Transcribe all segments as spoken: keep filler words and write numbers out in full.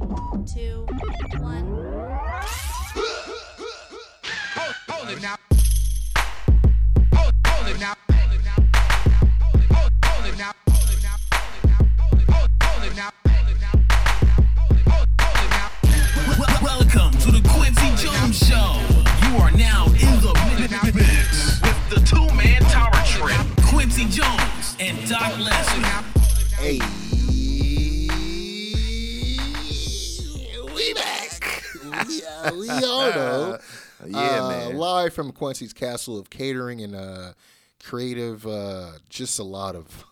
two, one. Hold, hold it now. Hold, hold it now. Hold it now. Hold it, hold, hold it now. Hold it now. Hold it, hold, hold it now. Hold it now. Hold, hold it now. Welcome to the Quincy Jones Show. You are now in the mix with the two-man tower trip. Quincy Jones and Doc Lesnar. Hey. We back. We, uh, we all know. Yeah, uh, man. Live from Quincy's Castle of Catering and uh, Creative, uh, just a lot of,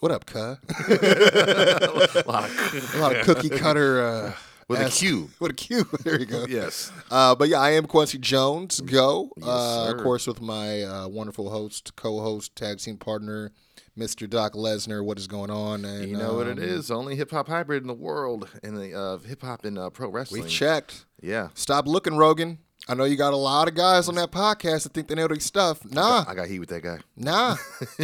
what up, cuh? a, lot of, a lot of cookie cutter. Uh, with ass, a Q. With a Q. There you go. Yes. Uh, but yeah, I am Quincy Jones. Go. Yes, uh, of course, with my uh, wonderful host, co-host, tag team partner, Mister Doc Lesnar. What is going on? And you know um, what it is. Only hip-hop hybrid in the world, in the uh, hip-hop and uh, pro wrestling. We checked. Yeah. Stop looking, Rogan. I know you got a lot of guys on that podcast that think they know their stuff. Nah. I got, I got heat with that guy. Nah.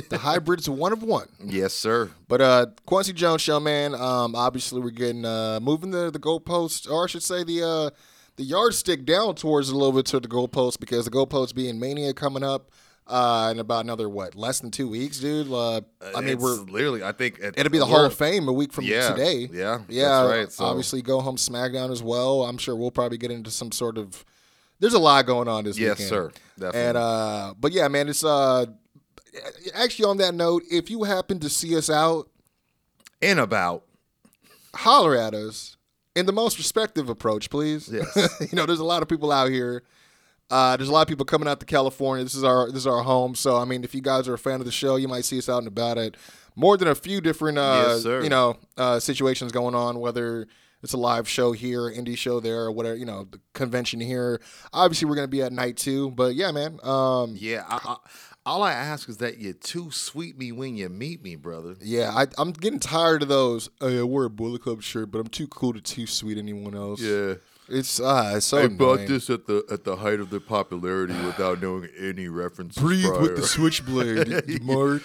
The hybrid's one of one. Yes, sir. But uh, Quincy Jones Show, man, um, obviously we're getting uh, moving the, the goalposts, or I should say the uh, the yardstick down towards a little bit to the goalpost, because the goalposts being Mania coming up. Uh, in about another, what, less than two weeks, dude? Uh, I mean, it's we're literally, I think it, it'll be the Hall of Fame a week from yeah, today. Yeah, yeah, that's right. So. Obviously, Go Home SmackDown as well. I'm sure we'll probably get into some sort of. There's a lot going on this yes, weekend. Yes, sir. Definitely. And uh, but yeah, man, it's uh, actually on that note, if you happen to see us out and about, holler at us in the most respectful approach, please. Yes, you know, there's a lot of people out here. Uh, there's a lot of people coming out to California. This is our this is our home. So I mean, if you guys are a fan of the show, you might see us out and about at more than a few different uh, yes, sir. you know uh, situations going on. Whether it's a live show here, indie show there, or whatever, you know, the convention here. Obviously, we're gonna be at night too. But yeah, man. Um, yeah. I, I, all I ask is that you too sweet me when you meet me, brother. Yeah, I, I'm getting tired of those. Hey, I wear a Bullet Club shirt, but I'm too cool to too sweet anyone else. Yeah. It's uh, it's so I annoying. Bought this at the at the height of their popularity without knowing any references. Breathe prior. With the switchblade, Mark.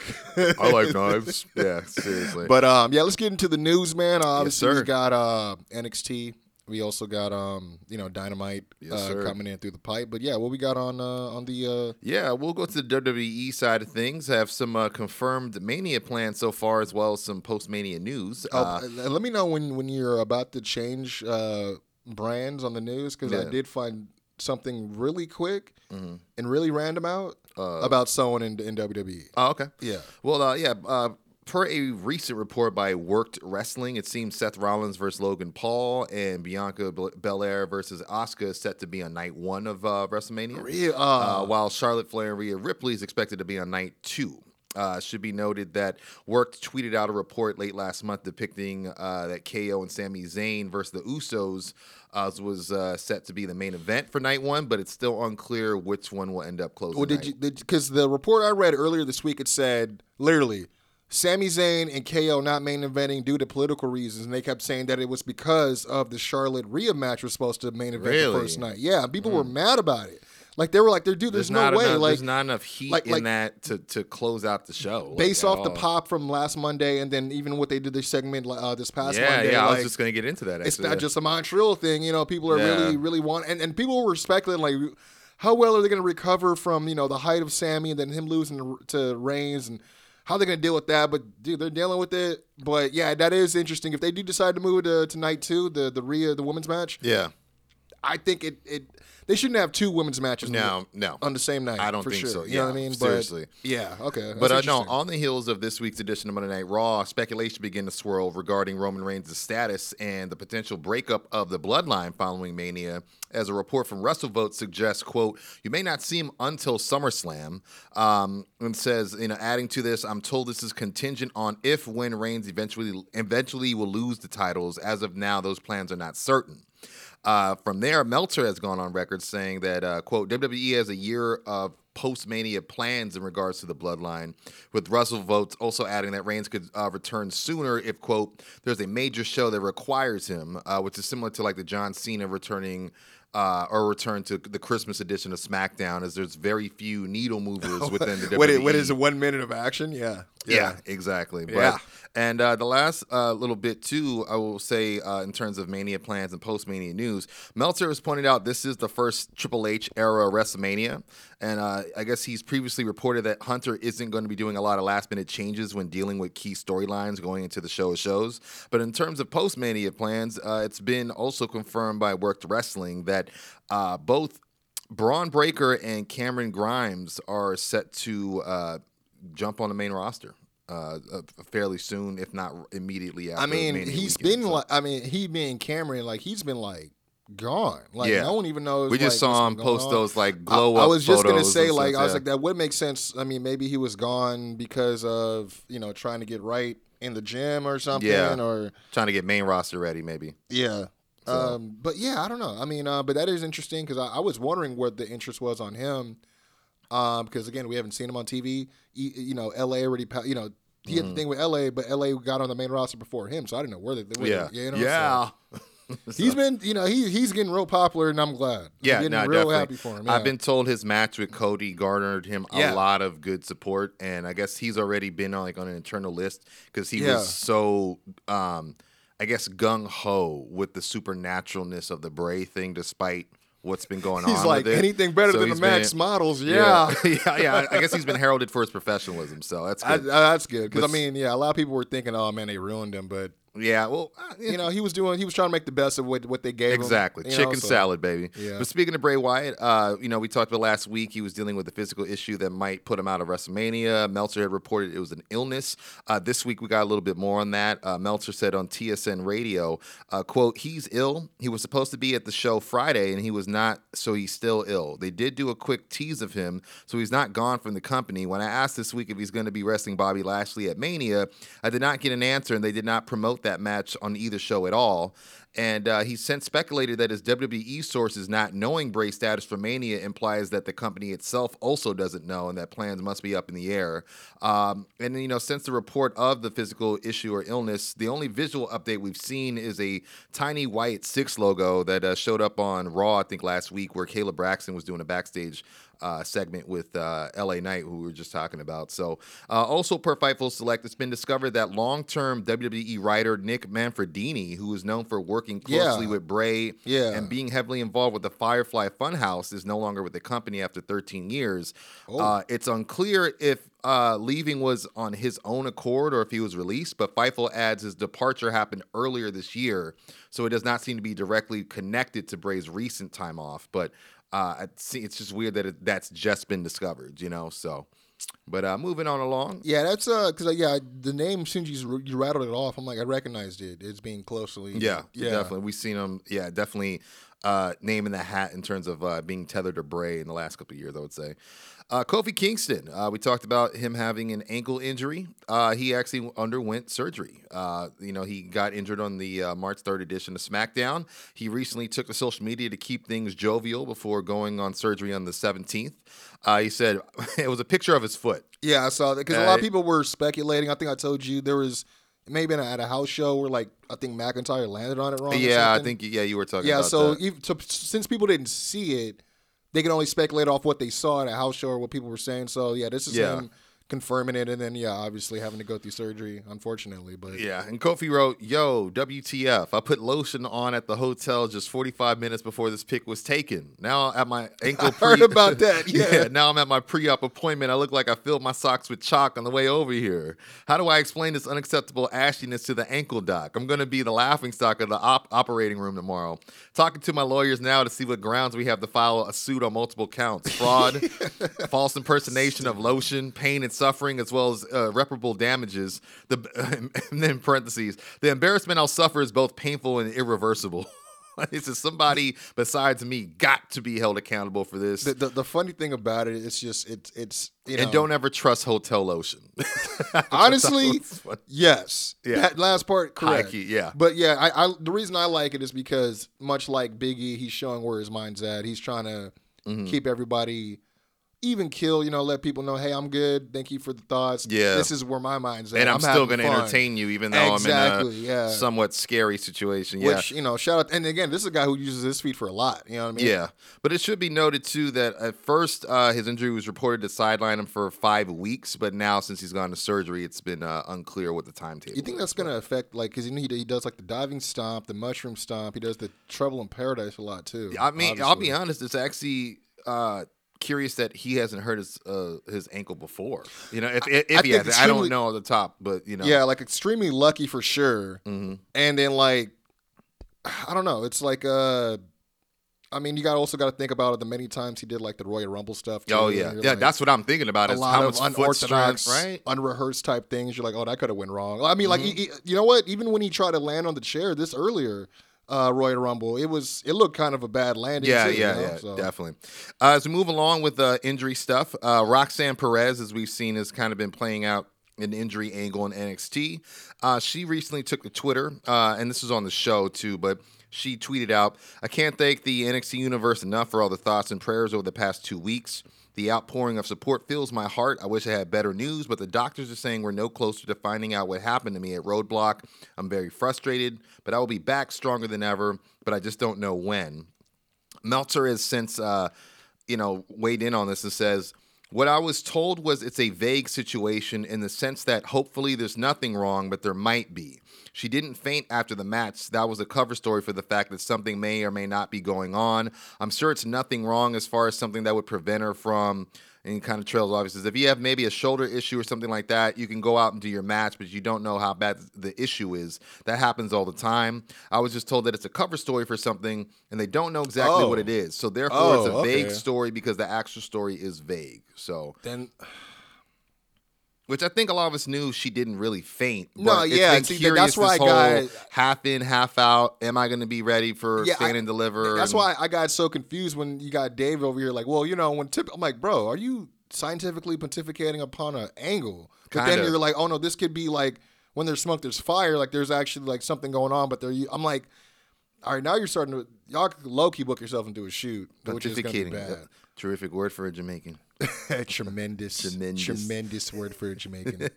I like knives. Yeah, seriously. But um, yeah, let's get into the news, man. Uh, obviously, yes, we got uh N X T. We also got um, you know, Dynamite yes, uh, coming in through the pipe. But yeah, what we got on uh, on the uh... yeah, we'll go to the W W E side of things. Have some uh, confirmed Mania plans so far, as well as some post Mania news. Oh, uh, let me know when when you're about to change. Uh, brands on the news, because yeah. I did find something really quick mm-hmm. and really random out uh, about someone in, in W W E. Oh, okay. Yeah. Well, uh, yeah, uh, per a recent report by Worked Wrestling, it seems Seth Rollins versus Logan Paul and Bianca Bel- Belair versus Asuka is set to be on night one of uh, WrestleMania, Re- uh, uh, while Charlotte Flair and Rhea Ripley is expected to be on night two. Uh, should be noted that Worked tweeted out a report late last month depicting uh, that K O and Sami Zayn versus the Usos uh, was uh, set to be the main event for night one, but it's still unclear which one will end up closing. Well, did night. you? Because the report I read earlier this week, it said literally Sami Zayn and K O not main eventing due to political reasons, and they kept saying that it was because of the Charlotte Rhea match was supposed to main event really? the first night. Yeah, people mm. were mad about it. Like, they were like, dude, there's, there's no way. Enough, like, there's not enough heat like, in like, that to, to close out the show. Based like, off all. the pop from last Monday, and then even what they did this segment uh, this past yeah, Monday. Yeah, yeah, like, I was just going to get into that, actually. It's not just a Montreal thing. You know, people are yeah. really, really want. And, and people were speculating, like, how well are they going to recover from, you know, the height of Sammy and then him losing to Reigns, and how they're going to deal with that. But, dude, they're dealing with it. But, yeah, that is interesting. If they do decide to move it to, to night two, the, the Rhea, the women's match. Yeah. I think it, it they shouldn't have two women's matches no, no. on the same night. I don't for think sure. so. You yeah, know what I mean? Seriously. But, yeah, okay. But uh, no, on the heels of this week's edition of Monday Night Raw, speculation began to swirl regarding Roman Reigns' status and the potential breakup of the Bloodline following Mania, as a report from Russell Vote suggests, quote, you may not see him until SummerSlam, um, and says, you know, adding to this, I'm told this is contingent on if when Reigns eventually eventually will lose the titles. As of now, those plans are not certain. Uh, from there, Meltzer has gone on record saying that, uh, quote, W W E has a year of post-Mania plans in regards to the Bloodline, with Russell Vote also adding that Reigns could uh, return sooner if, quote, there's a major show that requires him, uh, which is similar to, like, the John Cena returning uh, or return to the Christmas edition of SmackDown, as there's very few needle movers within the W W E. What, what is it, one minute of action? Yeah. Yeah, yeah exactly. Yeah. But, and uh, the last uh, little bit, too, I will say uh, in terms of Mania plans and post-Mania news, Meltzer has pointed out this is the first Triple H era WrestleMania. And uh, I guess he's previously reported that Hunter isn't going to be doing a lot of last-minute changes when dealing with key storylines going into the show of shows. But in terms of post-Mania plans, uh, it's been also confirmed by Worked Wrestling that uh, both Braun Breaker and Cameron Grimes are set to uh, jump on the main roster. Uh, uh, fairly soon, if not immediately after. I mean, Mania he's weekend, been so. like, I mean, he being Cameron, like he's been like gone. Like yeah. no one even knows. We just like, saw him post on. those like glow I, up. I was just gonna say, like, stuff, I was yeah. like, that would make sense. I mean, maybe he was gone because of you know trying to get right in the gym or something, yeah. or trying to get main roster ready, maybe. Yeah. So. Um. But yeah, I don't know. I mean, uh, but that is interesting because I, I was wondering what the interest was on him. Um, because again, we haven't seen him on T V. He, you know, L A already. You know, he had mm. the thing with L A, but L A got on the main roster before him, so I didn't know where they. they yeah, you know, yeah. So. so. He's been, you know, he he's getting real popular, and I'm glad. Yeah, I'm getting no, real definitely. happy for him. Yeah. I've been told his match with Cody garnered him a yeah. lot of good support, and I guess he's already been on, like on an internal list because he yeah. was so. Um, I guess gung ho with the supernaturalness of the Bray thing, despite. What's been going he's on? He's like with it. anything better so than the Max been, models, yeah. yeah, yeah, yeah. I guess he's been heralded for his professionalism, so that's good. I, I, that's good because I mean, yeah, a lot of people were thinking, "Oh man, they ruined him," but yeah, well, uh, you know, he was doing, he was trying to make the best of what, what they gave exactly. him. Exactly, chicken know, so. salad, baby. Yeah. But speaking of Bray Wyatt, uh, you know, we talked about last week. He was dealing with a physical issue that might put him out of WrestleMania. Meltzer had reported it was an illness. Uh, this week we got a little bit more on that. Uh, Meltzer said on T S N Radio, uh, "Quote: He's ill. He was supposed to be at the show Friday, and he was not, so he's still ill. They did do a quick tease of him, so he's not gone from the company. When I asked this week if he's going to be wrestling Bobby Lashley at Mania, I did not get an answer, and they did not promote that match on either show at all." And uh, he since speculated that his W W E sources not knowing Bray's status for Mania implies that the company itself also doesn't know and that plans must be up in the air. Um, and, you know, since the report of the physical issue or illness, the only visual update we've seen is a tiny white six logo that uh, showed up on Raw, I think, last week, where Caleb Braxton was doing a backstage uh, segment with uh, L A Knight, who we were just talking about. So uh, also per Fightful Select, it's been discovered that long-term W W E writer Nick Manfredini, who is known for working Working closely yeah. with Bray yeah. and being heavily involved with the Firefly Funhouse, is no longer with the company after thirteen years. Oh. Uh, it's unclear if uh, leaving was on his own accord or if he was released, but Fightful adds his departure happened earlier this year, so it does not seem to be directly connected to Bray's recent time off. But uh, it's just weird that it, that's just been discovered, you know, so... But uh, moving on along. Yeah, that's uh, because uh, yeah, the name, as soon as you, you rattled it off, I'm like, I recognized it. It's being closely. Yeah, yeah, definitely. We've seen him. Yeah, definitely. Uh, name in the hat in terms of uh, being tethered to Bray in the last couple of years, I would say. Uh, Kofi Kingston, uh, we talked about him having an ankle injury. Uh, he actually underwent surgery. Uh, you know, he got injured on the uh, March third edition of SmackDown. He recently took to social media to keep things jovial before going on surgery on the seventeenth. Uh, he said it was a picture of his foot. Yeah, I saw that because uh, a lot of people were speculating. I think I told you there was... Maybe at a house show where, like, I think McIntyre landed on it wrong. Yeah, I think, yeah, you were talking yeah, about so that. Yeah, so since people didn't see it, they can only speculate off what they saw at a house show or what people were saying. So, yeah, this is yeah. him confirming it and then, yeah, obviously having to go through surgery, unfortunately. But yeah, and Kofi wrote, "Yo, W T F, I put lotion on at the hotel just forty-five minutes before this pic was taken. Now at my ankle pre- I heard about that. Yeah. yeah, now I'm at my pre-op appointment. I look like I filled my socks with chalk on the way over here. How do I explain this unacceptable ashiness to the ankle doc? I'm going to be the laughingstock of the op- operating room tomorrow. Talking to my lawyers now to see what grounds we have to file a suit on multiple counts. Fraud, false impersonation of lotion, pain and suffering, as well as uh, irreparable damages. The uh, and then parentheses, the embarrassment I'll suffer is both painful and irreversible." It's just somebody besides me got to be held accountable for this. The, the, the funny thing about it, it's just it's it's you know, and don't ever trust hotel lotion. Honestly, yes, yeah. That last part, correct. High-key, yeah, but yeah, I, I the reason I like it is because much like Big E, he's showing where his mind's at. He's trying to mm-hmm. keep everybody. even kill, you know, let people know, hey, I'm good. Thank you for the thoughts. Yeah. This is where my mind's at. And I'm, I'm still going to entertain you, even though exactly, I'm in a yeah. somewhat scary situation. Yeah. Which, you know, shout out. And again, this is a guy who uses his feet for a lot. You know what I mean? Yeah. But it should be noted, too, that at first uh, his injury was reported to sideline him for five weeks. But now, since he's gone to surgery, it's been uh, unclear what the timetable is. You think that's going to affect, like, because you know, he, he does, like, the diving stomp, the mushroom stomp. He does the Trouble in Paradise a lot, too. I mean, obviously. I'll be honest. It's actually... Uh, curious that he hasn't hurt his uh, his ankle before. You know, if, if, if he has, I don't know on the top, but you know, yeah, like extremely lucky for sure. Mm-hmm. And then like, I don't know, it's like uh, I mean, you got also got to think about it, the many times he did like the Royal Rumble stuff. Too, oh yeah, yeah, like, that's what I'm thinking about. Is a lot how much of unorthodox, right? Unrehearsed type things. You're like, oh, that could have went wrong. I mean, mm-hmm. like, he, he, you know what? Even when he tried to land on the chair this earlier. Uh, Royal Rumble. It was. It looked kind of a bad landing. Yeah, too, yeah, you know? yeah, so. definitely. Uh, as we move along with uh, injury stuff, uh, Roxanne Perez, as we've seen, has kind of been playing out an injury angle in N X T. Uh, she recently took to Twitter, uh, and this was on the show too, but she tweeted out, "I can't thank the N X T universe enough for all the thoughts and prayers over the past two weeks. The outpouring of support fills my heart. I wish I had better news, but the doctors are saying we're no closer to finding out what happened to me at Roadblock. I'm very frustrated, but I will be back stronger than ever, but I just don't know when." Meltzer has since, uh, you know, weighed in on this and says, "What I was told was it's a vague situation in the sense that hopefully there's nothing wrong, but there might be. She didn't faint after the match. That was a cover story for the fact that something may or may not be going on. I'm sure it's nothing wrong as far as something that would prevent her from," and kind of trails off. He says, "If you have maybe a shoulder issue or something like that, you can go out and do your match, but you don't know how bad the issue is. That happens all the time. I was just told that it's a cover story for something, and they don't know exactly oh. what it is. So therefore, oh, it's a okay. vague story because the actual story is vague." So then. Which I think a lot of us knew she didn't really faint. But no, yeah, it's been see, that's why I got half in, half out. Am I going to be ready for yeah, stand I, and deliver? That's and, why I got so confused when you got Dave over here. Like, well, you know, when tip, I'm like, bro, are you scientifically pontificating upon an angle? But kinda. Then you're like, oh no, this could be like when there's smoke, there's fire. Like there's actually like something going on. But there, I'm like, all right, now you're starting to y'all low key book yourself into a shoot, which is going to be bad. Terrific word for a Jamaican. tremendous, tremendous, tremendous word for a Jamaican.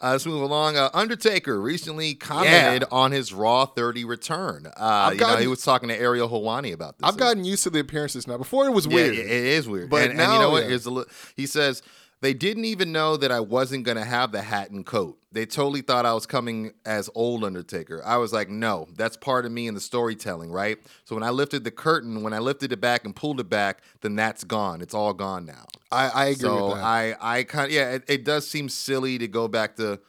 uh, let's move along. Uh, Undertaker recently commented yeah. on his Raw thirty return. Uh, you gotten, know, he was talking to Ariel Helwani about this. I've gotten used to the appearances now. Before it was yeah, weird. It is weird. But and, now, and you know what? Yeah. A li- he says, "They didn't even know that I wasn't going to have the hat and coat. They totally thought I was coming as old Undertaker. I was like, no, that's part of me in the storytelling, right? So when I lifted the curtain, when I lifted it back and pulled it back, then that's gone. It's all gone now." I, I agree so with that. I, I kind of, yeah, it, it does seem silly to go back to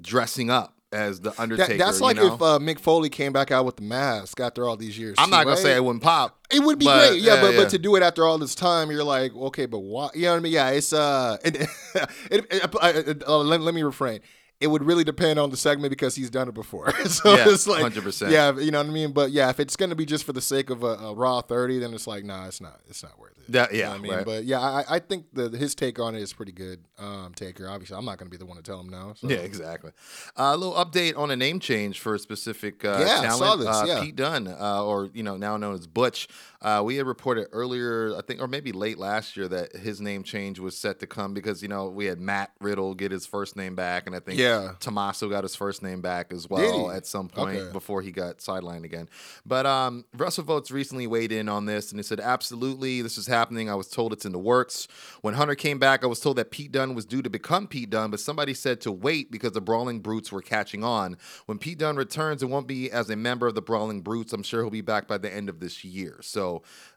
dressing up as the Undertaker. That, that's like you know? if uh, Mick Foley came back out with the mask after all these years. I'm not going to say it wouldn't pop. It would be but, great, yeah, yeah, but yeah. but to do it after all this time, you're like, okay, but why? You know what I mean? Yeah, it's, uh, it, it, it, it, uh let, let me refrain. It would really depend on the segment because he's done it before. so yeah, it's like, one hundred percent. Yeah, you know what I mean? But yeah, if it's going to be just for the sake of a, a Raw thirty, then it's like, nah, it's not, it's not worth it. That, yeah, you know what I mean? Right. But yeah, I, I think the, his take on it is pretty good. Um, Taker, obviously, I'm not going to be the one to tell him no. So. Yeah, exactly. Uh, a little update on a name change for a specific uh, yeah, talent. I saw this, uh, yeah. Pete Dunne, uh, or you know, now known as Butch. Uh, we had reported earlier, I think, or maybe late last year, that his name change was set to come because, you know, we had Matt Riddle get his first name back, and I think yeah. Tommaso got his first name back as well at some point okay. before he got sidelined again. But um, Russell Vote's recently weighed in on this, and he said, "Absolutely, this is happening. I was told it's in the works. When Hunter came back, I was told that Pete Dunne was due to become Pete Dunne, but somebody said to wait because the Brawling Brutes were catching on. When Pete Dunne returns, it won't be as a member of the Brawling Brutes. I'm sure he'll be back by the end of this year." So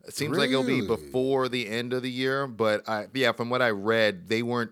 it seems really? like it'll be before the end of the year, but I, yeah, from what I read, they weren't,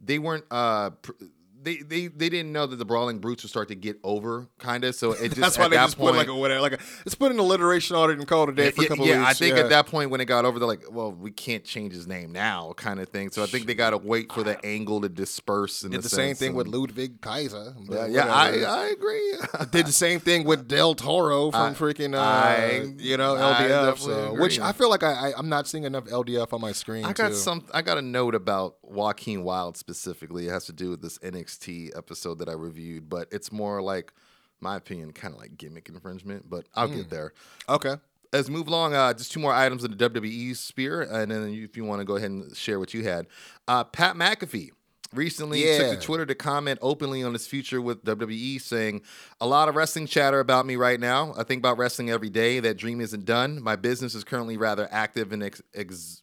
they weren't, uh, pr- they, they they didn't know that the Brawling Brutes would start to get over, kind of. So it just that's why they that just point, put like a whatever, like a, let's put an alliteration on it and call it a day yeah, for a couple yeah, of weeks. Yeah, I think yeah. at that point when it got over, they're like, well, we can't change his name now, kind of thing. So I think they got to wait for the angle to disperse. In did the, the same sense. thing and, with Ludwig Kaiser. Yeah, yeah I, I agree. Did the same thing with Del Toro from I, freaking uh, I, you know L D F. So, which I feel like I, I I'm not seeing enough L D F on my screen. I got too. some. I got a note about Joaquin Wilde specifically. It has to do with this N X T episode that I reviewed, but it's more like, my opinion, kind of like gimmick infringement, but I'll mm. get there. Okay. As move along, uh, just two more items in the W W E sphere, and then if you want to go ahead and share what you had. Uh, Pat McAfee recently yeah. took to Twitter to comment openly on his future with W W E, saying, "A lot of wrestling chatter about me right now. I think about wrestling every day. That dream isn't done. My business is currently rather active and ex- ex-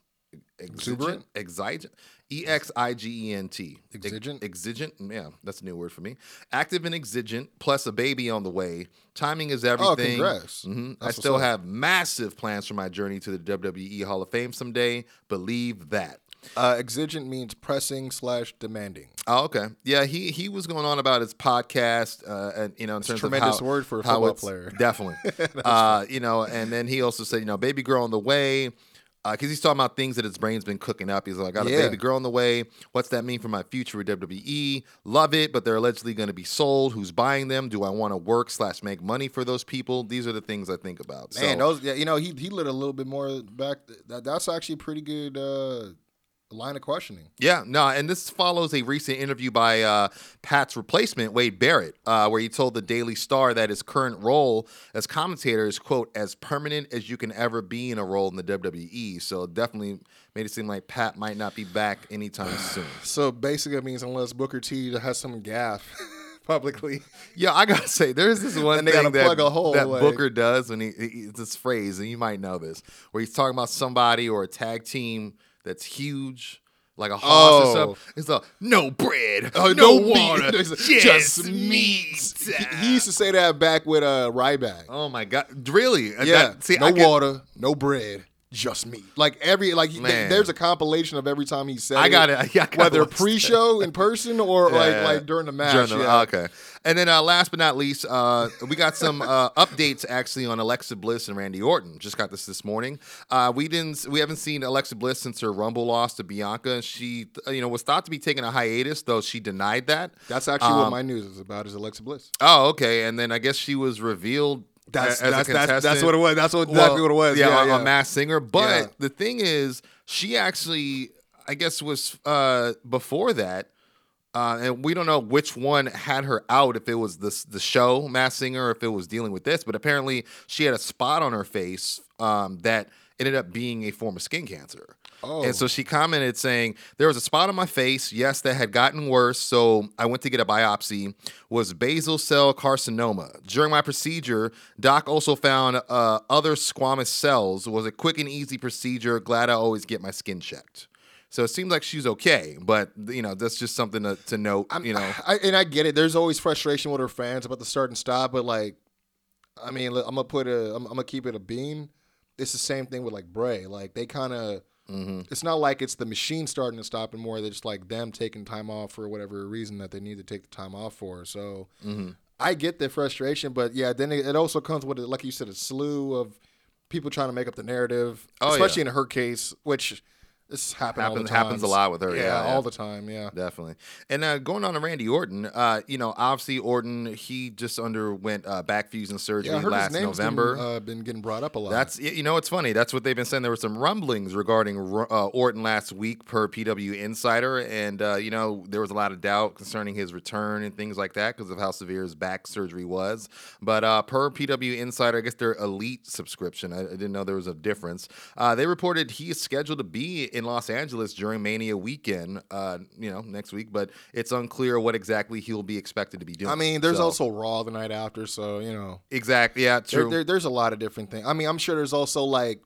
exuberant, exigent. E X I G E N T. Exigent? Exigent. Yeah, that's a new word for me. Active and exigent, plus a baby on the way. Timing is everything. Oh, congrats. Mm-hmm. I still have massive plans for my journey to the W W E Hall of Fame someday. Believe that." Uh, exigent means pressing slash demanding. Oh, okay. Yeah, he, he was going on about his podcast, uh, and you know, in it's terms tremendous of how, word for a football player. Definitely. uh, you know, and then he also said, you know, baby girl on the way. Because uh, he's talking about things that his brain's been cooking up. He's like, I got a yeah. baby girl in the way. What's that mean for my future with W W E? Love it, but they're allegedly going to be sold. Who's buying them? Do I want to work slash make money for those people? These are the things I think about. Man, so, those, yeah, you know, he he lit a little bit more back. That, that's actually pretty good. Uh, Line of questioning. Yeah, no, and this follows a recent interview by uh, Pat's replacement, Wade Barrett, uh, where he told the Daily Star that his current role as commentator is, quote, as permanent as you can ever be in a role in the W W E. So definitely made it seem like Pat might not be back anytime soon. So basically it means unless Booker T has some gaff publicly. Yeah, I gotta say, there's this one and thing they that, plug a hole, that like. Booker does, when he, he this phrase, and you might know this, where he's talking about somebody or a tag team that's huge, like a hoss oh. or something. It's like, no bread, oh, no, no water, no, just, just meat. He, he used to say that back with uh, Ryback. Oh, my God. Really? Yeah. That, see, no I water, can... no bread, just meat. Like, every like th- there's a compilation of every time he said I got it. it. I got Whether it. pre-show in person or yeah. like, like during the match. During the, yeah. Okay. And then uh, last but not least, uh, we got some uh, updates actually on Alexa Bliss and Randy Orton. Just got this this morning. Uh, we didn't, we haven't seen Alexa Bliss since her Rumble loss to Bianca. She, you know, was thought to be taking a hiatus, though she denied that. That's actually um, what my news is about, is Alexa Bliss. Oh, okay. And then I guess she was revealed that's, as that's, a contestant. That's, that's what it was. That's what, exactly well, what it was. Yeah, yeah, yeah. A Masked Singer. But yeah. the thing is, she actually, I guess, was uh, before that. Uh, and we don't know which one had her out, if it was this, the show, Masked Singer, or if it was dealing with this. But apparently she had a spot on her face um, that ended up being a form of skin cancer. Oh. And so she commented saying, there was a spot on my face, yes, that had gotten worse, so I went to get a biopsy, was basal cell carcinoma. During my procedure, doc also found uh, other squamous cells. It was a quick and easy procedure. Glad I always get my skin checked. So it seems like she's okay, but you know that's just something to, to note. You know, I, I, and I get it. There's always frustration with her fans about the start and stop, but like, I mean, I'm gonna put a, I'm, I'm gonna keep it a bean. It's the same thing with like Bray. Like they kind of, mm-hmm. it's not like it's the machine starting and stopping more. They're just like them taking time off for whatever reason that they need to take the time off for. So mm-hmm. I get the frustration, but yeah, then it, it also comes with, like you said, a slew of people trying to make up the narrative, oh, especially yeah. in her case, which. This happens all the time. Happens a lot with her. Yeah, yeah, all the time. Yeah, definitely. And uh, going on to Randy Orton, uh, you know, obviously Orton, he just underwent uh, back fusion surgery yeah, I heard last his name's November. Been, uh, been getting brought up a lot. That's you know, it's funny. That's what they've been saying. There were some rumblings regarding uh, Orton last week per P W Insider, and uh, you know, there was a lot of doubt concerning his return and things like that because of how severe his back surgery was. But uh, per P W Insider, I guess their elite subscription. I, I didn't know there was a difference. Uh, they reported he is scheduled to be in Los Angeles during Mania weekend, uh, you know, next week, but it's unclear what exactly he'll be expected to be doing. I mean, there's so. also Raw the night after, so, you know. Exactly, yeah, true. There, there, there's a lot of different things. I mean, I'm sure there's also, like,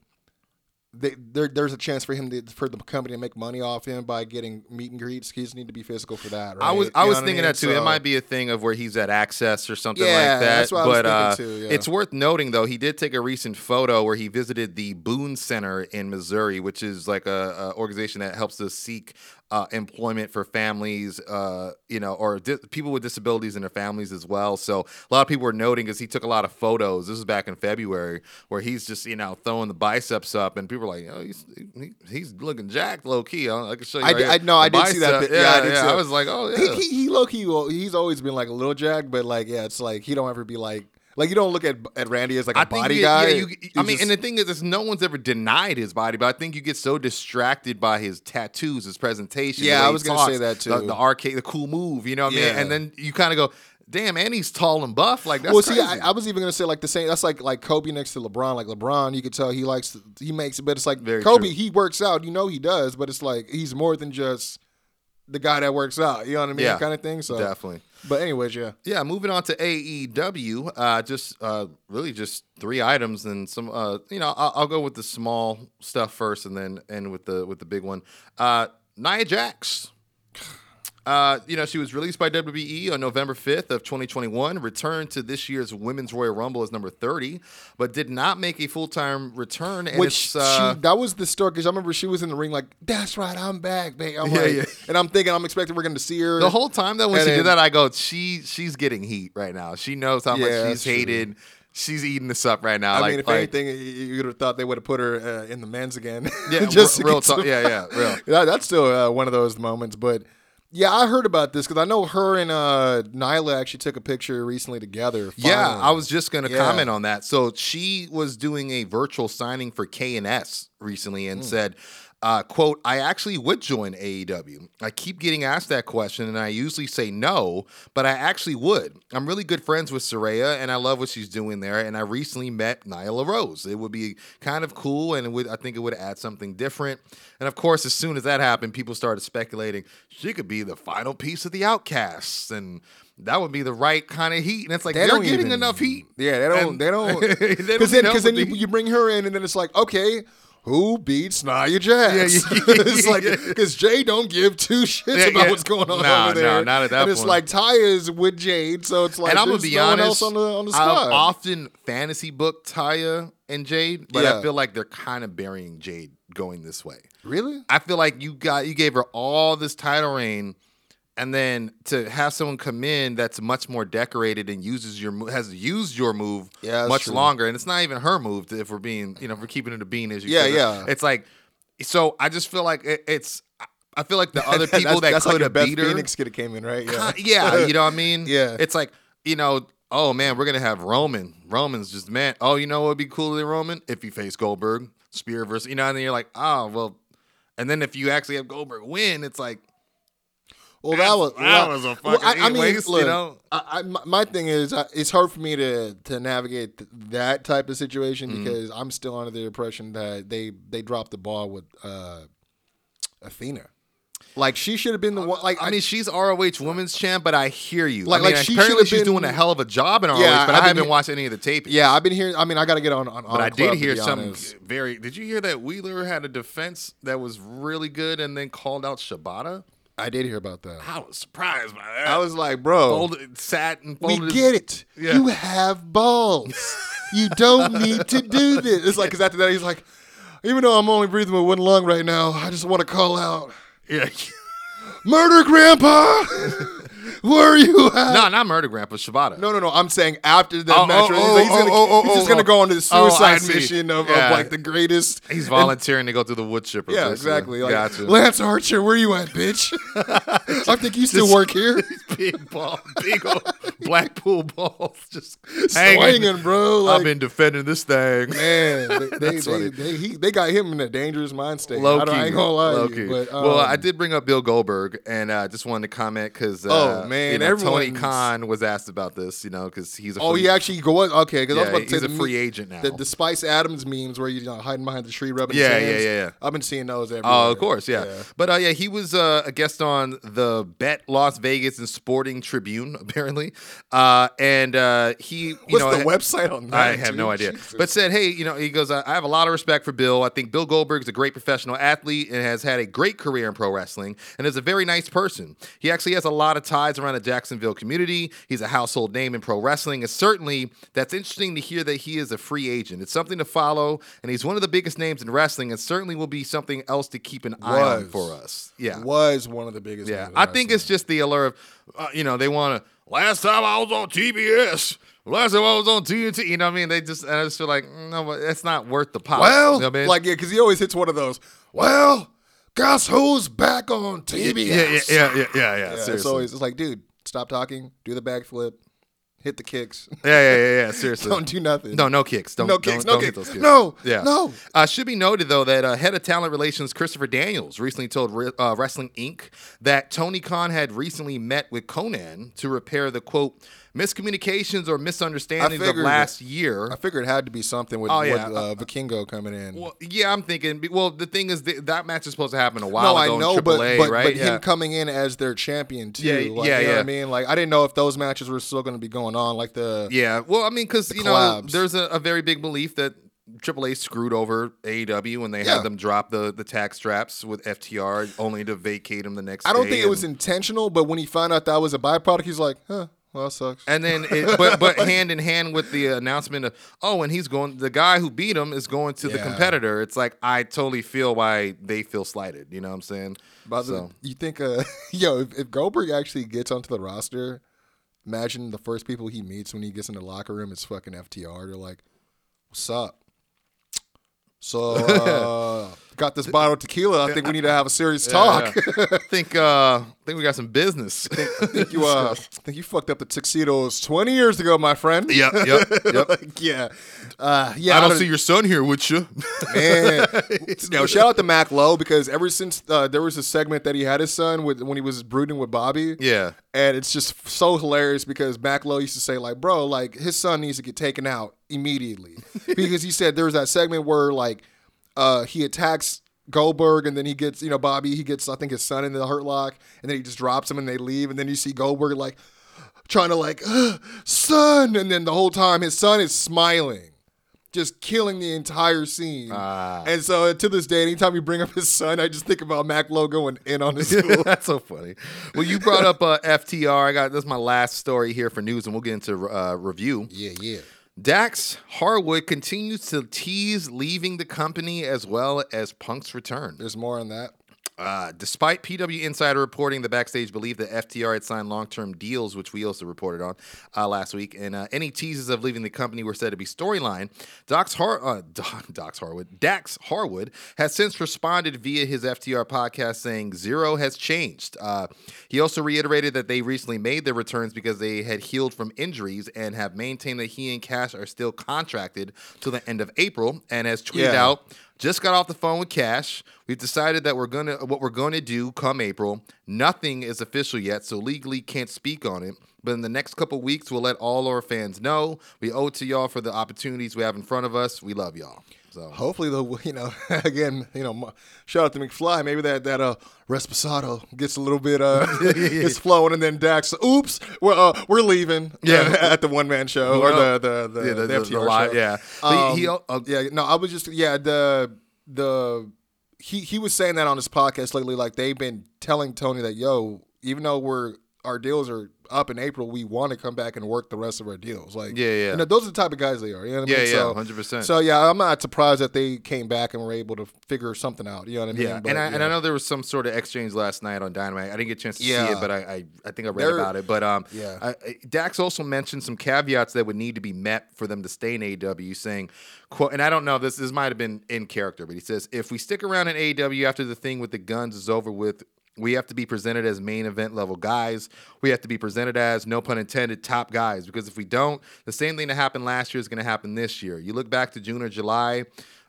they, there, there's a chance for him to, for the company to make money off him by getting meet and greets. He just need to be physical for that, right? I was I you know was thinking I mean? that too. So, it might be a thing of where he's at Access or something yeah, like that. That's what but I was thinking uh, too, yeah. It's worth noting though, he did take a recent photo where he visited the Boone Center in Missouri, which is like a, a organization that helps to seek uh, employment for families, uh, you know, or di- people with disabilities and their families as well. So a lot of people were noting because he took a lot of photos. This was back in February where he's just, you know, throwing the biceps up and people. People were like, oh, he's, he, he's looking jacked, low key. I can show you. I, right did, I no, I did see that. Bit. Yeah, yeah, I, did yeah. See I was like, oh, yeah. He, he, he low key. He's always been like a little jacked, but like, yeah, it's like he don't ever be like. Like, you don't look at at Randy as, like, a I body you, guy. Yeah, you, I mean, just... and the thing is, is, no one's ever denied his body, but I think you get so distracted by his tattoos, his presentation. Yeah, I was going to say that, too. The, the arcade, the cool move, you know what yeah. I mean? And then you kind of go, damn, and he's tall and buff. Like that's well, crazy. see, I, I was even gonna say like the same. That's like like Kobe next to LeBron. Like LeBron, you could tell he likes to, he makes it, but it's like Very Kobe, true. he works out. You know he does, but it's like he's more than just the guy that works out. You know what I mean? Yeah, kind of thing. So definitely. But anyways, yeah, yeah. Moving on to A E W, uh, just uh, really just three items and some. Uh, you know, I'll, I'll go with the small stuff first, and then end with the with the big one. Uh, Nia Jax. Uh, you know, she was released by W W E on November fifth of twenty twenty-one, returned to this year's Women's Royal Rumble as number thirty, but did not make a full-time return. And Which, it's, uh, she, that was the story, because I remember she was in the ring like, that's right, I'm back, babe. I'm yeah, like, yeah. And I'm thinking, I'm expecting we're going to see her. The whole time that when and she then, did that, I go, she she's getting heat right now. She knows how yeah, much she's hated. True. She's eating this up right now. I like, mean, if like, anything, you would have thought they would have put her uh, in the men's again. Yeah, Just r- real talk. Yeah, yeah, real. that, that's still uh, one of those moments, but... Yeah, I heard about this because I know her and uh, Nyla actually took a picture recently together. Finally. Yeah, I was just going to yeah. comment on that. So she was doing a virtual signing for K and S recently and mm. said, uh, quote, I actually would join A E W. I keep getting asked that question, and I usually say no, but I actually would. I'm really good friends with Saraya, and I love what she's doing there, and I recently met Nyla Rose. It would be kind of cool, and it would, I think it would add something different. And of course, as soon as that happened, people started speculating she could be the final piece of the Outcasts, and that would be the right kind of heat. And it's like they they're getting even, enough heat. Yeah, they don't. And, they don't. Because then, because then you, you bring her in, and then it's like, okay, who beats Nia Jax? Yeah, yeah, yeah, it's like because Jay don't give two shits yeah, about yeah. what's going on nah, over there. No, nah, not at that and point. It's like Ty is with Jade, so it's like and I'm gonna be no honest, one else on the on the squad. I've often fantasy booked Taya and Jade, but yeah. I feel like they're kind of burying Jade going this way. Really? I feel like you got you gave her all this title reign, and then to have someone come in that's much more decorated and uses your has used your move yeah, much true. longer, and it's not even her move. If we're being, you know, if we're keeping it a bean as you yeah, said. yeah. It's like, so I just feel like it, it's. I feel like the other people that's, that could have like beat her, Phoenix could have came in, right? Yeah, yeah. You know what I mean? Yeah. It's like you know. Oh man, we're gonna have Roman. Roman's just man. Oh, you know what would be cooler than Roman if he faced Goldberg, Spear versus. You know, and then you're like, oh well. And then if you actually have Goldberg win, it's like. Well, that was that was a fucking well, I, I mean, waste, look, you know. I, I, my thing is, I, it's hard for me to to navigate th- that type of situation mm-hmm. because I'm still under the impression that they they dropped the ball with uh, Athena. Like she should have been the one. Like I, I mean, she's R O H Women's Champ, but I hear you. Like, I mean, like she apparently she's been, doing a hell of a job in R O H, yeah, but I, I haven't been watching any of the tapings. Yeah, I've been hearing. I mean, I got to get on. on but I did hear some very. Did you hear that Wheeler had a defense that was really good and then called out Shibata? I did hear about that. I was surprised by that. I was like, bro. Folded, sat and folded. We get it. Yeah. You have balls. You don't need to do this. It's like, because after that, he's like, even though I'm only breathing with one lung right now, I just want to call out. Yeah. Murder, Grandpa. Where are you at? No, not Murder Grandpa, Shibata. No, no, no. I'm saying after that oh, match, oh, oh, he's, like, he's, oh, oh, he's oh, just oh, going to go on the suicide oh, mission of, yeah. of like the greatest. He's volunteering and, to go through the wood chipper. Yeah, exactly. Like, gotcha. Lance Archer, where you at, bitch? I think you still just, work here. Big ball, big old Blackpool balls just hanging, hanging bro. Like, I've been defending this thing. Man, they they, they, they, he, they got him in a dangerous mind state. Low I, don't, key, I ain't going to lie to you. But, um, well, I did bring up Bill Goldberg, and I uh, just wanted to comment because uh, oh, man, you know, Tony Khan was asked about this, you know, because he's a free, oh, he actually goes okay. Because yeah, I was about to say he's a free me- agent now. The, the Spice Adams memes where you know hiding behind the tree rubbing. Yeah, yeah, yeah, yeah. I've been seeing those everywhere. Oh, of course, yeah. yeah. But uh, yeah, he was uh, a guest on the Bet Las Vegas and Sporting Tribune apparently, uh, and uh, he you what's know, the had, website on that? I have dude? no idea. Jesus. But said, hey, you know, he goes, I have a lot of respect for Bill. I think Bill Goldberg's a great professional athlete and has had a great career in pro wrestling, and is a very nice person. He actually has a lot of ties around the Jacksonville community. He's a household name in pro wrestling, and certainly that's interesting to hear that he is a free agent. It's something to follow, and he's one of the biggest names in wrestling, and certainly will be something else to keep an was, eye on for us. Yeah, was one of the biggest. Yeah, names I think it's just the allure of, uh, you know, they want to. Last time I was on T B S. Last time I was on T N T, you know what I mean? They just, and I just feel like no, it's not worth the pop. Well, you know what I mean? Like yeah, because he always hits one of those. Well. Guess who's back on T B S? Yeah, yeah, yeah, yeah, yeah. yeah. yeah it's always it's like, dude, stop talking, do the backflip, Hit the kicks. Yeah, yeah, yeah, yeah. Seriously. Don't do nothing. No, no kicks. Don't, no kicks. Don't, no don't kicks. Hit those kicks. No. Yeah. No. Uh, should be noted, though, that uh, head of talent relations Christopher Daniels recently told uh, Wrestling Incorporated that Tony Khan had recently met with Conan to repair the, quote, miscommunications or misunderstandings of last it, year. I figured it had to be something with, oh, yeah. with uh, uh, Vikingo coming in. Well, yeah, I'm thinking. Well, the thing is, th- that match is supposed to happen a while no, ago I know, in Triple A, but, but, right? But yeah. him coming in as their champion, too. Yeah, like, yeah, you know yeah. what I mean? Like, I didn't know if those matches were still going to be going on, like the yeah well I mean because you collabs. know there's a, a very big belief that Triple H screwed over A E W when they yeah. had them drop the, the tag straps with F T R only to vacate them the next day. I don't day think and... it was intentional, but when he found out that was a byproduct, he's like, huh, well, that sucks. And then it, but but hand in hand with the announcement of, oh, and he's going, the guy who beat him is going to yeah. the competitor. It's like, I totally feel why they feel slighted, you know what I'm saying? But so. you think uh, yo if, if Goldberg actually gets onto the roster, imagine the first people he meets when he gets in the locker room is fucking F T R. They're like, what's up? So, uh, got this bottle of tequila. I think we need to have a serious yeah, talk. Yeah. I think uh, think we got some business. I think, I think you uh, I think you fucked up the tuxedos twenty years ago, my friend. Yep, yep, yep. Like, yeah. Uh, yeah. I don't, I don't see your son here, would you? Man. Now, shout out to Mac Lowe, because ever since uh, there was a segment that he had his son with when he was brooding with Bobby. Yeah. And it's just so hilarious because Mac Lowe used to say, like, bro, like, his son needs to get taken out immediately. Because he said there was that segment where, like, uh, he attacks Goldberg, and then he gets, you know, Bobby, he gets, I think, his son in the Hurt Lock, and then he just drops him, and they leave, and then you see Goldberg, like, trying to, like, son, and then the whole time his son is smiling, just killing the entire scene. Uh, and so to this day, anytime you bring up his son, I just think about Mac Lowe going in on his school. That's so funny. Well, you brought up uh, F T R. I got, this is my last story here for news, and we'll get into uh, review. Yeah, yeah. Dax Harwood continues to tease leaving the company as well as Punk's return. There's more on that. Uh, despite P W Insider reporting, the backstage believed that F T R had signed long-term deals, which we also reported on uh, last week, and uh, any teases of leaving the company were said to be storyline. Doc's Har- uh, Doc, Doc's Harwood, Dax Harwood has since responded via his F T R podcast saying zero has changed. Uh, he also reiterated that they recently made their returns because they had healed from injuries and have maintained that he and Cash are still contracted till the end of April, and has tweeted yeah. out, just got off the phone with Cash. We've decided that we're gonna what we're gonna do come April. Nothing is official yet, so legally can't speak on it. But in the next couple weeks, we'll let all our fans know. We owe it to y'all for the opportunities we have in front of us. We love y'all. So hopefully, though, you know, again, you know, shout out to McFly. Maybe that that uh, Resposado gets a little bit uh, gets flowing, and then Dax, oops, we're uh, we're leaving. Yeah, at the one man show well, or the the the, yeah, the, the, F T R the live, show. Yeah, um, he, he, uh, yeah. No, I was just yeah the the he he was saying that on his podcast lately. Like, they've been telling Tony that, yo, even though we're our deals are up in April, we want to come back and work the rest of our deals. Like, yeah, yeah. You know, those are the type of guys they are. You know what I mean? Yeah, yeah, one hundred percent. So, yeah, I'm not surprised that they came back and were able to figure something out. You know what I mean? Yeah, but, and, I, yeah. and I know there was some sort of exchange last night on Dynamite. I didn't get a chance to yeah. see it, but I, I, I think I read They're, about it. But um, yeah. I, I, Dax also mentioned some caveats that would need to be met for them to stay in A E W, saying, quote, and I don't know, this, this might have been in character, but he says, if we stick around in A E W after the thing with the guns is over with, we have to be presented as main event level guys. We have to be presented as, no pun intended, top guys. Because if we don't, the same thing that happened last year is going to happen this year. You look back to June or July,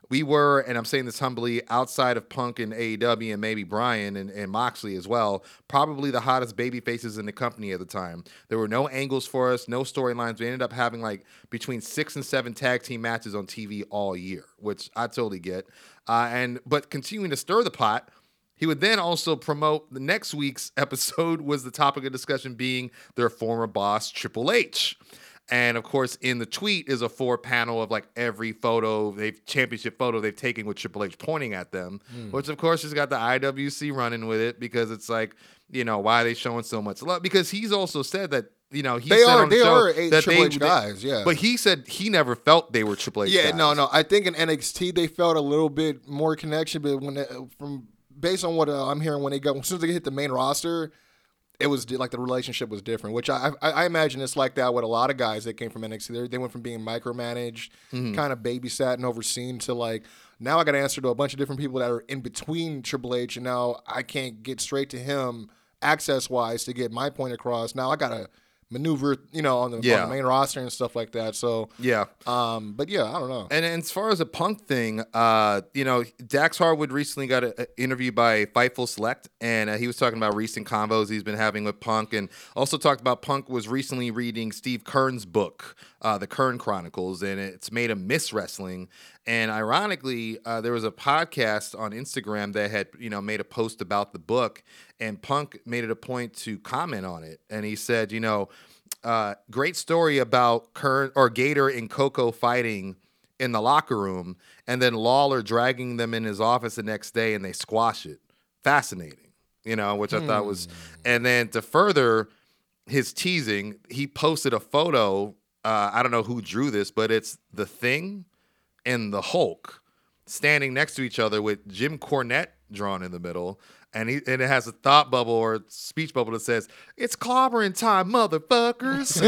we were, and I'm saying this humbly, outside of Punk and A E W and maybe Bryan and, and Moxley as well, probably the hottest baby faces in the company at the time. There were no angles for us, no storylines. We ended up having like between six and seven tag team matches on T V all year, which I totally get. Uh, and but continuing to stir the pot, he would then also promote the next week's episode was the topic of discussion being their former boss, Triple H. And, of course, in the tweet is a four-panel of, like, every photo, they've championship photo they've taken with Triple H pointing at them, mm. which, of course, has got the I W C running with it because it's like, you know, why are they showing so much love? Because he's also said that, you know, he they said are, on the they show are eight that Triple they, H guys, yeah. But he said he never felt they were Triple H yeah, guys. Yeah, no, no. I think in N X T they felt a little bit more connection, but when they, from – based on what uh, I'm hearing, when they go, as soon as they hit the main roster, it was like the relationship was different. Which I I, I imagine it's like that with a lot of guys that came from N X T. They, they went from being micromanaged, mm-hmm. kind of babysat and overseen, to like, now I got to answer to a bunch of different people that are in between Triple H, and now I can't get straight to him access wise to get my point across. Now I gotta maneuver, you know, on the, yeah. on the main roster and stuff like that. So yeah, um, but yeah, I don't know. And, and as far as the Punk thing, uh, you know, Dax Harwood recently got an interview by Fightful Select, and uh, he was talking about recent combos he's been having with Punk, and also talked about Punk was recently reading Steve Kern's book, uh, The Kern Chronicles, and it's made him miss wrestling. And ironically, uh, there was a podcast on Instagram that had, you know, made a post about the book, and Punk made it a point to comment on it. And he said, you know, uh, great story about Kern or Gator and Coco fighting in the locker room, and then Lawler dragging them in his office the next day, and they squash it. Fascinating, you know, which I hmm. thought was. And then to further his teasing, he posted a photo. Uh, I don't know who drew this, but it's The Thing and the Hulk standing next to each other with Jim Cornette drawn in the middle, and he and it has a thought bubble or speech bubble that says, "It's clobbering time, motherfuckers."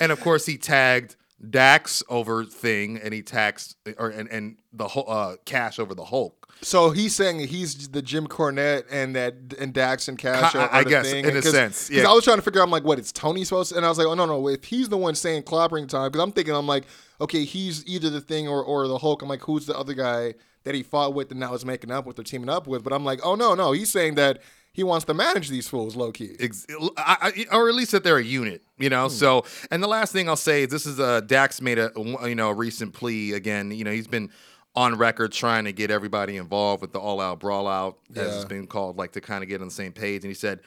And of course, he tagged Dax over Thing, and he taxed or and and the uh, Cash over the Hulk. So he's saying he's the Jim Cornette, and that and Dax and Cash are, are I the guess Thing. In a sense, yeah. I was trying to figure out, I'm like, what, it's Tony supposed to? And I was like, oh no no, if he's the one saying clobbering time, because I'm thinking, I'm like, okay, he's either the Thing or or the Hulk. I'm like, who's the other guy that he fought with and now is making up with or teaming up with? But I'm like, oh no no, he's saying that he wants to manage these fools, low key, Ex- I, I, or at least that they're a unit, you know. Hmm. So, and the last thing I'll say is this is a Dax made a you know a recent plea again. You know, he's been on record trying to get everybody involved with the All Out Brawl Out, yeah. as it's been called, like to kind of get on the same page. And he said,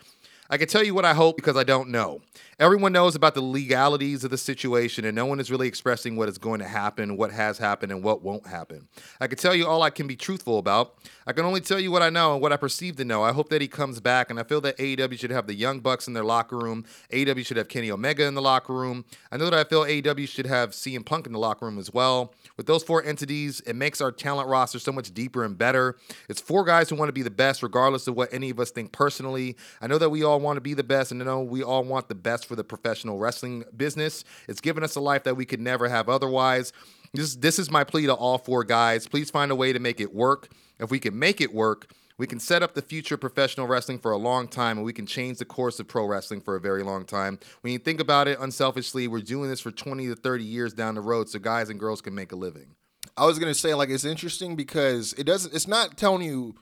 "I can tell you what I hope because I don't know. Everyone knows about the legalities of the situation, and no one is really expressing what is going to happen, what has happened, and what won't happen. I can tell you all I can be truthful about. I can only tell you what I know and what I perceive to know. I hope that he comes back, and I feel that A E W should have the Young Bucks in their locker room. A E W should have Kenny Omega in the locker room. I know that I feel A E W should have C M Punk in the locker room as well. With those four entities, it makes our talent roster so much deeper and better. It's four guys who want to be the best, regardless of what any of us think personally. I know that we all want to be the best, and I know we all want the best for the professional wrestling business. It's given us a life that we could never have otherwise. This, this is my plea to all four guys. Please find a way to make it work. If we can make it work, we can set up the future of professional wrestling for a long time, and we can change the course of pro wrestling for a very long time. When you think about it unselfishly, we're doing this for twenty to thirty years down the road so guys and girls can make a living." I was going to say, like, it's interesting because it doesn't, it's not telling you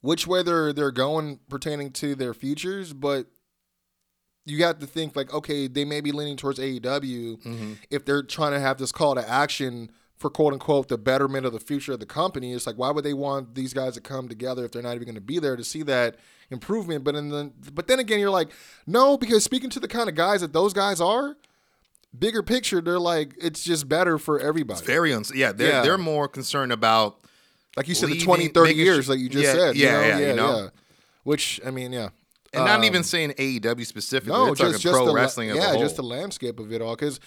which way they're, they're going pertaining to their futures, but you have to think, like, okay, they may be leaning towards A E W mm-hmm. if they're trying to have this call to action for quote unquote the betterment of the future of the company. It's like, why would they want these guys to come together if they're not even going to be there to see that improvement? But in the but then again, you're like, no, because speaking to the kind of guys that those guys are, bigger picture, they're like, it's just better for everybody. It's very uns- yeah, they're yeah. they're more concerned about, like you said, leading, the twenty, thirty years, sh- like you just yeah, said. Yeah, you know? yeah, yeah, you know? yeah. Which I mean, yeah. And um, not even saying A E W specifically. No, it's just, just pro the, wrestling. Yeah, as a whole. Just the landscape of it all, because.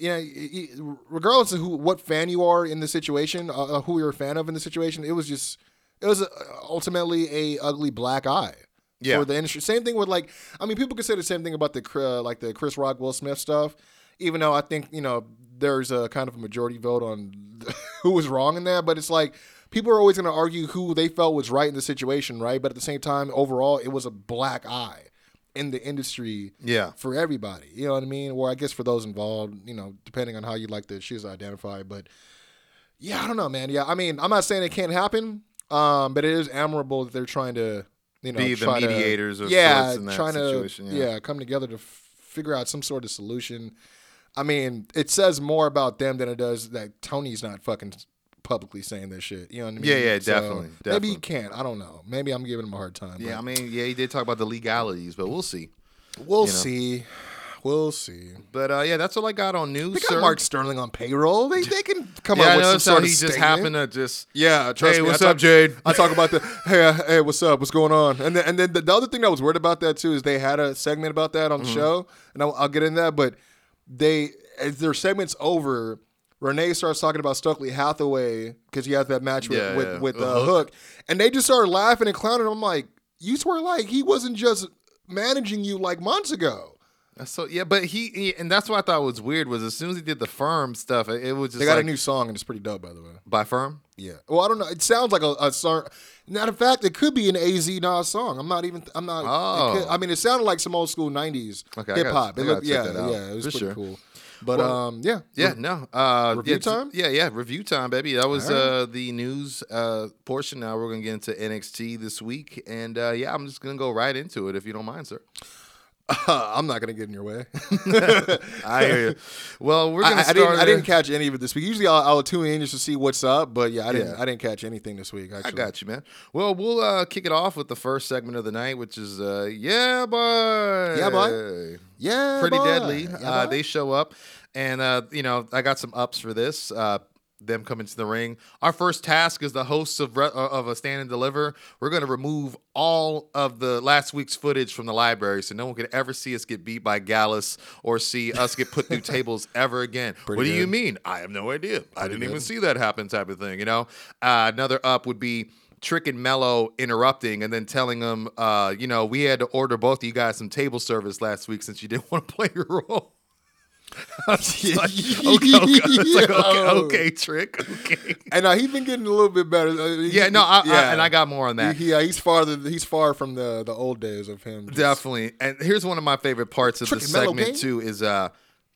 Yeah, you know, regardless of who, what fan you are in the situation, uh, who you're a fan of in the situation, it was just, it was a, ultimately a ugly black eye yeah. for the industry. Same thing with, like, I mean, people could say the same thing about the uh, like the Chris Rock, Will Smith stuff, even though I think, you know, there's a kind of a majority vote on who was wrong in that, but it's like people are always going to argue who they felt was right in the situation, right? But at the same time, overall, it was a black eye in the industry yeah. for everybody. You know what I mean? Or I guess for those involved, you know, depending on how you like the issues identified. But yeah, I don't know, man. Yeah, I mean, I'm not saying it can't happen, um, but it is admirable that they're trying to, you know, be the mediators to, or yeah, in that trying situation, to, yeah. yeah, come together to f- figure out some sort of solution. I mean, it says more about them than it does that Tony's not fucking publicly saying this shit, you know what I mean? Yeah, yeah, so definitely, definitely. Maybe he can't. I don't know. Maybe I'm giving him a hard time. Yeah, but. I mean, yeah, he did talk about the legalities, but we'll see. We'll you see. Know. We'll see. But uh, yeah, that's all I got on news. They got sir. Mark Sterling on payroll. They they can come yeah, up I with know, some so sort of he statement. Just happened to just yeah. Trust hey, me, what's I talk, up, Jade? I talk about the hey, hey, what's up? What's going on? And then, and then the, the other thing that was weird about that too is they had a segment about that on mm-hmm. the show, and I'll, I'll get into that. But they as their segment's over. Renee starts talking about Stokely Hathaway because he had that match with yeah, with, yeah. with uh, uh-huh. Hook, and they just started laughing and clowning. I'm like, you swear like he wasn't just managing you like months ago. So yeah, but he, he and that's what I thought was weird was as soon as he did the Firm stuff, it, it was just they got like, a new song and it's pretty dope, by the way. By Firm? Yeah. Well, I don't know. It sounds like a, a song. Matter of fact, it could be an A Z Nas song. I'm not even. I'm not. Oh. Could, I mean, it sounded like some old school nineties okay, hip hop. It looked, yeah, yeah, it was For pretty sure. cool. But well, um, yeah, yeah, re- no, uh, review yeah, time. Yeah, yeah, review time, baby. That was right. uh, the news uh, portion. Now we're gonna get into N X T this week, and uh, yeah, I'm just gonna go right into it if you don't mind, sir. Uh, I'm not gonna get in your way. I hear you. Well, we're gonna. I, I, start didn't, I didn't catch any of it this week. Usually, I'll, I'll tune in just to see what's up, but yeah, I didn't. Yeah. I didn't catch anything this week. Actually. I got you, man. Well, we'll uh, kick it off with the first segment of the night, which is uh, yeah, boy, yeah, boy, yeah, pretty boy. deadly. Yeah, uh, they show up, and uh, you know, I got some ups for this. Uh, them coming to the ring. Our first task is the hosts of, re- of a Stand and Deliver. We're going to remove all of the last week's footage from the library so no one could ever see us get beat by Gallus or see us get put through tables ever again. Pretty what good. do you mean? I have no idea. Pretty I didn't good. even see that happen type of thing, you know? Uh, another up would be Trick and Mello interrupting and then telling them, uh, you know, we had to order both of you guys some table service last week since you didn't want to play your role. I was like, okay, okay. It's like, okay, okay, Trick. Okay, and uh, he's been getting a little bit better. Uh, he, yeah, no, I, yeah. I, and I got more on that. He, yeah, he's farther. He's far from the, the old days of him. Just. Definitely. And here's one of my favorite parts of the segment too is, uh,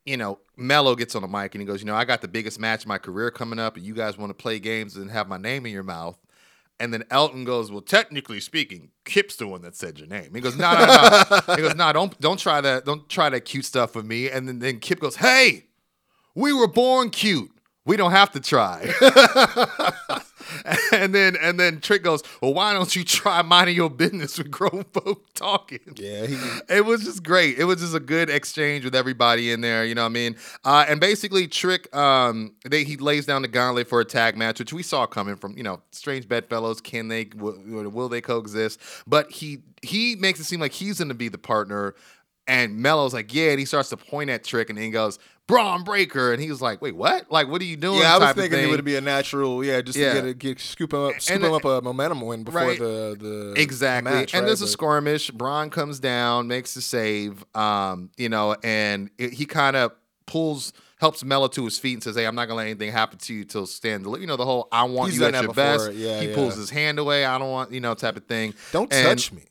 you know, Mello gets on the mic and he goes, you know, I got the biggest match of my career coming up, and you guys want to play games and have my name in your mouth. And then Elton goes, well, technically speaking, Kip's the one that said your name. He goes, no, no, no. He goes, no, don't, don't try that. Don't try that cute stuff with me. And then, then Kip goes, hey, we were born cute. We don't have to try. and then and then Trick goes, well, why don't you try minding your business with grown folk talking? Yeah. He, it was just great. It was just a good exchange with everybody in there. You know what I mean? Uh, and basically, Trick, um, they, he lays down the gauntlet for a tag match, which we saw coming from, you know, strange bedfellows. Can they, w- will they coexist? But he he makes it seem like he's going to be the partner. And Mello's like, yeah, and he starts to point at Trick, and then he goes, Braun Breaker, and he was like, wait, what? Like, what are you doing? Yeah, I was thinking it would be a natural, yeah, just yeah. to get, a, get scoop him up, scoop and, him up a momentum win before right. the, the exactly. the match, and right? there's but. a skirmish. Braun comes down, makes the save, um, you know, and it, he kind of pulls. Helps Mello to his feet and says, hey, I'm not going to let anything happen to you till stand. You know, the whole, I want He's you at your before. best. Yeah, he yeah. pulls his hand away. I don't want, you know, type of thing. Don't and, touch me.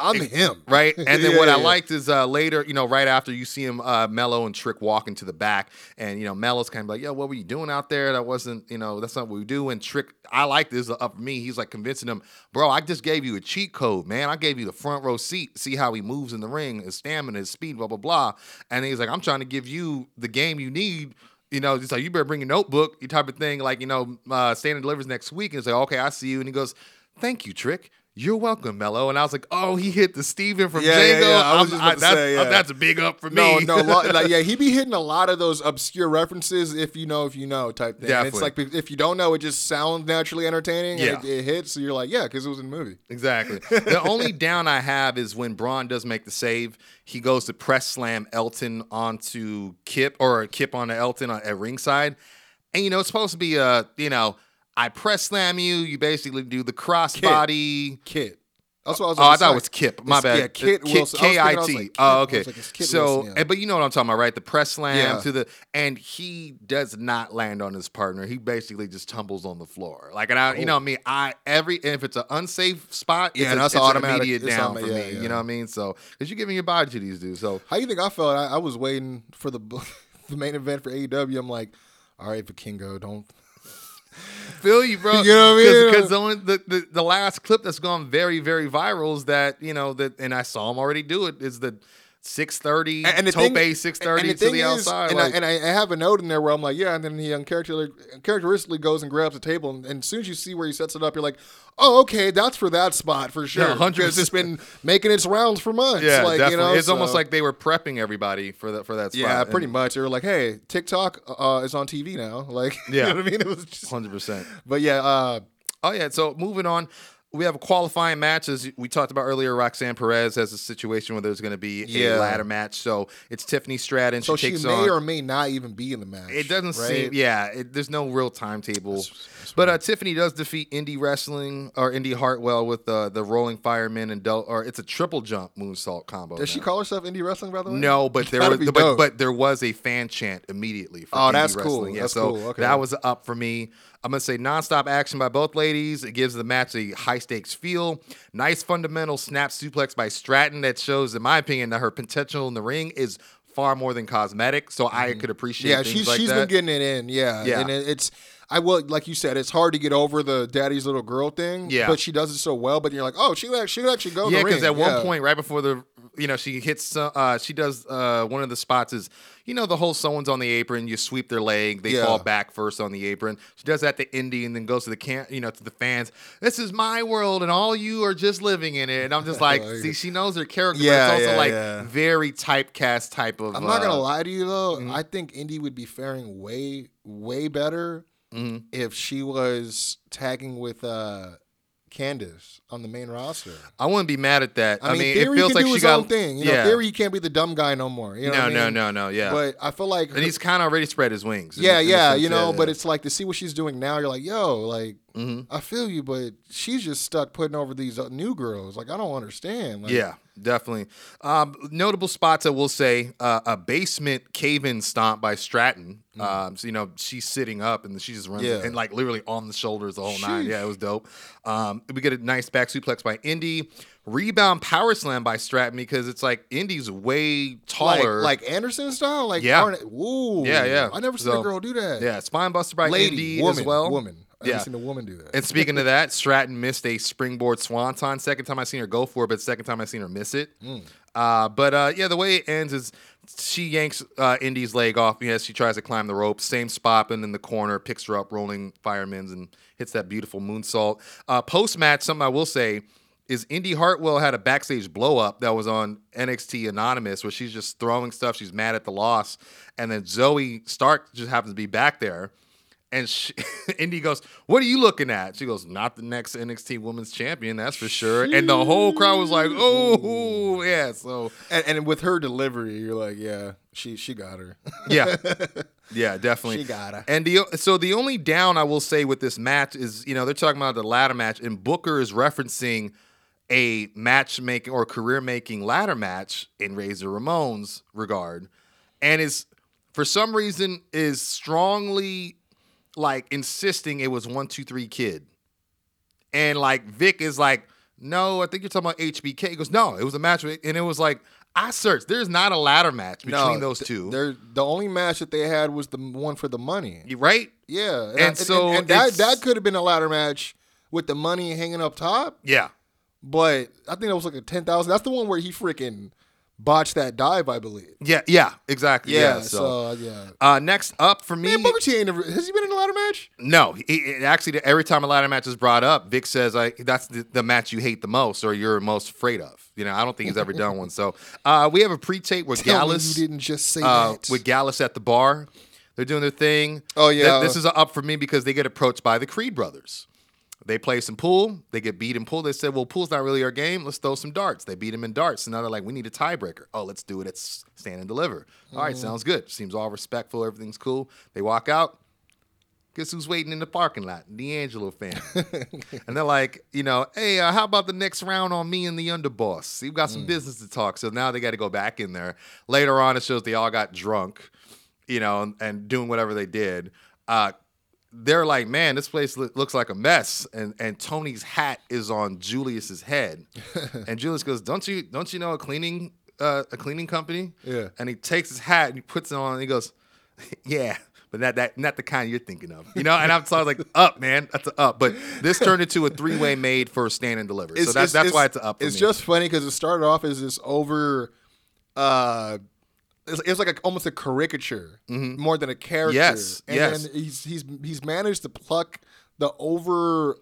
I'm him. Right? And then yeah, what yeah. I liked is uh, later, you know, right after you see him, uh, Mello and Trick walking to the back. And, you know, Mello's kind of like, yo, what were you doing out there? That wasn't, you know, that's not what we do. And Trick, I like this up for me. He's like convincing him, bro, I just gave you a cheat code, man. I gave you the front row seat. See how he moves in the ring, his stamina, his speed, blah, blah, blah. And he's like, I'm trying to give you the game you need. Need, you know, it's like, you better bring your notebook, you type of thing, like, you know, uh, Stand and Deliver's next week. And it's like, okay, I see you. And he goes, thank you, Trick. You're welcome, Mello. And I was like, oh, he hit the Steven from yeah, Django. Yeah, yeah. I was just about I, to that's, say, yeah. uh, that's a big up for me. No, no, like, yeah, he be hitting a lot of those obscure references, if you know, if you know, type thing. Definitely. And it's like, if you don't know, it just sounds naturally entertaining. Yeah. And it, it hits, so you're like, yeah, because it was in the movie. Exactly. The only down I have is when Braun does make the save, he goes to press slam Elton onto Kip, or Kip onto Elton at ringside. And, you know, it's supposed to be, a, you know, I press slam you. You basically do the crossbody. Kit. Kit. That's what I was oh, I thought it was Kip. My bad. Yeah, Kit Wilson. K I T. Oh, okay. So, but you know what I'm talking about, right? The press slam yeah. to the, and he does not land on his partner. He basically just tumbles on the floor. Like, and I, oh. you know what I mean? I, every, if it's an unsafe spot, yeah, it's, and a, it's automatic, an immediate it's down for yeah, me. Yeah. You know what I mean? So, because you're giving your body to these dudes. So, how you think I felt? I, I was waiting for the, the main event for A E W. I'm like, all right, Vikingo, don't. Feel you, bro. You know what I mean? Because the, the the last clip that's gone very, very viral is that, you know, that, and I saw him already do it, is the six thirty, and the Tope thing, six thirty and the to the is, outside. And, like, I, and I have a note in there where I'm like, yeah, and then he uncharacteristically goes and grabs the table, and, and as soon as you see where he sets it up, you're like, oh, okay, that's for that spot for sure. Yeah, because it's been making its rounds for months. Yeah, like, definitely. You know, it's so. almost like they were prepping everybody for that for that spot. Yeah, pretty and, much. They were like, hey, TikTok uh, is on T V now. Like, yeah. You know what I mean? It was just, one hundred percent. But yeah. Uh, oh, yeah. So moving on. we have a qualifying match, as we talked about earlier. Roxanne Perez has a situation where there's going to be yeah. a ladder match, so it's Tiffany Stratton. So she, she may on. or may not even be in the match. It doesn't right? seem, yeah. It, there's no real timetable, that's, that's but uh, Tiffany does defeat Indy Wrestling or Indy Hartwell with uh, the Rolling Fireman and Del, or it's a triple jump moonsault combo. Does now. she call herself Indy Wrestling, by the way? No, but there was the, but, but there was a fan chant immediately. For oh, Indy that's Wrestling. cool. Yeah, that's so cool. Okay. That was up for me. I'm going to say nonstop action by both ladies. It gives the match a high-stakes feel. Nice fundamental snap suplex by Stratton that shows, in my opinion, that her potential in the ring is far more than cosmetic. So I could appreciate yeah, things she's, like she's that. Yeah, she's been getting it in. Yeah. yeah. And it's... I will, like you said, it's hard to get over the daddy's little girl thing, yeah. but she does it so well. But you're like, oh, she she actually go. Yeah, because at yeah. one point, right before the, you know, she hits, uh, she does uh, one of the spots is, you know, the whole someone's on the apron, you sweep their leg, they yeah. fall back first on the apron. She does that to Indy and then goes to the can, you know, to the fans. This is my world, and all you are just living in it. And I'm just like, see, she knows her character. Yeah, but it's also yeah, like yeah. very typecast type of. I'm not gonna uh, lie to you though. Mm-hmm. I think Indy would be faring way way better. Mm-hmm. If she was tagging with uh, Candace on the main roster, I wouldn't be mad at that. I, I mean, mean Theory it feels can like do she his got own thing. You yeah. know, Theory, you can't be the dumb guy no more. You know no, what I mean? no, no, no. Yeah, but I feel like, and her, he's kind of already spread his wings. Yeah, yeah, sense. you know. Yeah, yeah. But it's like to see what she's doing now. You're like, yo, like mm-hmm. I feel you, but she's just stuck putting over these new girls. Like I don't understand. Like, yeah. Definitely. Um, notable spots, I will say, uh, a basement cave-in stomp by Stratton. Mm-hmm. Um, so, you know, she's sitting up, and she just runs yeah. and, like, literally on the shoulders the whole Sheesh. nine. Yeah, it was dope. Um, we get a nice back suplex by Indy. Rebound power slam by Stratton because it's, like, Indy's way taller. Like, like Anderson style? Like yeah. Arnett. Woo. Yeah, yeah. I never so, seen a girl do that. Yeah, spine buster by Lady, Indy woman, as well. woman. I've yeah. seen a woman do that. And speaking of that, Stratton missed a springboard swanton. Second time I seen her go for it, but second time I seen her miss it. Mm. Uh, but uh, yeah, the way it ends is she yanks uh, Indy's leg off. Yes, she tries to climb the rope. Same spot, and in the corner, picks her up, rolling firemen's, and hits that beautiful moonsault. Uh, Post match, something I will say is Indy Hartwell had a backstage blow up that was on N X T Anonymous, where she's just throwing stuff. She's mad at the loss, and then Zoe Stark just happens to be back there. And she, Indy goes, "What are you looking at?" She goes, "Not the next N X T Women's Champion, that's for sure." And the whole crowd was like, "Oh, yeah!" So, and, and with her delivery, you're like, "Yeah, she she got her." Yeah, yeah, definitely, she got her. And the so the only down I will say with this match is, you know, they're talking about the ladder match, and Booker is referencing a matchmaking or career making ladder match in Razor Ramon's regard, and is for some reason is strongly. Like insisting it was one, two, three kid. And like Vic is like, no, I think you're talking about H B K. He goes, no, it was a match. And it was like, I searched. There's not a ladder match between no, those two. Th- the only match that they had was the one for the money. Right? Yeah. And, and I, so and, and that, that could have been a ladder match with the money hanging up top. Yeah. But I think that was like a ten thousand dollars. That's the one where he freaking... botched that dive, I believe. Yeah, yeah, exactly. Yeah, yeah so, so yeah. Uh, next up for me, man, Booker T ain't never has he been in a ladder match? No, he, it, actually, every time a ladder match is brought up, Vic says, "I that's the, the match you hate the most, or you're most afraid of." You know, I don't think he's ever done one. So uh, we have a pre-tape with Tell Gallus. Me you didn't just say uh, that with Gallus at the bar. They're doing their thing. Oh yeah, Th- this is up for me because they get approached by the Creed brothers. They play some pool. They get beat in pool. They said, well, pool's not really our game. Let's throw some darts. They beat him in darts. And now they're like, we need a tiebreaker. Oh, let's do it. It's stand and deliver. Mm. All right, sounds good. Seems all respectful. Everything's cool. They walk out. Guess who's waiting in the parking lot? D'Angelo fan. And they're like, you know, hey, uh, how about the next round on me and the underboss? You've got some mm. business to talk. So now they got to go back in there. Later on, it shows they all got drunk, you know, and, and doing whatever they did. Uh They're like, man, this place looks like a mess, and and Tony's hat is on Julius's head, and Julius goes, don't you don't you know a cleaning uh, a cleaning company? Yeah, and he takes his hat and he puts it on, and he goes, yeah, but not that not the kind you're thinking of, you know. And I'm so I was like, up, man, that's an up. But this turned into a three way made for stand and deliver, it's, so that's it's, that's it's, why it's an up. For it's me. Just funny because it started off as this over. Uh, It's, it's like a, almost a caricature, mm-hmm. more than a character. Yes, and, yes. And he's he's he's managed to pluck the over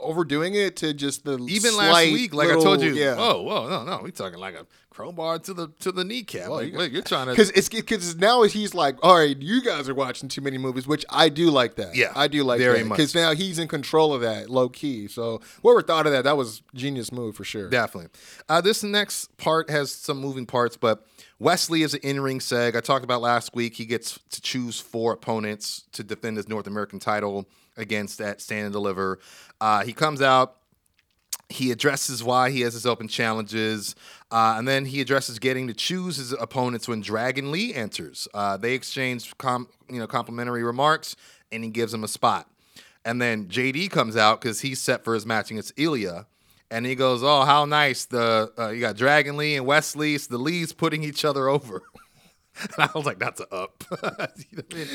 overdoing it to just the even slight last week, like little, I told you. Yeah. Oh, whoa, no, no, we talking like a crowbar to the to the kneecap. Well, like, you wait, you're trying to because it's because now he's like, all right, you guys are watching too many movies, which I do like that. Yeah, I do like very that because now he's in control of that low key. So whoever thought of that, that was genius move for sure. Definitely. Uh, this next part has some moving parts, but Wesley is an in-ring seg. I talked about last week. He gets to choose four opponents to defend his North American title against that Stand and Deliver. Uh, he comes out. He addresses why he has his open challenges, uh, and then he addresses getting to choose his opponents when Dragon Lee enters. Uh, they exchange com- you know, complimentary remarks, and he gives him a spot. And then J D comes out because he's set for his match against Ilya, and he goes, oh, how nice. The uh, you got Dragon Lee and Wesley, so the Lees putting each other over. And I was like, that's a up. You know what I mean?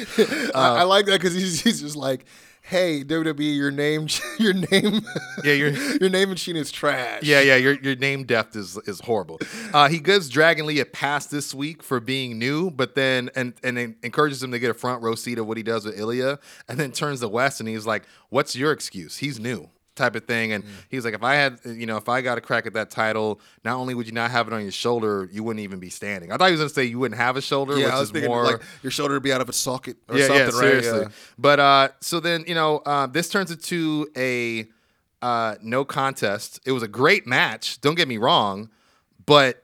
uh, I, I like that because he's, he's just like, hey, W W E, your name, your name, yeah, your your name machine is trash. Yeah, yeah, your your name depth is is horrible. Uh, he gives Dragon Lee a pass this week for being new, but then and and encourages him to get a front row seat of what he does with Ilya, and then turns to Wes and he's like, "What's your excuse? He's new," type of thing. And mm. he's like, "If I had, you know, if I got a crack at that title, not only would you not have it on your shoulder, you wouldn't even be standing." I thought he was gonna say you wouldn't have a shoulder, yeah, which I was is thinking more like your shoulder would be out of a socket or yeah, something, yeah, seriously. Right? Yeah. But uh, so then you know uh, this turns into a uh, no contest. It was a great match. Don't get me wrong, but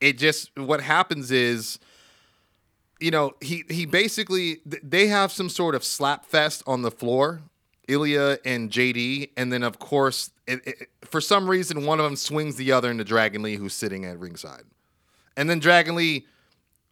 it just what happens is. You know, he he basically they have some sort of slap fest on the floor. Ilya and J D, and then of course, it, it, for some reason, one of them swings the other into Dragon Lee, who's sitting at ringside, and then Dragon Lee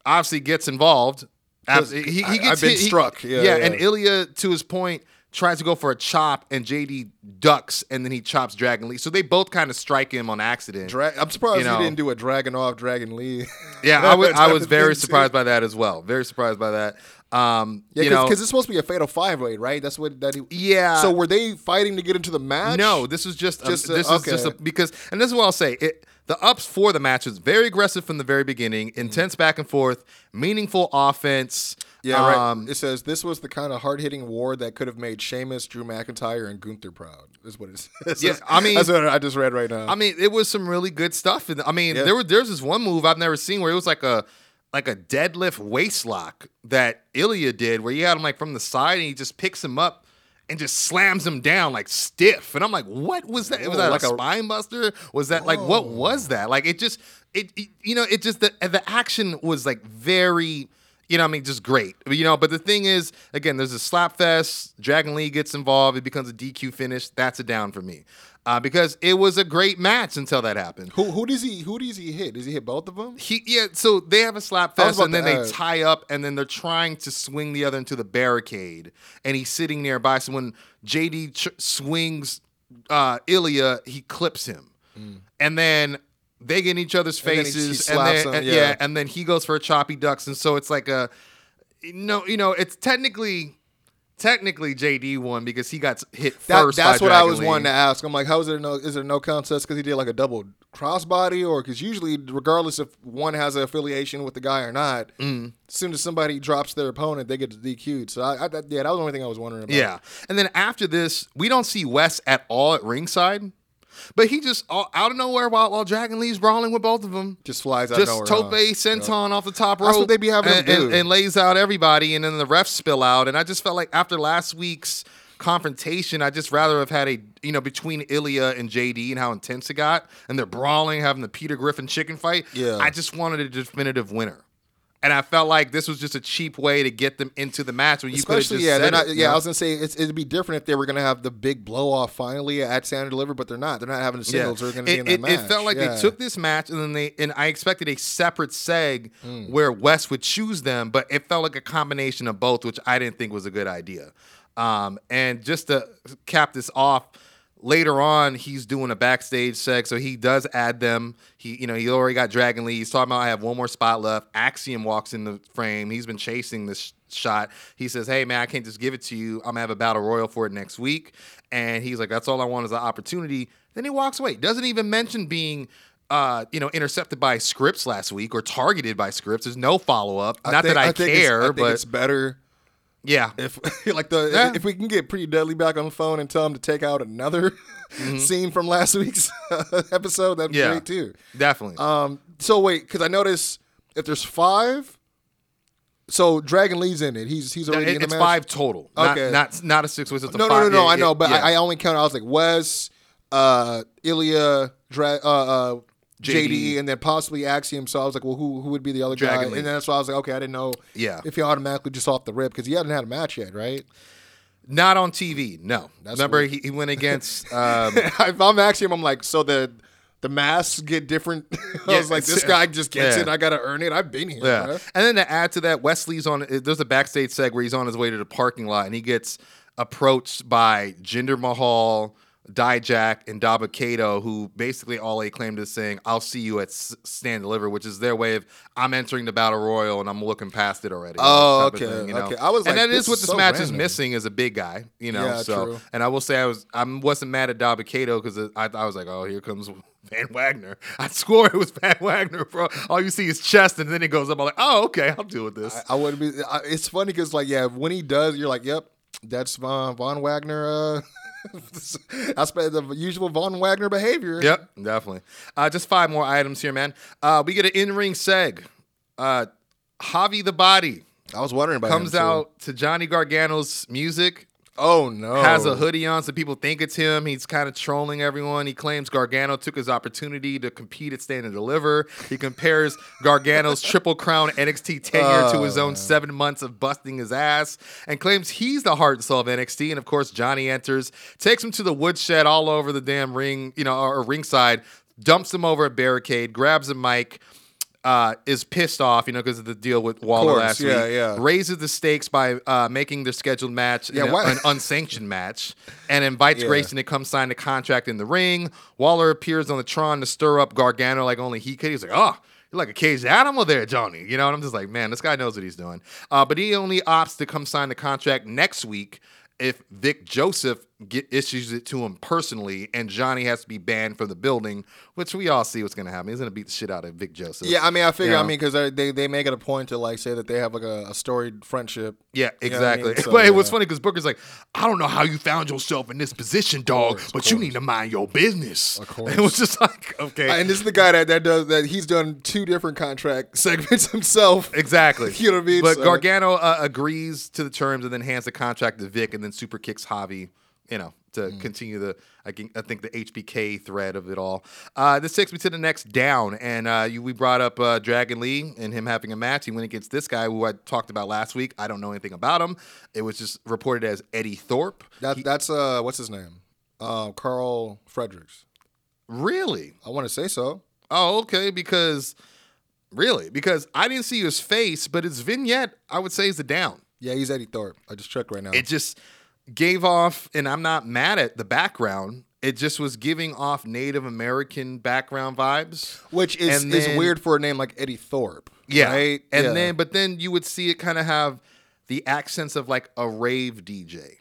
obviously gets involved. He, he gets I've been hit. struck, he, yeah, yeah, yeah. And Ilya, to his point, tries to go for a chop, and J D ducks, and then he chops Dragon Lee. So they both kind of strike him on accident. Dra- I'm surprised you know. he didn't do a dragon off Dragon Lee. Yeah, I was, I was very surprised too. by that as well. Very surprised by that. Um, yeah, because it's supposed to be a fatal five-way, right? That's what that. He, yeah. So were they fighting to get into the match? No, this was just, just a, this a, okay. is just a, because, and this is what I'll say. It, the ups for the match was very aggressive from the very beginning, intense back and forth, meaningful offense. Yeah, right. Um, it says this was the kind of hard-hitting war that could have made Sheamus, Drew McIntyre, and Gunther proud. Is what it says. Yeah, I mean, that's what I just read right now. I mean, it was some really good stuff. And I mean, yeah. there was there's this one move I've never seen where it was like a like a deadlift waist lock that Ilya did, where he had him like from the side and he just picks him up and just slams him down like stiff. And I'm like, what was that? Whoa, was that like a spine buster? Was that whoa. like what was that? Like it just it, it you know it just the the action was like very. You know what I mean? Just great. You know, but the thing is, again, there's a slap fest. Dragon Lee gets involved. It becomes a D Q finish. That's a down for me. Uh, because it was a great match until that happened. Who who does he who does he hit? Does he hit both of them? He yeah, so they have a slap fest and then add. they tie up and then they're trying to swing the other into the barricade. And he's sitting nearby. So when J D ch- swings uh, Ilya, he clips him. Mm. And then they get in each other's faces, and, then he, he and then, him, yeah. yeah, and then he goes for a choppy ducks, and so it's like a, no, you know, it's technically, technically J D won because he got hit first. That, that's by what Dragon I was Lee. wanting to ask. I'm like, how is there no? Is there no contest because he did like a double crossbody, or because usually, regardless if one has an affiliation with the guy or not, mm. as soon as somebody drops their opponent, they get D Q'd. So I, I, that, yeah, that was the only thing I was wondering about. Yeah, and then after this, we don't see Wes at all at ringside. But he just, all, out of nowhere, while, while Dragon Lee's brawling with both of them. Just flies out of nowhere. Just tope huh? senton yeah. off the top rope. That's what they be having and, him do. And, and lays out everybody, and then the refs spill out. And I just felt like after last week's confrontation, I just rather have had a, you know, between Ilya and J D and how intense it got, and they're brawling, having the Peter Griffin chicken fight. Yeah. I just wanted a definitive winner. And I felt like this was just a cheap way to get them into the match when you could have just yeah, said not, it, yeah, know? I was gonna say it's, it'd be different if they were gonna have the big blow off finally at Stand and Deliver, but they're not. They're not having the singles. Yeah. They're gonna it, be in that it, match. It felt like yeah. they took this match and then they and I expected a separate seg mm. where Wes would choose them, but it felt like a combination of both, which I didn't think was a good idea. Um, and just to cap this off. Later on, he's doing a backstage seg, so he does add them. He, you know, he already got Dragon Lee. He's talking about I have one more spot left. Axiom walks in the frame. He's been chasing this sh- shot. He says, "Hey man, I can't just give it to you. I'm gonna have a battle royal for it next week." And he's like, "That's all I want is an opportunity." Then he walks away. Doesn't even mention being, uh, you know, intercepted by Scripps last week or targeted by Scripps. There's no follow up. Not think, that I, I care, I think but it's better. Yeah, if like the yeah. if, if we can get Pretty Deadly back on the phone and tell him to take out another mm-hmm. scene from last week's episode, that'd be yeah, great too. Definitely. Um, So wait, because I notice if there's five, so Dragon Lee's in it. He's he's already no, it, in the it's match. It's five total. Okay, not not, not a six. It's a no, five. No, no, no. Yeah, I know, yeah, but yeah. I, I only counted. I was like Wes, uh, Ilya, Dra- uh, uh, J D, J D, and then possibly Axiom. So I was like, well, who who would be the other Dragon guy? Lee. And then that's why I was like, okay, I didn't know. Yeah. If he automatically just off the rip because he hadn't had a match yet, right? Not on T V, no. That's Remember, he, he went against... Um, if I'm Axiom, I'm like, so the the masks get different? I yeah, was like, this guy just gets yeah. it. I got to earn it. I've been here. Yeah. Bro. And then to add to that, Wesley's on... There's a backstage seg where he's on his way to the parking lot, and he gets approached by Jinder Mahal, Dijak, and Dabba Kato, who basically all acclaimed as saying, I'll see you at Stand and Deliver, which is their way of, I'm entering the Battle Royal and I'm looking past it already. Oh, okay. Thing, you know? Okay. I was like, and that is what this so match random. is missing is a big guy, you know. Yeah, so true. And I will say I was I wasn't mad at Dabba Kato because I, I was like, oh, here comes Van Wagner. I swore it was Van Wagner, bro. All you see is chest, and then it goes up. I'm like, oh, okay, I'll deal with this. I, I wouldn't be. I, it's funny because like, yeah, when he does, you're like, yep, that's Von, Von Wagner. Uh, That's the usual Von Wagner behavior. Yep, definitely. Uh, just five more items here, man. Uh, we get an in-ring seg. Uh, Javi the Body. I was wondering about comes him out to Johnny Gargano's music. Oh, no. Has a hoodie on, so people think it's him. He's kind of trolling everyone. He claims Gargano took his opportunity to compete at Stand and Deliver. He compares Gargano's Triple Crown N X T tenure oh, to his own man. seven months of busting his ass and claims he's the heart and soul of N X T. And, of course, Johnny enters, takes him to the woodshed all over the damn ring, you know, or ringside, dumps him over a barricade, grabs a mic, Uh, is pissed off, you know, because of the deal with Waller course, last yeah, week. Yeah. Raises the stakes by uh, making their scheduled match yeah, an, an unsanctioned match, and invites yeah. Grayson to come sign the contract in the ring. Waller appears on the Tron to stir up Gargano like only he could. He's like, oh, you're like a caged animal there, Johnny. You know, and I'm just like, man, this guy knows what he's doing. Uh, but he only opts to come sign the contract next week if Vic Joseph get, issues it to him personally, and Johnny has to be banned from the building, which we all see what's going to happen. He's going to beat the shit out of Vic Joseph. Yeah, I mean, I figure, you know? I mean, because they, they make it a point to, like, say that they have, like, a, a storied friendship. Yeah, exactly. You know what I mean? So, but yeah. It was funny because Booker's like, I don't know how you found yourself in this position, dog, course, but you need to mind your business. Of course. And it was just like, okay. Uh, and this is the guy that, that does that. He's done two different contract segments himself. Exactly. You know what I mean? But so. Gargano uh, agrees to the terms and then hands the contract to Vic and then super kicks Javi, you know, to mm. continue the, I think, the H B K thread of it all. Uh, this takes me to the next down, and uh, you, we brought up uh, Dragon Lee and him having a match. He went against this guy who I talked about last week. I don't know anything about him. It was just reported as Eddie Thorpe. That, he, that's, uh, what's his name? Uh, Carl Fredericks. Really? I want to say so. Oh, okay, because, really, because I didn't see his face, but his vignette, I would say, is a down. Yeah, he's Eddie Thorpe. I just checked right now. It just... gave off, and I'm not mad at the background, it just was giving off Native American background vibes. Which is, then, is weird for a name like Eddie Thorpe. Yeah. Right? And yeah. then, but then you would see it kind of have the accents of like a rave D J.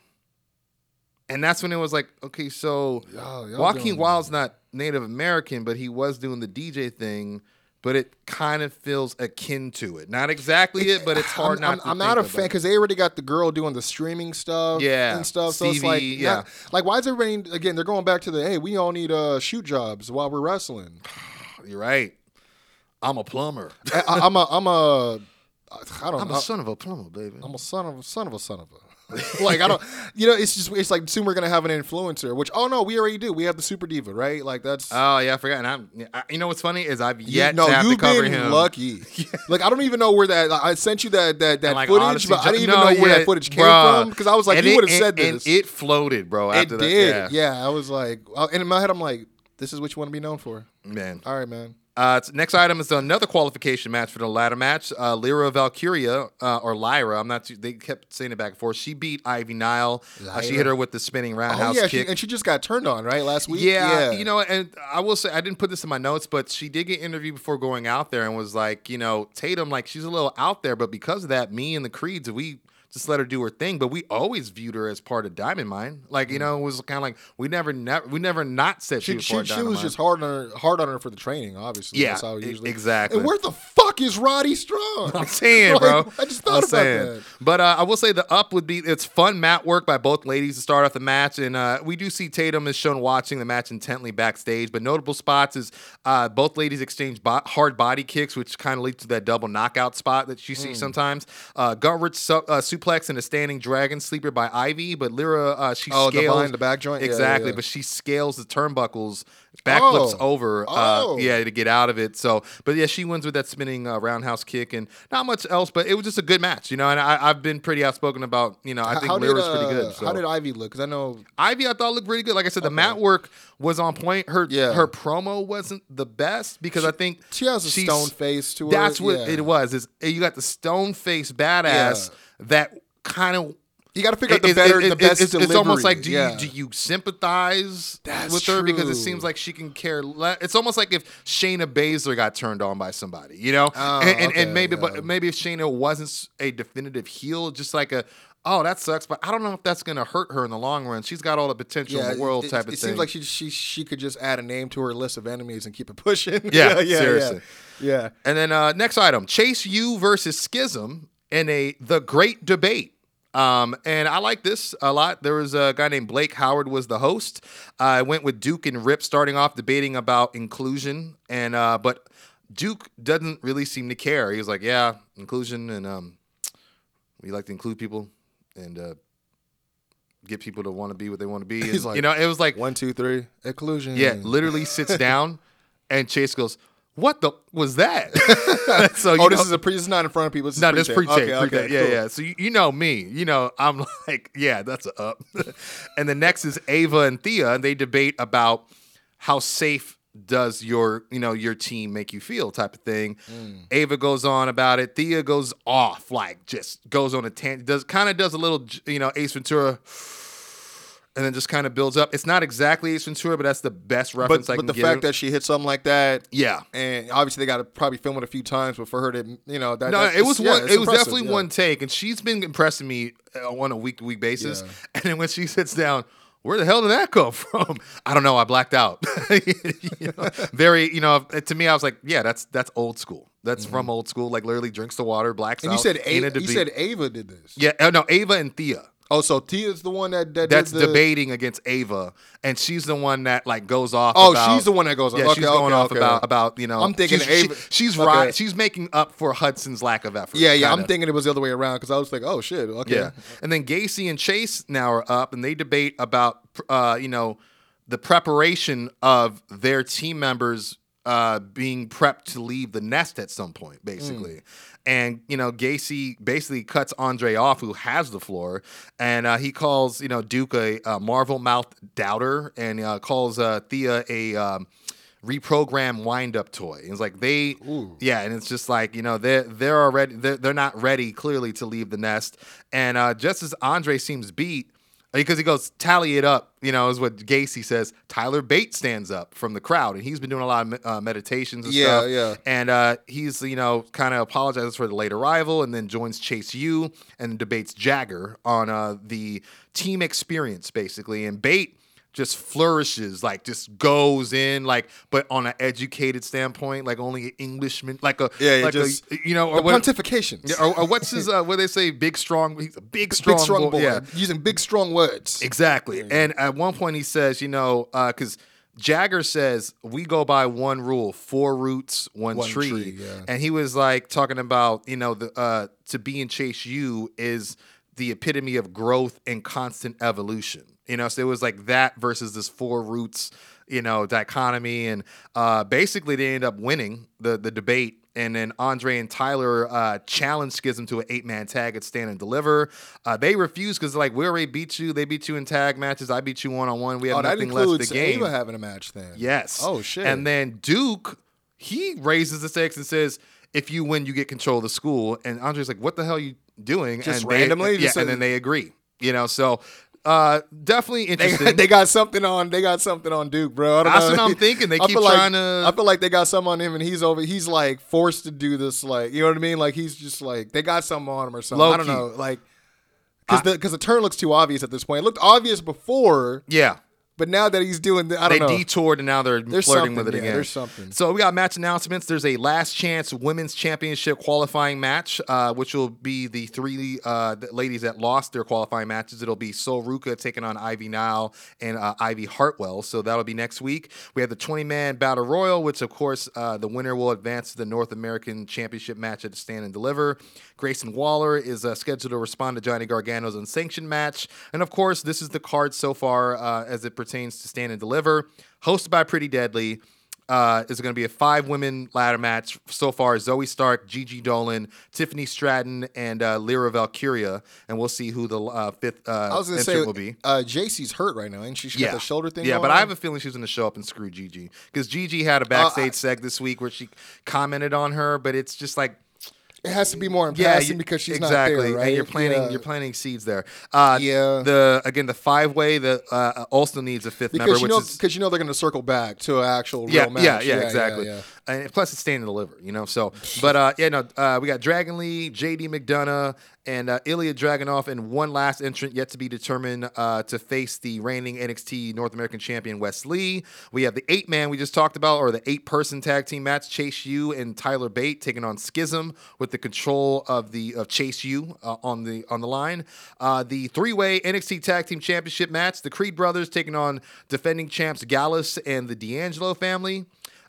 And that's when it was like, okay, so oh, Joaquin Wilde's not Native American, but he was doing the D J thing. But it kind of feels akin to it. Not exactly it, but it's hard I'm, not I'm, to I'm not a fan, because they already got the girl doing the streaming stuff yeah, and stuff. So Stevie, it's like, yeah. not, like, why is everybody, again, they're going back to the, hey, we all need uh, shoot jobs while we're wrestling. You're right. I'm a plumber. I, I, I'm a, I'm a, I don't I'm know. I'm a son of a plumber, baby. I'm a son of a son of a son of a. Like, I don't, you know, it's just, it's like soon we're going to have an influencer, which, oh no, we already do. We have the Super Diva, right? Like, that's. Oh, yeah, I forgot. And I'm, I, you know what's funny is I've yet you, no, to have to cover him. No, you've been lucky. yeah. Like, I don't even know where that, like, I sent you that that, that like, footage, honestly, but I didn't even no, know where yeah, that footage came bruh. from. Because I was like, and you would have said this. And it floated, bro. After it that, did. Yeah. yeah, I was like, and in my head, I'm like, this is what you want to be known for. Man. All right, man. Uh, next item is another qualification match for the ladder match. Uh, Lyra Valkyria, uh, or Lyra, I'm not too, they kept saying it back and forth. She beat Ivy Nile. Uh, she hit her with the spinning roundhouse oh, yeah, kick. She, and she just got turned on, right, last week? Yeah, yeah, you know, and I will say, I didn't put this in my notes, but she did get interviewed before going out there and was like, you know, Tatum, like, she's a little out there, but because of that, me and the Creeds, we just let her do her thing. But we always viewed her as part of Diamond Mine. Like, you know, it was kind of like we never, never, we never not said she, she was part she, of Diamond She was Mine. Just hard on her, hard on her for the training, obviously. Yeah, that's how it usually. Exactly. And where the fuck is Roddy Strong? I'm saying, like, bro. I just thought I'm about saying. that. But uh, I will say the up would be it's fun mat work by both ladies to start off the match, and uh, we do see Tatum is shown watching the match intently backstage. But notable spots is uh, both ladies exchange bo- hard body kicks, which kind of leads to that double knockout spot that you see mm. sometimes. Uh, Gutrich su- uh, suplex and a standing dragon sleeper by Ivy, but Lyra uh, she oh, scales the behind the back joint exactly, yeah, yeah, yeah. but she scales the turnbuckles, backflips oh. over, oh. Uh, yeah, to get out of it. So, but yeah, she wins with that spinning uh, roundhouse kick and not much else. But it was just a good match, you know. And I, I've been pretty outspoken about, you know, I think how Lyra's did, uh, pretty good. So. How did Ivy look? Because I know Ivy, I thought looked pretty good. Like I said, okay. the mat work was on point. Her yeah. her promo wasn't the best because she, I think she has a stone face to her. That's what yeah. it was. Is you got the stone face badass yeah. that kind of. You got to figure out the it, better, it, the best it, it's, delivery. It's almost like, do yeah. you do you sympathize That's with her true. because it seems like she can care less? It's almost like if Shayna Baszler got turned on by somebody, you know, oh, and, and, okay, and maybe yeah. but maybe if Shayna wasn't a definitive heel, just like a. Oh, that sucks, but I don't know if that's going to hurt her in the long run. She's got all the potential yeah, in the world it, type of thing. It seems like she, she she could just add a name to her list of enemies and keep it pushing. Yeah, yeah, yeah seriously. Yeah. yeah. And then uh, next item, Chase U versus Schism in a The Great Debate. Um, and I like this a lot. There was a guy named Blake Howard was the host. I uh, went with Duke and Rip starting off debating about inclusion, and uh, but Duke doesn't really seem to care. He was like, yeah, inclusion, and um, we like to include people. And uh, get people to want to be what they want to be. He's like, you know, it was like one, two, three, inclusion. Yeah, literally sits down, and Chase goes, "What the was that?" so, oh, this know, is a pre. It's not in front of people. This no, this pre-tape. Okay, okay, pre-tape. Yeah, cool. yeah. So you, you know me. You know I'm like, yeah, that's a up. And the next is Ava and Thea, and they debate about how safe does your, you know, your team make you feel type of thing. Mm. Ava goes on about it. Thea goes off, like just goes on a tangent, does kind of does a little, you know, Ace Ventura, and then just kind of builds up. It's not exactly Ace Ventura, but that's the best reference but, I but can give. But the fact it. that she hit something like that. Yeah. And obviously they got to probably film it a few times, but for her to, you know, that, no, it was yeah, one, it was definitely yeah. one take, and she's been impressing me on a week-to-week basis. Yeah. And then when she sits down, where the hell did that come from? I don't know. I blacked out. you know, very, you know, to me, I was like, yeah, that's that's old school. That's mm-hmm. from old school. Like literally drinks the water, blacks and out. And you said Ava, you said Ava did this. Yeah, no, Ava and Thea. Oh, so Tia's the one that, that that's did the... debating against Ava, and she's the one that like goes off. Oh, about, she's the one that goes off. Yeah, okay, she's okay, going okay, off okay. about about you know. I'm thinking she's, Ava. She, she's okay. right. She's making up for Hudson's lack of effort. Yeah, yeah. Kinda. I'm thinking it was the other way around because I was like, oh shit. Okay. Yeah. And then Gacy and Chase now are up, and they debate about uh, you know the preparation of their team members uh, being prepped to leave the nest at some point, basically. Mm. And, you know, Gacy basically cuts Andre off, who has the floor, and uh, he calls, you know, Duke a, a Marvel-mouthed doubter and uh, calls uh, Thea a um, reprogrammed wind-up toy. And it's like they, Ooh. yeah, and it's just like, you know, they're, they're already, they're, they're not ready, clearly, to leave the nest. And uh, just as Andre seems beat, because he goes, tally it up, you know, is what Gacy says. Tyler Bate stands up from the crowd, and he's been doing a lot of uh, meditations and yeah, stuff. Yeah, yeah. And uh, he's, you know, kind of apologizes for the late arrival and then joins Chase U and debates Jagger on uh, the team experience, basically. And Bate just flourishes, like just goes in, like, but on an educated standpoint, like only an Englishman, like a, yeah, yeah like just, a, you know, or what, pontifications. Yeah, or, or what's his, uh, what they say, big strong, he's a big strong, big strong boy, boy. Yeah. Using big strong words. Exactly. Yeah, yeah. And at one point he says, you know, because uh, Jagger says, we go by one rule, four roots, one, one tree. tree yeah. And he was like talking about, you know, the uh, to be in Chase U is the epitome of growth and constant evolution. You know, so it was like that versus this four roots, you know, dichotomy. And uh, basically they ended up winning the the debate. And then Andre and Tyler uh, challenged Schism to an eight-man tag at Stand and Deliver. Uh, they refused because, like, we already beat you. They beat you in tag matches. I beat you one-on-one. We have oh, nothing left to gain. Ava having a match then. Yes. Oh, shit. And then Duke, he raises the stakes and says, if you win, you get control of the school. And Andre's like, what the hell are you doing? Just and randomly? They, yeah, and then they agree. You know, so... Uh, definitely interesting. They, they got something on. They got something on Duke, bro. I don't That's know. what I'm thinking. They I keep trying like, to. I feel like they got something on him, and he's over. He's like forced to do this. Like, you know what I mean? Like he's just like they got something on him or something. Low I don't key. know. Like. because the, the turn looks too obvious at this point. It looked obvious before. Yeah. But now that he's doing the, I don't they know. They detoured and now they're there's flirting with it yeah, again. There's something. So we got match announcements. There's a last chance women's championship qualifying match, uh, which will be the three uh, ladies that lost their qualifying matches. It'll be Sol Ruka taking on Ivy Nile and uh, Ivy Hartwell. So that'll be next week. We have the twenty-man Battle Royal, which, of course, uh, the winner will advance to the North American Championship match at Stand and Deliver. Grayson Waller is uh, scheduled to respond to Johnny Gargano's unsanctioned match. And, of course, this is the card so far uh, as it pertains to Stand and Deliver, hosted by Pretty Deadly. Uh, is going to be a five-women ladder match. So far, Zoe Stark, Gigi Dolan, Tiffany Stratton, and uh, Lyra Valkyria. And we'll see who the uh, fifth uh, I was gonna say, will be. Uh, J C's hurt right now, and she's yeah. got the shoulder thing Yeah, going but on. I have a feeling she's going to show up and screw Gigi. Because Gigi had a backstage uh, I, seg this week where she commented on her, but it's just like, it has to be more impressive yeah, because she's exactly. not there, right? And you're planting yeah. you're planting seeds there. Uh, yeah. The again the five way the uh, Alston needs a fifth because member, you know, which is because you know they're going to circle back to an actual real yeah, match. Yeah, yeah, yeah exactly. Yeah, yeah. And plus it's Stand and Deliver, you know. So, but uh, yeah, no, uh, we got Dragon Lee, J D McDonough, and uh, Ilya Dragunov, and one last entrant yet to be determined uh, to face the reigning N X T North American champion Wes Lee. We have the eight man we just talked about, or the eight person tag team match: Chase U and Tyler Bate taking on Schism with the control of the of Chase U uh, on the on the line. Uh, the three-way N X T Tag Team Championship match: the Creed Brothers taking on defending champs Gallus and the D'Angelo family.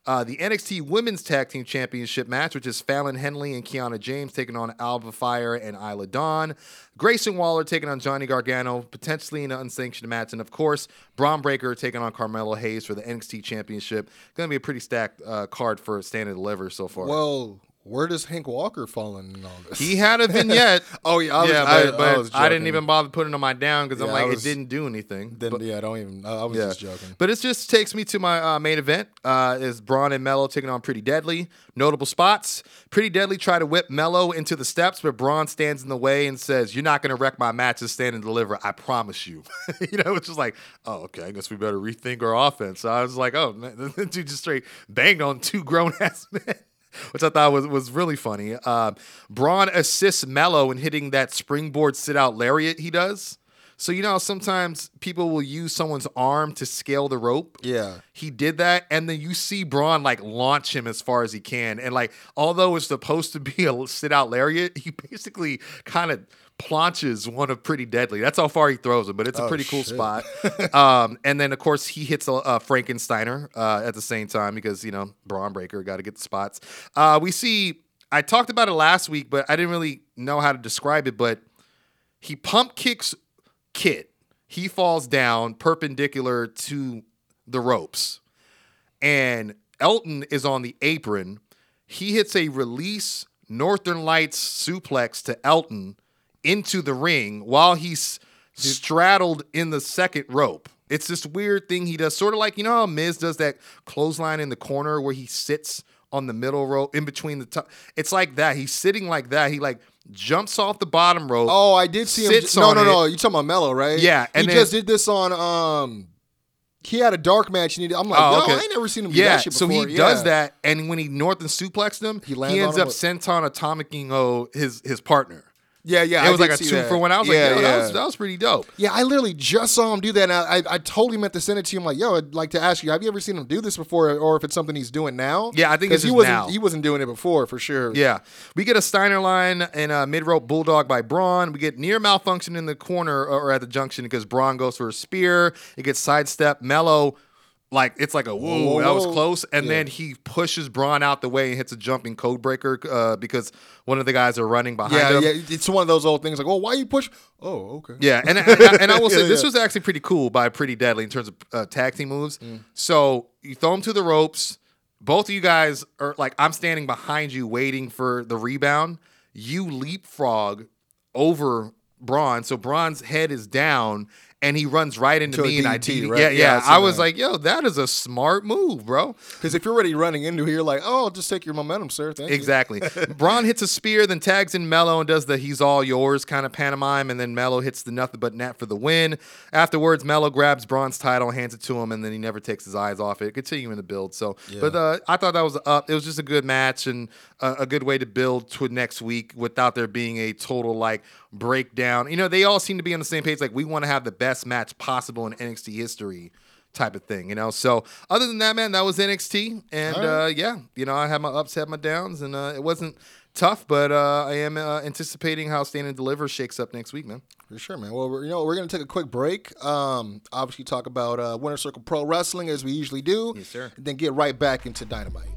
Uh, the N X T Women's Tag Team Championship match, which is Fallon Henley and Kiana James taking on Alba Fire and Isla Dawn. Grayson Waller taking on Johnny Gargano, potentially in an unsanctioned match. And, of course, Braun Breaker taking on Carmelo Hayes for the N X T Championship. Going to be a pretty stacked uh, card for Stand and Deliver so far. Whoa. Where does Hank Walker fall in all this? He had a vignette. oh, yeah. I, yeah, was, I, but I, was I didn't even bother putting him on down because yeah, I'm like, was, it didn't do anything. Didn't, but, yeah, I don't even. I, I was yeah. just joking. But it just takes me to my uh, main event. Uh, is Braun and Mello taking on Pretty Deadly. Notable spots. Pretty Deadly try to whip Mello into the steps, but Braun stands in the way and says, "You're not going to wreck my matches, Stand and Deliver. I promise you." you know, it's just like, oh, okay, I guess we better rethink our offense. So I was like, oh, man, dude just straight banged on two grown-ass men. Which I thought was, was really funny. Uh, Braun assists Mello in hitting that springboard sit-out lariat he does. So, you know, sometimes people will use someone's arm to scale the rope. Yeah. He did that, and then you see Braun, like, launch him as far as he can. And, like, although it's supposed to be a sit-out lariat, he basically kind of planches one of Pretty Deadly. That's how far he throws him, but it's oh, a pretty cool shit. spot. um, and then, of course, he hits a, a Frankensteiner uh, at the same time because, you know, Braun Breaker, got to get the spots. Uh, we see, I talked about it last week, but I didn't really know how to describe it, but he pump kicks Kid. He falls down perpendicular to the ropes. And Elton is on the apron. He hits a release Northern Lights suplex to Elton into the ring while he's straddled in the second rope. It's this weird thing he does, sort of like, you know how Miz does that clothesline in the corner where he sits on the middle rope in between the top. It's like that. He's sitting like that. He like jumps off the bottom rope. Oh, I did see him. J- no, no, no. You're talking about Mello, right? Yeah. And he then, just did this on, um, he had a dark match. And he did, I'm like, oh, no, okay. I ain't never seen him do yeah. that shit before. So he yeah. does that. And when he north and suplexed him, he, he ends up with senton atomic-ing oh, his, his partner. Yeah, yeah. It I was like a two that. for one. I was yeah, like, yo, yeah. that, was, that was pretty dope. Yeah, I literally just saw him do that. And I, I, I totally meant to send it to you. I'm like, yo, I'd like to ask you, have you ever seen him do this before, or if it's something he's doing now? Yeah, I think it's he just wasn't, now. He wasn't doing it before, for sure. Yeah. We get a Steiner line and a mid-rope bulldog by Braun. We get near malfunction in the corner or at the junction because Braun goes for a spear. It gets sidestepped. Mello, like, it's like a, whoa, whoa that was close. And yeah. then he pushes Braun out the way and hits a jumping code breaker uh, because one of the guys are running behind yeah, him. Yeah, it's one of those old things like, oh, why you push? Oh, okay. Yeah, and, and, I, and I will say yeah, this yeah. was actually pretty cool by Pretty Deadly in terms of uh, tag team moves. Mm. So you throw him to the ropes. Both of you guys are like, I'm standing behind you waiting for the rebound. You leapfrog over Braun. So Braun's head is down. And he runs right into me, and I D D T, right? Yeah, yeah. yeah I was that. like, yo, that is a smart move, bro. Because if you're already running into it, you're like, oh, I'll just take your momentum, sir. Thank exactly. you. Exactly. Braun hits a spear, then tags in Mello and does the he's all yours kind of pantomime, and then Mello hits the nothing but net for the win. Afterwards, Mello grabs Braun's title, hands it to him, and then he never takes his eyes off it. Continuing to build. So, yeah. But uh, I thought that was up. It was just a good match and a, a good way to build to next week without there being a total, like, breakdown. You know, they all seem to be on the same page. Like, we want to have the best match possible in N X T history type of thing, you know? So other than that, man, that was N X T. And, right. uh, yeah, you know, I had my ups, had my downs, and uh, it wasn't tough, but uh, I am uh, anticipating how Stand and Deliver shakes up next week, man. For sure, man. Well, we're, you know, we're going to take a quick break. Um, obviously talk about uh, Winter Circle Pro Wrestling as we usually do. Yes, sir. And then get right back into Dynamite.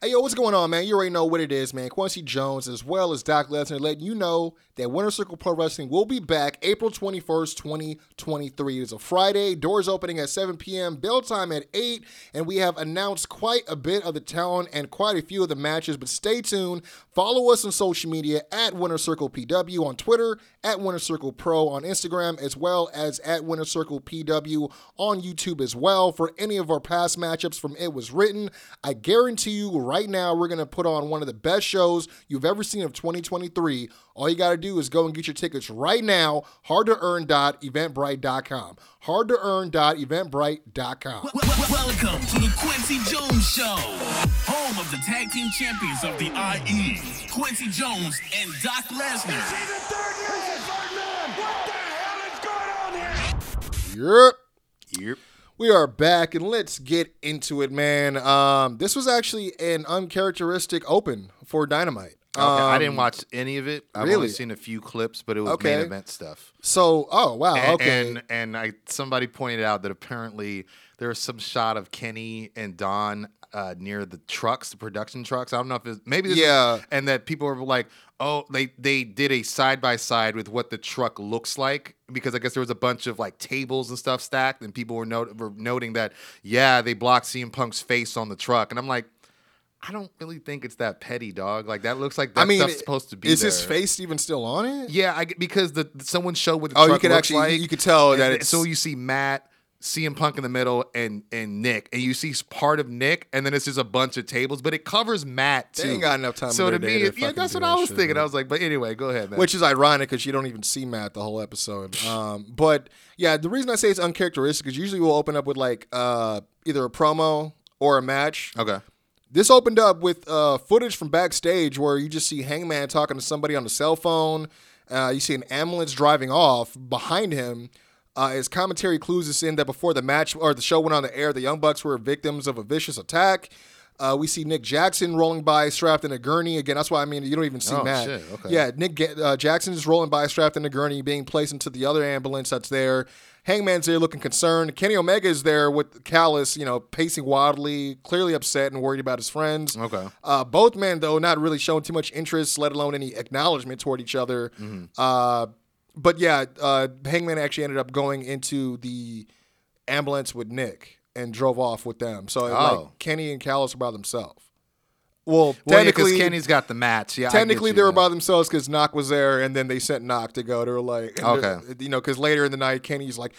Hey, yo, what's going on, man? You already know what it is, man. Quincy Jones, as well as Doc Lesnar, letting you know that Winter Circle Pro Wrestling will be back April twenty-first, twenty twenty-three. It's a Friday. Doors opening at seven p.m., bell time at eight, and we have announced quite a bit of the talent and quite a few of the matches, but stay tuned. Follow us on social media at Winter Circle P W on Twitter, at Winter Circle Pro on Instagram, as well as at Winter Circle P W on YouTube as well. For any of our past matchups from It Was Written, I guarantee you right Right now, we're going to put on one of the best shows you've ever seen of twenty twenty-three. All you got to do is go and get your tickets right now. hard to earn dot eventbrite dot com. hard to earn dot eventbrite dot com. Welcome to the Quincy Jones Show, home of the tag team champions of the I E, Quincy Jones and Doc Lesnar. Is he the third man? He's the third man. What the hell is going on here? Yep. Yep. We are back, and let's get into it, man. Um, this was actually an uncharacteristic open for Dynamite. Um, okay, I didn't watch any of it. I've really? only seen a few clips, but it was okay. main event stuff. So, oh, wow, and, okay. And, and I, somebody pointed out that apparently there was some shot of Kenny and Don uh, near the trucks, the production trucks. I don't know if it's maybe this yeah. is, and that people were like, oh, they, they did a side-by-side with what the truck looks like, because I guess there was a bunch of like tables and stuff stacked, and people were, not- were noting that, yeah, they blocked C M Punk's face on the truck. And I'm like, I don't really think it's that petty, dog. Like, that looks like that I mean, stuff's it, supposed to be Is there. His face even still on it? Yeah, I, because the someone showed what the oh, truck you could looks actually, like. You could tell that it's... So you see Matt, C M Punk in the middle, and and Nick. And you see part of Nick, and then it's just a bunch of tables. But it covers Matt, too. They ain't got enough time. So to me, it, yeah, that's what I was shit, thinking. Man. I was like, but anyway, go ahead, man. Which is ironic, because you don't even see Matt the whole episode. um, but, yeah, the reason I say it's uncharacteristic is usually we'll open up with, like, uh, either a promo or a match. Okay. This opened up with uh, footage from backstage where you just see Hangman talking to somebody on the cell phone. Uh, you see an ambulance driving off behind him. Uh, his commentary clues us in that before the match or the show went on the air, the Young Bucks were victims of a vicious attack. Uh, we see Nick Jackson rolling by strapped in a gurney. Again, that's why I mean you don't even see oh, Matt. Shit. Okay. Yeah, Nick uh, Jackson is rolling by strapped in a gurney, being placed into the other ambulance that's there. Hangman's there looking concerned. Kenny Omega is there with Callis, you know, pacing wildly, clearly upset and worried about his friends. Okay. Uh, both men, though, not really showing too much interest, let alone any acknowledgement toward each other. Mm-hmm. Uh, but, yeah, uh, Hangman actually ended up going into the ambulance with Nick and drove off with them. So, oh. like, Kenny and Callis are by themselves. Well, well, technically, yeah, Kenny's got the match. Yeah, technically, you, they were yeah. by themselves because Knock was there, and then they sent Knock to go. They were like, okay, you know, because later in the night, Kenny's like,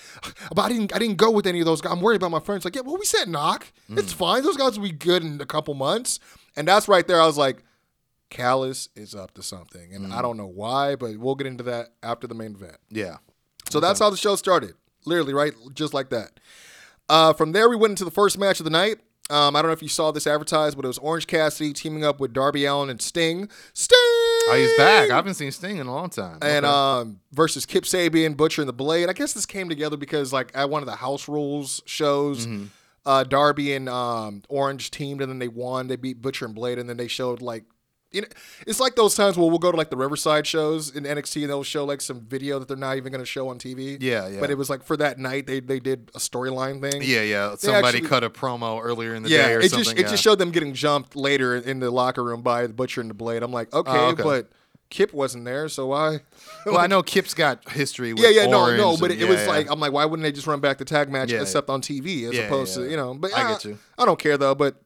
but I didn't, I didn't go with any of those guys. I'm worried about my friends. Like, yeah, well, we sent Knock. Mm. It's fine. Those guys will be good in a couple months. And that's right there. I was like, Callis is up to something, and mm. I don't know why, but we'll get into that after the main event. Yeah. So okay. that's how the show started. Literally, right, just like that. Uh, from there, we went into the first match of the night. Um, I don't know if you saw this advertised, but it was Orange Cassidy teaming up with Darby Allin and Sting. Sting! Oh, he's back. I haven't seen Sting in a long time. And okay. um, versus Kip Sabian, Butcher and the Blade. I guess this came together because, like, at one of the House Rules shows, mm-hmm. uh, Darby and um, Orange teamed, and then they won. They beat Butcher and Blade, and then they showed, like, you know, it's like those times where we'll go to, like, the Riverside shows in N X T, and they'll show, like, some video that they're not even going to show on T V. Yeah, yeah. But it was, like, for that night, they they did a storyline thing. Yeah, yeah. They Somebody actually, cut a promo earlier in the yeah, day or it something. Just, yeah, it just showed them getting jumped later in the locker room by the Butcher and the Blade. I'm like, okay, oh, okay. but Kip wasn't there, so why? Well, I know Kip's got history with Yeah, yeah, Orange no, no, but and, it, it yeah, was yeah. like, I'm like, why wouldn't they just run back the tag match yeah, except yeah. on T V as yeah, opposed yeah. to, you know. But I, I get you. I don't care, though, but.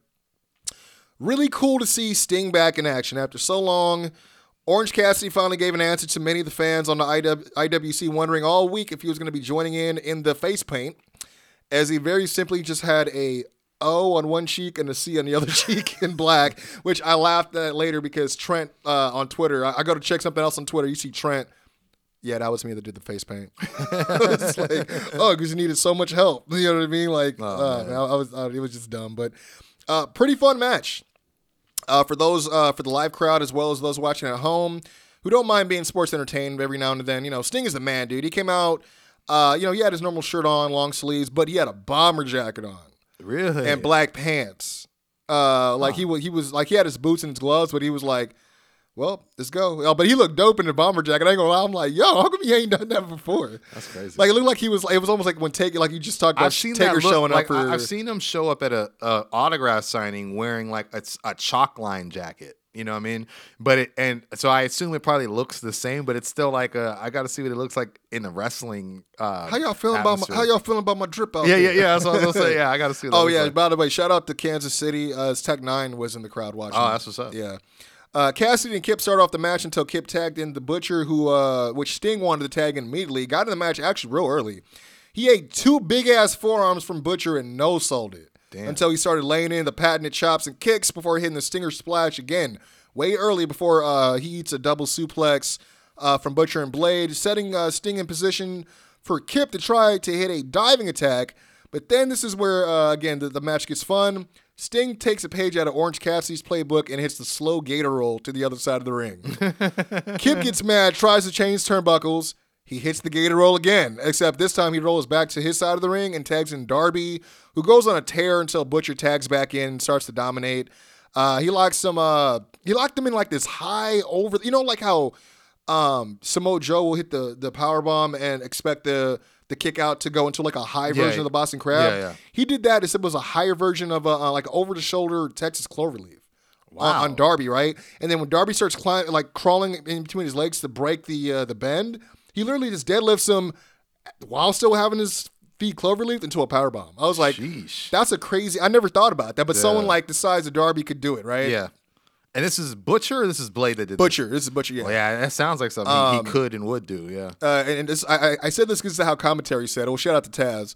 Really cool to see Sting back in action. After so long, Orange Cassidy finally gave an answer to many of the fans on the I W C wondering all week if he was going to be joining in in the face paint, as he very simply just had a O on one cheek and a C on the other cheek in black, which I laughed at later because Trent uh, on Twitter, I, I go to check something else on Twitter, you see Trent, Yeah, that was me that did the face paint. It's like, oh, because you needed so much help. You know what I mean? Like, oh, uh, I, I was, I, it was just dumb, but uh, pretty fun match uh, for those uh, for the live crowd as well as those watching at home who don't mind being sports entertained every now and then. You know, Sting is the man, dude. He came out, uh, you know, he had his normal shirt on, long sleeves, but he had a bomber jacket on, really, and black pants. Uh, like huh. he was, he was like he had his boots and his gloves, but he was like, well, let's go. Oh, but he looked dope in the bomber jacket. I ain't gonna lie. I'm like, yo, how come you ain't done that before? That's crazy. Like, it looked like he was. It was almost like when Taker, like you just talked about Taker showing up. For, I've seen him show up at a, a autograph signing wearing like a, a chalk line jacket. You know what I mean? But it, and so I assume it probably looks the same, but it's still like a, I got to see what it looks like in the wrestling. Uh, how y'all feeling atmosphere. about my, how y'all feeling about my drip out? Yeah, there? yeah, yeah. That's what I was gonna say. Yeah, I got to see. What oh yeah. Like. By the way, shout out to Kansas City. Uh, Tech Nine was in the crowd watching. Oh, that's what's up. Yeah. Uh, Cassidy and Kip started off the match until Kip tagged in the Butcher, who uh, which Sting wanted to tag in immediately. Got in the match actually real early. He ate two big ass forearms from Butcher and no sold it Damn. until he started laying in the patented chops and kicks before hitting the Stinger Splash again way early before uh, he eats a double suplex uh, from Butcher and Blade, setting uh, Sting in position for Kip to try to hit a diving attack. But then this is where uh, again the, the match gets fun. Sting takes a page out of Orange Cassidy's playbook and hits the slow gator roll to the other side of the ring. Kip gets mad, tries to change turnbuckles. He hits the gator roll again, except this time he rolls back to his side of the ring and tags in Darby, who goes on a tear until Butcher tags back in and starts to dominate. Uh, he locks some. Uh, he locked them in like this high over. You know, like how um, Samoa Joe will hit the the powerbomb and expect the. the kick out to go into like a high yeah, version of the Boston Crab. Yeah, yeah. He did that as it was a higher version of a, uh, like over the shoulder Texas Cloverleaf wow. on, on Darby, right? And then when Darby starts climb, like crawling in between his legs to break the uh, the bend, he literally just deadlifts him while still having his feet Cloverleaf into a powerbomb. I was like, Sheesh. that's a crazy, I never thought about that, but yeah. someone like the size of Darby could do it, right? Yeah. And this is Butcher or this is Blade that did Butcher. This? This is Butcher, yeah. Well, yeah, that sounds like something um, he could and would do, yeah. Uh, and this, I, I said this because this is how commentary said it. Well, shout out to Taz.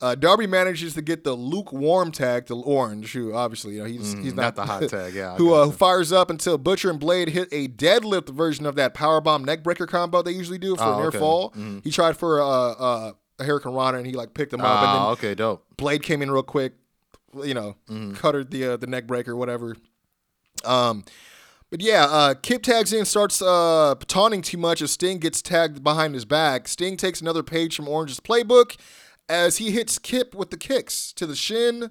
Uh, Darby manages to get the lukewarm tag to Orange, who obviously, you know, he's mm, he's not, not the hot tag, yeah. who uh, fires up until Butcher and Blade hit a deadlift version of that powerbomb neckbreaker combo they usually do for oh, an air okay. fall. Mm. He tried for uh, uh, a Hurricane Rana and he like picked him up. Oh, and then okay, dope. Blade came in real quick, you know, mm. cuttered the uh, the neckbreaker, whatever. Um, but yeah, uh, Kip tags in, starts uh, taunting too much as Sting gets tagged behind his back. Sting takes another page from Orange's playbook as he hits Kip with the kicks to the shin,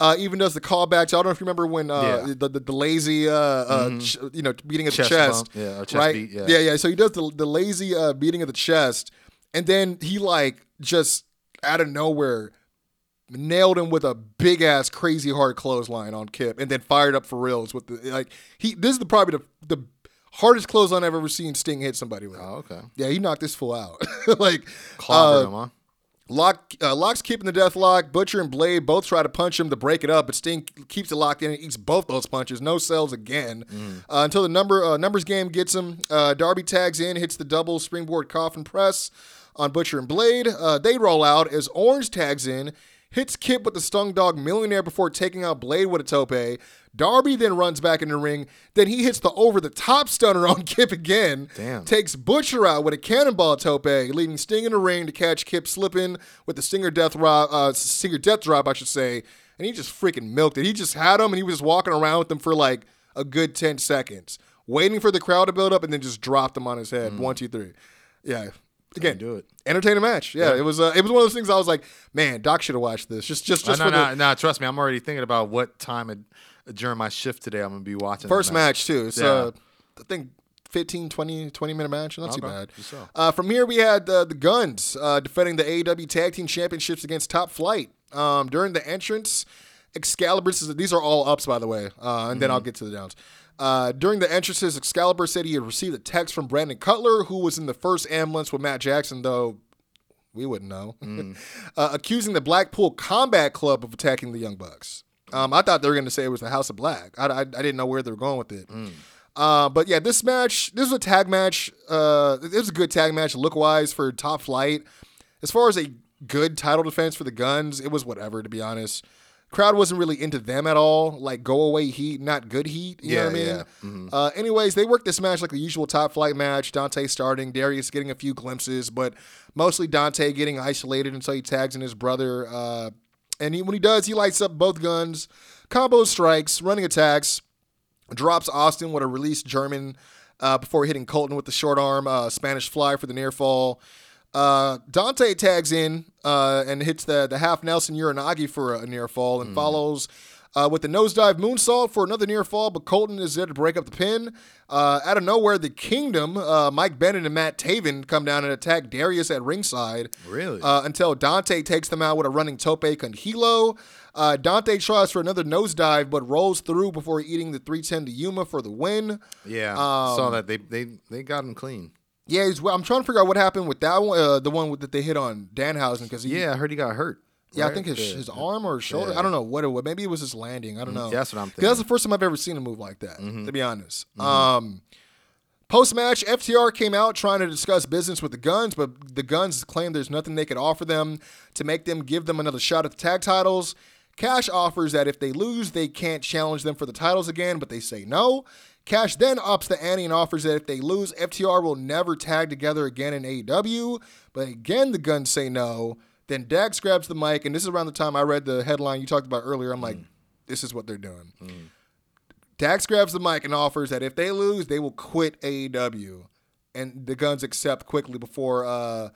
uh, even does the callbacks. I don't know if you remember when uh, yeah. the, the, the lazy, uh, mm-hmm. uh, ch- you know, beating of chest the chest. Bump. Yeah, or chest right? beat, yeah. yeah, yeah. So he does the, the lazy uh, beating of the chest, and then he like just out of nowhere nailed him with a big ass crazy hard clothesline on Kip, and then fired up for reals with the like he. This is the, probably the the hardest clothesline I've ever seen Sting hit somebody with. Oh, okay. Yeah, he knocked this fool out. like, clobbered uh, him, huh? Lock uh, locks Kip in the death lock. Butcher and Blade both try to punch him to break it up, but Sting keeps it locked in and eats both those punches. No sells again mm. uh, until the number uh, numbers game gets him. Uh, Darby tags in, hits the double springboard coffin press on Butcher and Blade. Uh, they roll out as Orange tags in. Hits Kip with the Stung Dog Millionaire before taking out Blade with a tope. Darby then runs back in the ring. Then he hits the over-the-top stunner on Kip again. Damn. Takes Butcher out with a cannonball tope, leaving Sting in the ring to catch Kip slipping with the Stinger Death Drop, uh, Stinger Death Drop, I should say. And he just freaking milked it. He just had him, and he was walking around with them for like a good ten seconds, waiting for the crowd to build up, and then just dropped him on his head. Mm. One, two, three. Yeah. Again, do it. Entertaining match. Yeah, yeah. It was. Uh, it was one of those things. I was like, man, Doc should have watched this. Just, just, just. No, no, no. Trust me, I'm already thinking about what time it, during my shift today I'm gonna be watching. First match. match too. It's yeah. uh, I think fifteen, twenty, twenty minute match. Not okay. too bad. So. Uh, from here we had uh, the Guns uh, defending the A E W Tag Team Championships against Top Flight. Um, during the entrance, Excalibur. These are all ups, by the way. Uh, and mm-hmm. then I'll get to the downs. Uh, during the entrances, Excalibur said he had received a text from Brandon Cutler, who was in the first ambulance with Matt Jackson, though we wouldn't know, mm. uh, accusing the Blackpool Combat Club of attacking the Young Bucks. Um, I thought they were going to say it was the House of Black. I, I, I didn't know where they were going with it. Mm. Uh, but yeah, this match, this was a tag match. Uh, it was a good tag match look-wise for Top Flight. As far as a good title defense for the Guns, it was whatever, to be honest. Crowd wasn't really into them at all. Like, go away heat, not good heat. You yeah, know what I mean? Yeah. Mm-hmm. Uh, anyways, they worked this match like the usual top flight match. Dante starting, Darius getting a few glimpses, but mostly Dante getting isolated until he tags in his brother. Uh, and he, when he does, he lights up both guns, combos, strikes, running attacks, drops Austin with a released German uh, before hitting Colton with the short arm, uh, Spanish fly for the near fall. Uh, Dante tags in uh, and hits the, the half Nelson Uranagi for a near fall and mm. follows uh, with the nosedive moonsault for another near fall, but Colton is there to break up the pin. Uh, out of nowhere, the Kingdom, uh, Mike Bennett and Matt Taven come down and attack Darius at ringside. Really? Uh, until Dante takes them out with a running tope con hilo. Uh, Dante tries for another nosedive, but rolls through before eating the three ten to Yuma for the win. Yeah, um, saw that. They, they, they got him clean. Yeah, I'm trying to figure out what happened with that one, uh, the one with, that they hit on Danhausen. Because yeah, I heard he got hurt. Yeah, right? I think his yeah. his arm or his shoulder. Yeah. I don't know what it was. Maybe it was his landing. I don't know. Yeah, that's what I'm thinking. That's the first time I've ever seen a move like that, mm-hmm. to be honest. Mm-hmm. Um, post-match, F T R came out trying to discuss business with the Guns, but the Guns claimed there's nothing they could offer them to make them give them another shot at the tag titles. Cash offers that if they lose, they can't challenge them for the titles again, but they say no. Cash then ups the ante and offers that if they lose, F T R will never tag together again in A E W. But again, the Guns say no. Then Dax grabs the mic, and this is around the time I read the headline you talked about earlier. I'm like, mm. this is what they're doing. Mm. Dax grabs the mic and offers that if they lose, they will quit A E W. And the Guns accept quickly before uh,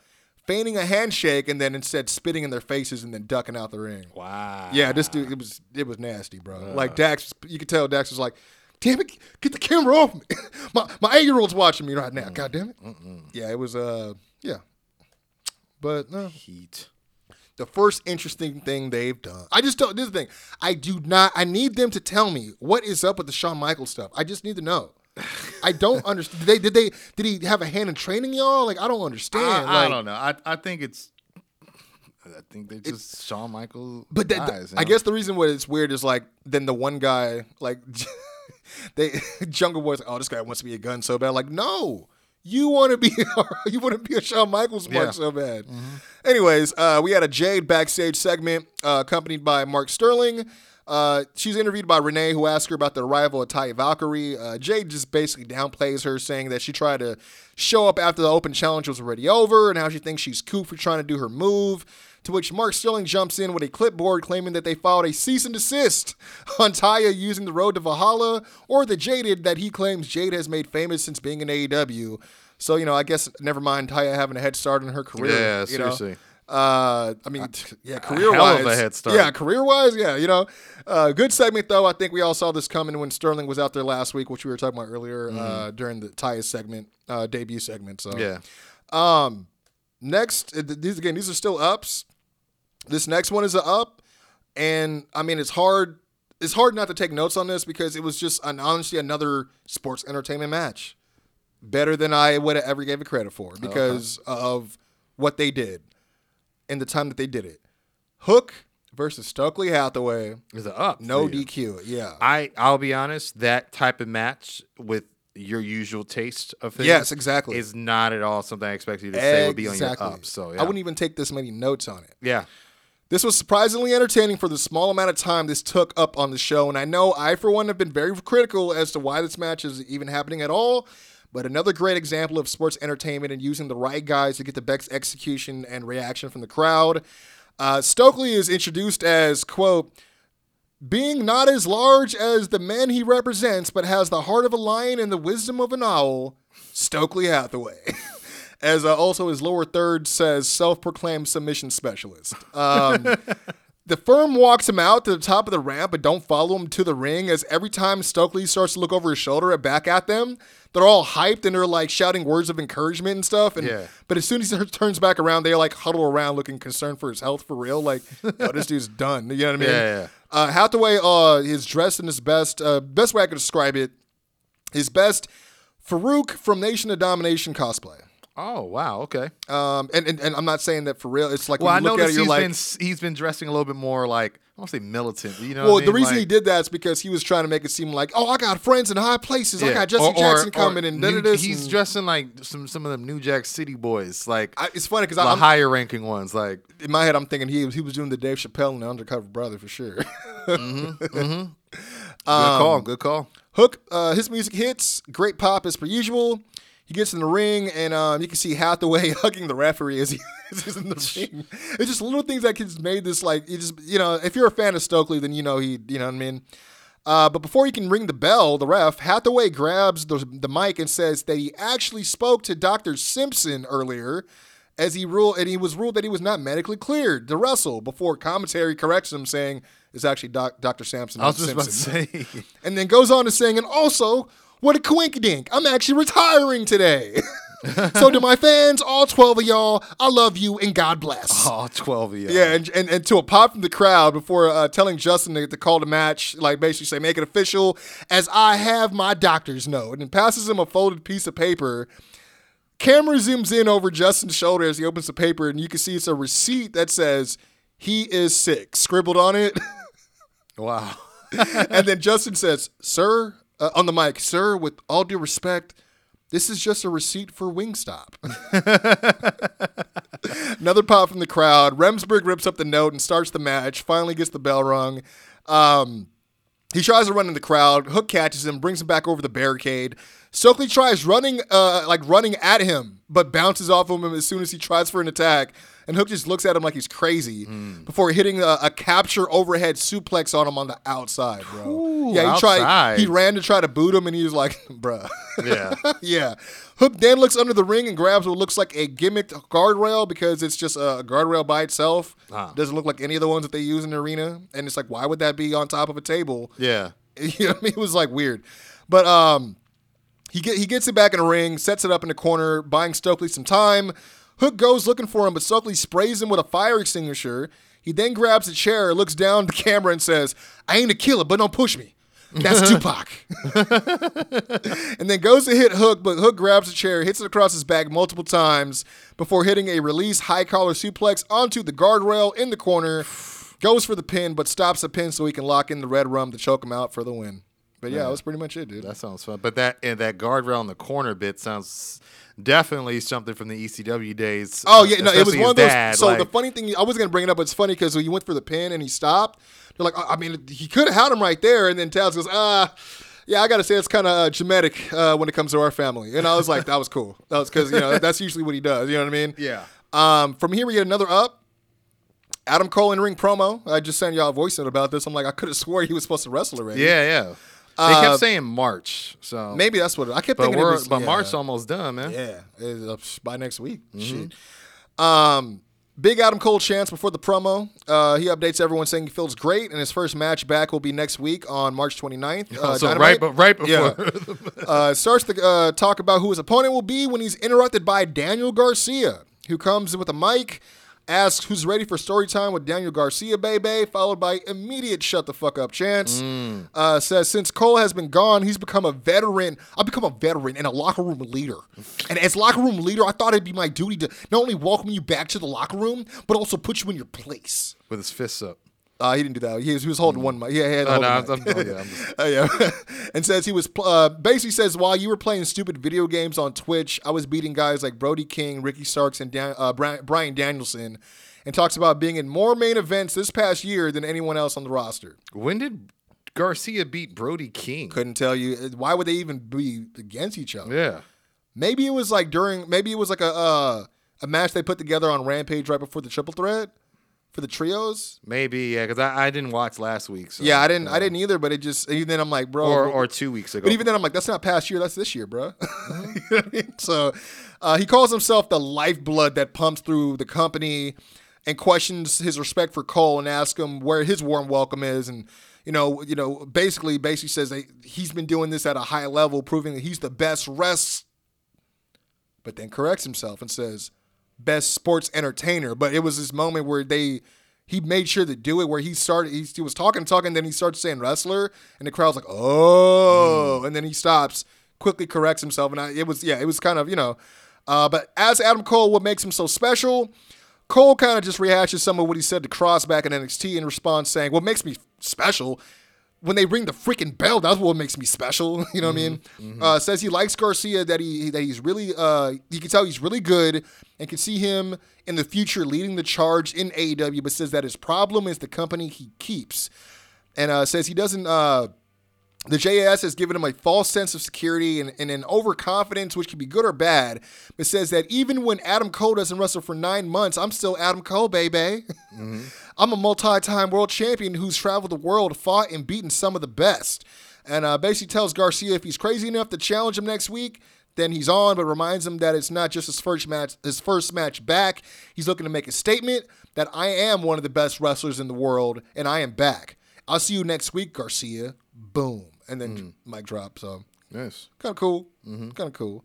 feigning a handshake and then instead spitting in their faces and then ducking out the ring. Wow. Yeah, this dude, it was, it was nasty, bro. Uh. Like, Dax, you could tell Dax was like, damn it, get the camera off me. my my eight-year-old's watching me right now. Mm-mm. God damn it. Mm-mm. Yeah, it was, uh, yeah. But, no. Heat. The first interesting thing they've done. I just don't, this is the thing. I do not, I need them to tell me what is up with the Shawn Michaels stuff. I just need to know. I don't understand. Did they, did they, did he have a hand in training y'all? Like, I don't understand. I, I like, don't know. I, I think it's, I think they just it's, Shawn Michaels. But that, guys, the, I know? guess the reason why it's weird is like, then the one guy, like, They Jungle Boy's like, oh, this guy wants to be a gun so bad. Like, no, you want to be you want to be a Shawn Michaels mark yeah. so bad. Mm-hmm. Anyways, uh, we had a Jade backstage segment uh, accompanied by Mark Sterling. Uh, she's interviewed by Renee, who asked her about the arrival of Ty Valkyrie. Uh, Jade just basically downplays her, saying that she tried to show up after the open challenge was already over and how she thinks she's cool for trying to do her move. To which Mark Sterling jumps in with a clipboard claiming that they filed a cease and desist on Taya using the Road to Valhalla or the Jaded that he claims Jade has made famous since being in A E W. So, you know, I guess never mind Taya having a head start in her career. Yeah, you know? Seriously. Uh, I mean, yeah, career-wise. A head start. Yeah, career-wise, yeah, you know. Uh, good segment, though. I think we all saw this coming when Sterling was out there last week, which we were talking about earlier mm-hmm. uh, during the Taya segment, uh, debut segment. So, yeah. Um, next, these again, these are still ups. This next one is an up, and I mean it's hard. It's hard not to take notes on this because it was just an, honestly another sports entertainment match, better than I would have ever gave it credit for because okay. of what they did and the time that they did it. Hook versus Stokely Hathaway is an up. No D Q. Yeah, I I'll be honest. That type of match with your usual taste of things. Yes, exactly. Is not at all something I expected you to exactly. say would be on your up. So yeah. I wouldn't even take this many notes on it. Yeah. This was surprisingly entertaining for the small amount of time this took up on the show, and I know I, for one, have been very critical as to why this match is even happening at all, but another great example of sports entertainment and using the right guys to get the best execution and reaction from the crowd. Uh, Stokely is introduced as, quote, being not as large as the man he represents, but has the heart of a lion and the wisdom of an owl, Stokely Hathaway. As uh, also his lower third says, self-proclaimed submission specialist. Um, the firm walks him out to the top of the ramp, but don't follow him to the ring, as every time Stokely starts to look over his shoulder and back at them, they're all hyped and they're like shouting words of encouragement and stuff. And yeah. But as soon as he turns back around, they like huddle around looking concerned for his health for real. Like, oh, this dude's done. You know what I mean? Yeah, yeah. Uh, Hathaway uh, is dressed in his best, uh, best way I could describe it, his best Farouk from Nation of Domination cosplay. Oh wow, okay. Um, and, and and I'm not saying that for real. It's like well, when you I look at it, you're he's like been, he's been dressing a little bit more like I want to say militant. You know well, what I mean? The reason like, he did that is because he was trying to make it seem like, oh, I got friends in high places. Yeah. I got Jesse or, Jackson or, coming or and da da da. He's and, dressing like some some of them New Jack City boys. Like I, it's funny because the I'm, higher ranking ones. Like in my head, I'm thinking he he was doing the Dave Chappelle and the Undercover Brother for sure. mm-hmm, mm-hmm. Good call. Good call. Hook. Uh, his music hits. Great pop as per usual. He gets in the ring, and um, you can see Hathaway hugging the referee as he is in the ring. It's just little things that just made this like you just you know if you're a fan of Stokely, then you know he you know what I mean. Uh, but before he can ring the bell, the ref Hathaway grabs the the mic and says that he actually spoke to Doctor Simpson earlier, as he ruled and he was ruled that he was not medically cleared to wrestle. Before commentary corrects him, saying it's actually doc, Doctor Sampson. I was just Simpson. about to say, and then goes on to saying, and also. What a coinkydink. I'm actually retiring today. So to my fans, all twelve of y'all, I love you and God bless. All twelve of y'all. Yeah, and, and, and to a pop from the crowd before uh, telling Justin to, to call the match, like basically say, make it official, as I have my doctor's note. And passes him a folded piece of paper. Camera zooms in over Justin's shoulder as he opens the paper, and you can see it's a receipt that says, he is sick, scribbled on it. Wow. And then Justin says, sir, Uh, on the mic, sir, with all due respect, this is just a receipt for Wingstop. Another pop from the crowd. Remsburg rips up the note and starts the match, finally gets the bell rung. Um, he tries to run in the crowd. Hook catches him, brings him back over the barricade. Stokely tries running uh, like running at him, but bounces off of him as soon as he tries for an attack. And Hook just looks at him like he's crazy mm. before hitting a, a capture overhead suplex on him on the outside, bro. Ooh, yeah, he outside. tried. He ran to try to boot him, and he was like, bruh. Yeah. yeah. Hook then looks under the ring and grabs what looks like a gimmicked guardrail because it's just a guardrail by itself. Ah. It doesn't look like any of the ones that they use in the arena. And it's like, why would that be on top of a table? Yeah. You know what I mean? It was like weird. But um, he, get, he gets it back in the ring, sets it up in the corner, buying Stokely some time. Hook goes looking for him, but Stokely sprays him with a fire extinguisher. He then grabs a chair, looks down at the camera, and says, I ain't a killer, but don't push me. That's Tupac. And then goes to hit Hook, but Hook grabs a chair, hits it across his back multiple times before hitting a release high-collar suplex onto the guardrail in the corner. Goes for the pin, but stops the pin so he can lock in the red rum to choke him out for the win. But yeah, yeah, that was pretty much it, dude. That sounds fun. But that and that guardrail in the corner bit sounds definitely something from the E C W days. Oh yeah, no, it was one of those. Dad, so like, the funny thing, I was gonna bring it up, but it's funny because when you went for the pin and he stopped, they're like, I mean, he could have had him right there, and then Taz goes, ah. Uh, Yeah, I got to say, it's kind of uh, dramatic uh, when it comes to our family. And I was like, that was cool. That was because, you know, that's usually what he does. You know what I mean? Yeah. Um, from here, we get another up. Adam Cole in ring promo. I just sent y'all a voice note about this. I'm like, I could have swore he was supposed to wrestle already. Yeah, yeah. They kept uh, saying March, so maybe that's what it, I kept but thinking. It was, but yeah. March's almost done, man. Yeah, it's up by next week. Mm-hmm. Shit. Um, big Adam Cole chants before the promo. Uh, he updates everyone saying he feels great, and his first match back will be next week on March twenty-ninth. Uh, so Dynamite. right, but right before yeah. uh, starts to uh, talk about who his opponent will be when he's interrupted by Daniel Garcia, who comes with a mic. Asks who's ready for story time with Daniel Garcia, baby, followed by immediate shut the fuck up chance. Mm. Uh, says, since Cole has been gone, he's become a veteran. I've become a veteran and a locker room leader. And as locker room leader, I thought it'd be my duty to not only welcome you back to the locker room, but also put you in your place. With his fists up. Uh, he didn't do that. He was, he was holding one mic. Yeah, he had uh, no, mic. I'm, oh, yeah, I'm just... uh, yeah. And says he was uh, basically says while you were playing stupid video games on Twitch, I was beating guys like Brody King, Ricky Starks, and Dan- uh, Bryan Danielson. And talks about being in more main events this past year than anyone else on the roster. When did Garcia beat Brody King? Couldn't tell you. Why would they even be against each other? Yeah. Maybe it was like during. Maybe it was like a uh, a match they put together on Rampage right before the Triple Threat. For the trios, maybe yeah, because I, I didn't watch last week. So, yeah, I didn't. Uh, I didn't either. But it just even then I'm like, bro, or, or two weeks ago. But even then I'm like, that's not past year. That's this year, bro. Mm-hmm. You know what I mean? So uh, he calls himself the lifeblood that pumps through the company, and questions his respect for Cole and asks him where his warm welcome is, and you know, you know, basically, basically says that he's been doing this at a high level, proving that he's the best rest. But then corrects himself and says. Best sports entertainer, but it was this moment where they he made sure to do it where he started he, he was talking talking then he starts saying wrestler and the crowd's like oh mm. and then he stops quickly corrects himself and I, it was yeah it was kind of you know uh but as Adam Cole what makes him so special Cole kind of just rehashes some of what he said to Cross back in N X T in response, saying, what makes me special? When they ring the freaking bell, that's what makes me special. You know what mm-hmm. I mean? Mm-hmm. Uh, says he likes Garcia, that he that he's really, uh, you can tell he's really good and can see him in the future leading the charge in A E W, but says that his problem is the company he keeps. And uh, says he doesn't, uh, the J A S has given him a false sense of security and, and an overconfidence, which can be good or bad, but says that even when Adam Cole doesn't wrestle for nine months, I'm still Adam Cole, baby. Mm-hmm. I'm a multi-time world champion who's traveled the world, fought, and beaten some of the best. And uh, basically tells Garcia if he's crazy enough to challenge him next week, then he's on, but reminds him that it's not just his first match, his first match back. He's looking to make a statement that I am one of the best wrestlers in the world, and I am back. I'll see you next week, Garcia. Boom. And then mm. mic drop. So nice. Kind of cool. Mm-hmm. Kind of cool.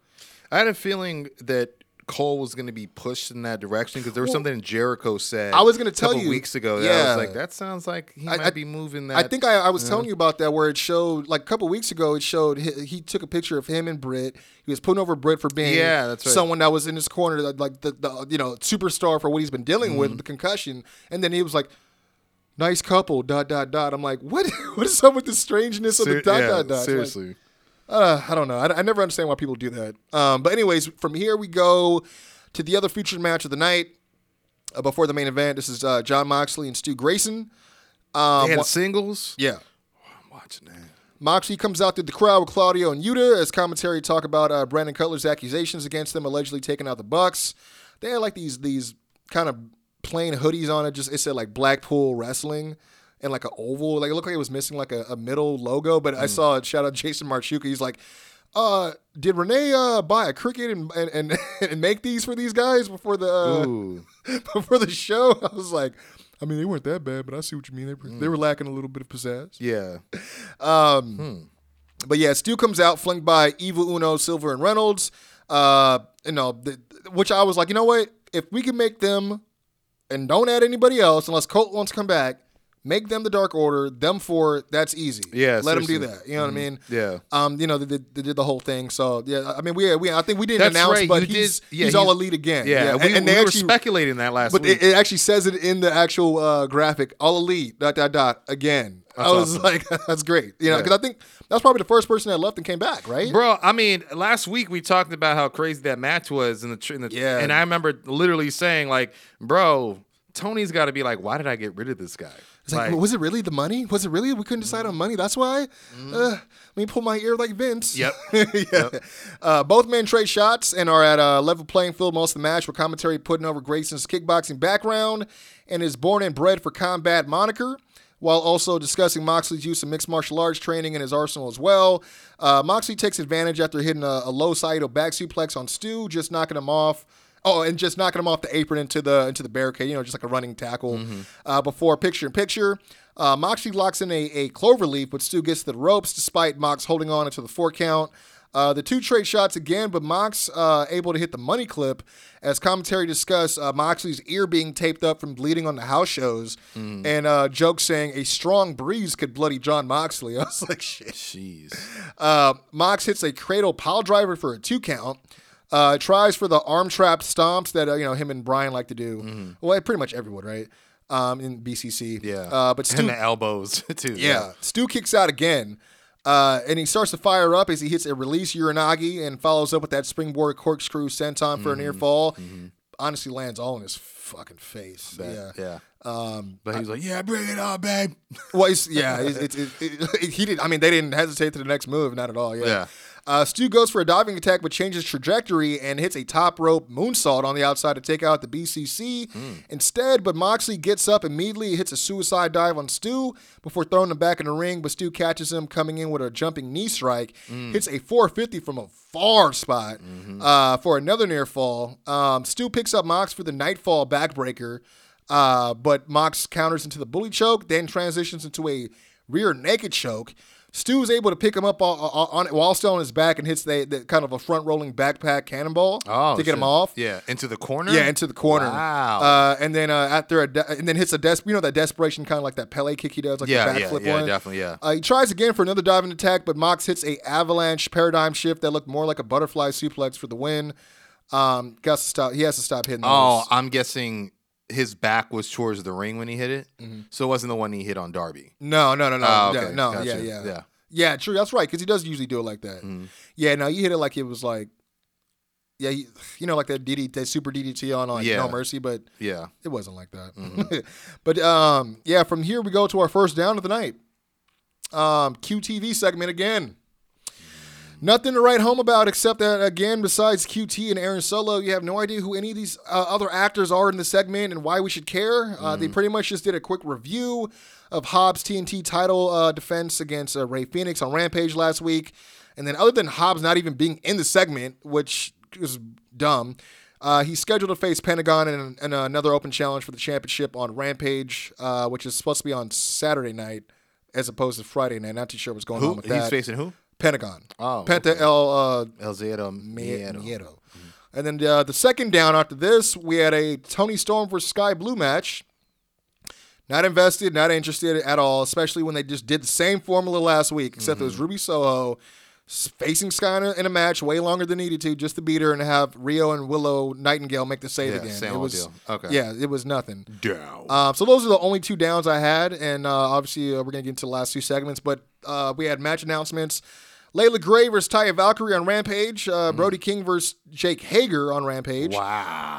I had a feeling that Cole was going to be pushed in that direction because there was well, something Jericho said I was gonna tell a couple you, weeks ago. Yeah. That I was like, that sounds like he I, might I, be moving that. I think I, I was yeah. telling you about that where it showed, like a couple weeks ago, it showed he, he took a picture of him and Britt. He was putting over Britt for being yeah, that's right. someone that was in his corner, like the, the you know superstar for what he's been dealing mm-hmm. with, the concussion. And then he was like, nice couple, dot, dot, dot. I'm like, what? What is up with the strangeness of Ser- the dot, yeah, dot, dot? Seriously. Like, uh, I don't know. I, I never understand why people do that. Um, but anyways, from here we go to the other featured match of the night uh, before the main event. This is uh, Jon Moxley and Stu Grayson. Um, they had wa- singles? Yeah. Oh, I'm watching that. Moxley comes out through the crowd with Claudio and Yuta as commentary talk about uh, Brandon Cutler's accusations against them, allegedly taking out the Bucks. They had like these these kind of plain hoodies on it, just it said like Blackpool Wrestling and like an oval, like it looked like it was missing like a, a middle logo. But mm. I saw it. Shout out Jason Marchuka. He's like, uh, did Renee uh buy a cricket and and, and, and make these for these guys before the uh, before the show? I was like, I mean, they weren't that bad, but I see what you mean. They, mm. they were lacking a little bit of pizzazz. Yeah. Um, hmm. But yeah, Stu comes out flanked by Evil Uno, Silver, and Reynolds. Uh, you know, the, which I was like, you know what? If we can make them. And don't add anybody else unless Colt wants to come back. Make them the Dark Order. Them four. That's easy. Yeah, let seriously. them do that. You know what mm-hmm. I mean? Yeah. Um. You know they, they did the whole thing. So yeah. I mean we we I think we didn't that's announce, right. but he's, did, yeah, he's he's all elite again. Yeah. yeah. And, we, and they we actually, were speculating that last but week. But it, it actually says it in the actual uh, graphic. All elite. Dot dot dot again. That's I was awesome. like, that's great. You know, because yeah. I think that's probably the first person that left and came back, right? Bro, I mean, last week we talked about how crazy that match was. In the, in the yeah. And I remember literally saying, like, bro, Tony's got to be like, why did I get rid of this guy? It's like, like, was it really the money? Was it really? We couldn't decide on money. That's why? Mm-hmm. Uh, let me pull my ear like Vince. Yep. yeah. yep. Uh, both men trade shots and are at a level playing field most of the match with commentary putting over Grayson's kickboxing background and his born and bred for combat moniker, while also discussing Moxley's use of mixed martial arts training in his arsenal as well. Uh, Moxley takes advantage after hitting a, a low side back suplex on Stu, just knocking him off. Oh, and just knocking him off the apron into the into the barricade, you know, just like a running tackle mm-hmm. uh, before picture-in-picture. Uh, Moxley locks in a, a cloverleaf, but Stu gets to the ropes despite Mox holding on until the four count. Uh, the two trade shots again, but Mox uh, able to hit the money clip as commentary discussed uh, Moxley's ear being taped up from bleeding on the house shows mm. and uh, jokes saying a strong breeze could bloody Jon Moxley. I was like, shit. Jeez. Uh, Mox hits a cradle pile driver for a two count, uh, tries for the arm trap stomps that uh, you know him and Brian like to do. Mm. Well, pretty much everyone, right? Um, in B C C. Yeah. Uh, but Stu, and the elbows, too. Yeah. yeah. Stu kicks out again. Uh, and he starts to fire up as he hits a release Uranagi and follows up with that springboard corkscrew senton for mm-hmm. an near fall. Mm-hmm. Honestly, lands all in his fucking face. That, yeah, yeah. Um, but he's I, like, "Yeah, bring it on, babe." Well, it's, yeah, it's, it's, it, it, it, he did. I mean, they didn't hesitate to the next move, not at all. Yeah. yeah. Uh, Stu goes for a diving attack, but changes trajectory and hits a top rope moonsault on the outside to take out the B C C mm. instead. But Moxley gets up immediately, hits a suicide dive on Stu before throwing him back in the ring. But Stu catches him coming in with a jumping knee strike, mm. hits a four fifty from a far spot mm-hmm. uh, for another near fall. Um, Stu picks up Mox for the nightfall backbreaker, uh, but Mox counters into the bully choke, then transitions into a rear naked choke. Stu is able to pick him up on, on, on, while still on his back and hits the, the kind of a front rolling backpack cannonball oh, to get shit. him off. Yeah, into the corner. Yeah, into the corner. Wow. Uh, and then uh, after a de- and then hits a des- you know that desperation kind of like that Pele kick he does, like yeah, the backflip yeah, yeah, one. Yeah, definitely. Yeah. Uh, he tries again for another diving attack, but Mox hits a avalanche paradigm shift that looked more like a butterfly suplex for the win. Um, got to stop. He has to stop hitting. Oh, those. I'm guessing his back was towards the ring when he hit it, mm-hmm. so it wasn't the one he hit on Darby. No, no, no, no, oh, okay. no, no gotcha. yeah, yeah, yeah, yeah. True, that's right, because he does usually do it like that. Mm-hmm. Yeah, no, you hit it like it was like, yeah, you, you know, like that D D T, that super D D T on like yeah. No Mercy, but yeah, it wasn't like that. Mm-hmm. But um, yeah, from here we go to our first down of the night, um, Q T V segment again. Nothing to write home about except that, again, besides Q T and Aaron Solo, you have no idea who any of these uh, other actors are in the segment and why we should care. Uh, mm. They pretty much just did a quick review of Hobbs' T N T title uh, defense against uh, Rey Fenix on Rampage last week. And then other than Hobbs not even being in the segment, which is dumb, uh, he's scheduled to face Pentagon in, in another open challenge for the championship on Rampage, uh, which is supposed to be on Saturday night as opposed to Friday night. Not too sure what's going who? on with he's that. He's facing who? Pentagon. Oh, Penta okay. El uh, El Zero Miedo. Miedo. And then uh, the second down after this, we had a Toni Storm versus Sky Blue match. Not invested, not interested at all, especially when they just did the same formula last week, except mm-hmm. it was Ruby Soho facing Sky in a, in a match way longer than needed to, just to beat her and have Rio and Willow Nightingale make the save yeah, again. Same it was, deal. Okay. Yeah, it was nothing. Down. Uh, so those are the only two downs I had, and uh, obviously uh, we're going to get into the last two segments, but uh, we had match announcements. Layla Gray versus Taya Valkyrie on Rampage. Uh, Brody mm. King versus Jake Hager on Rampage. Wow,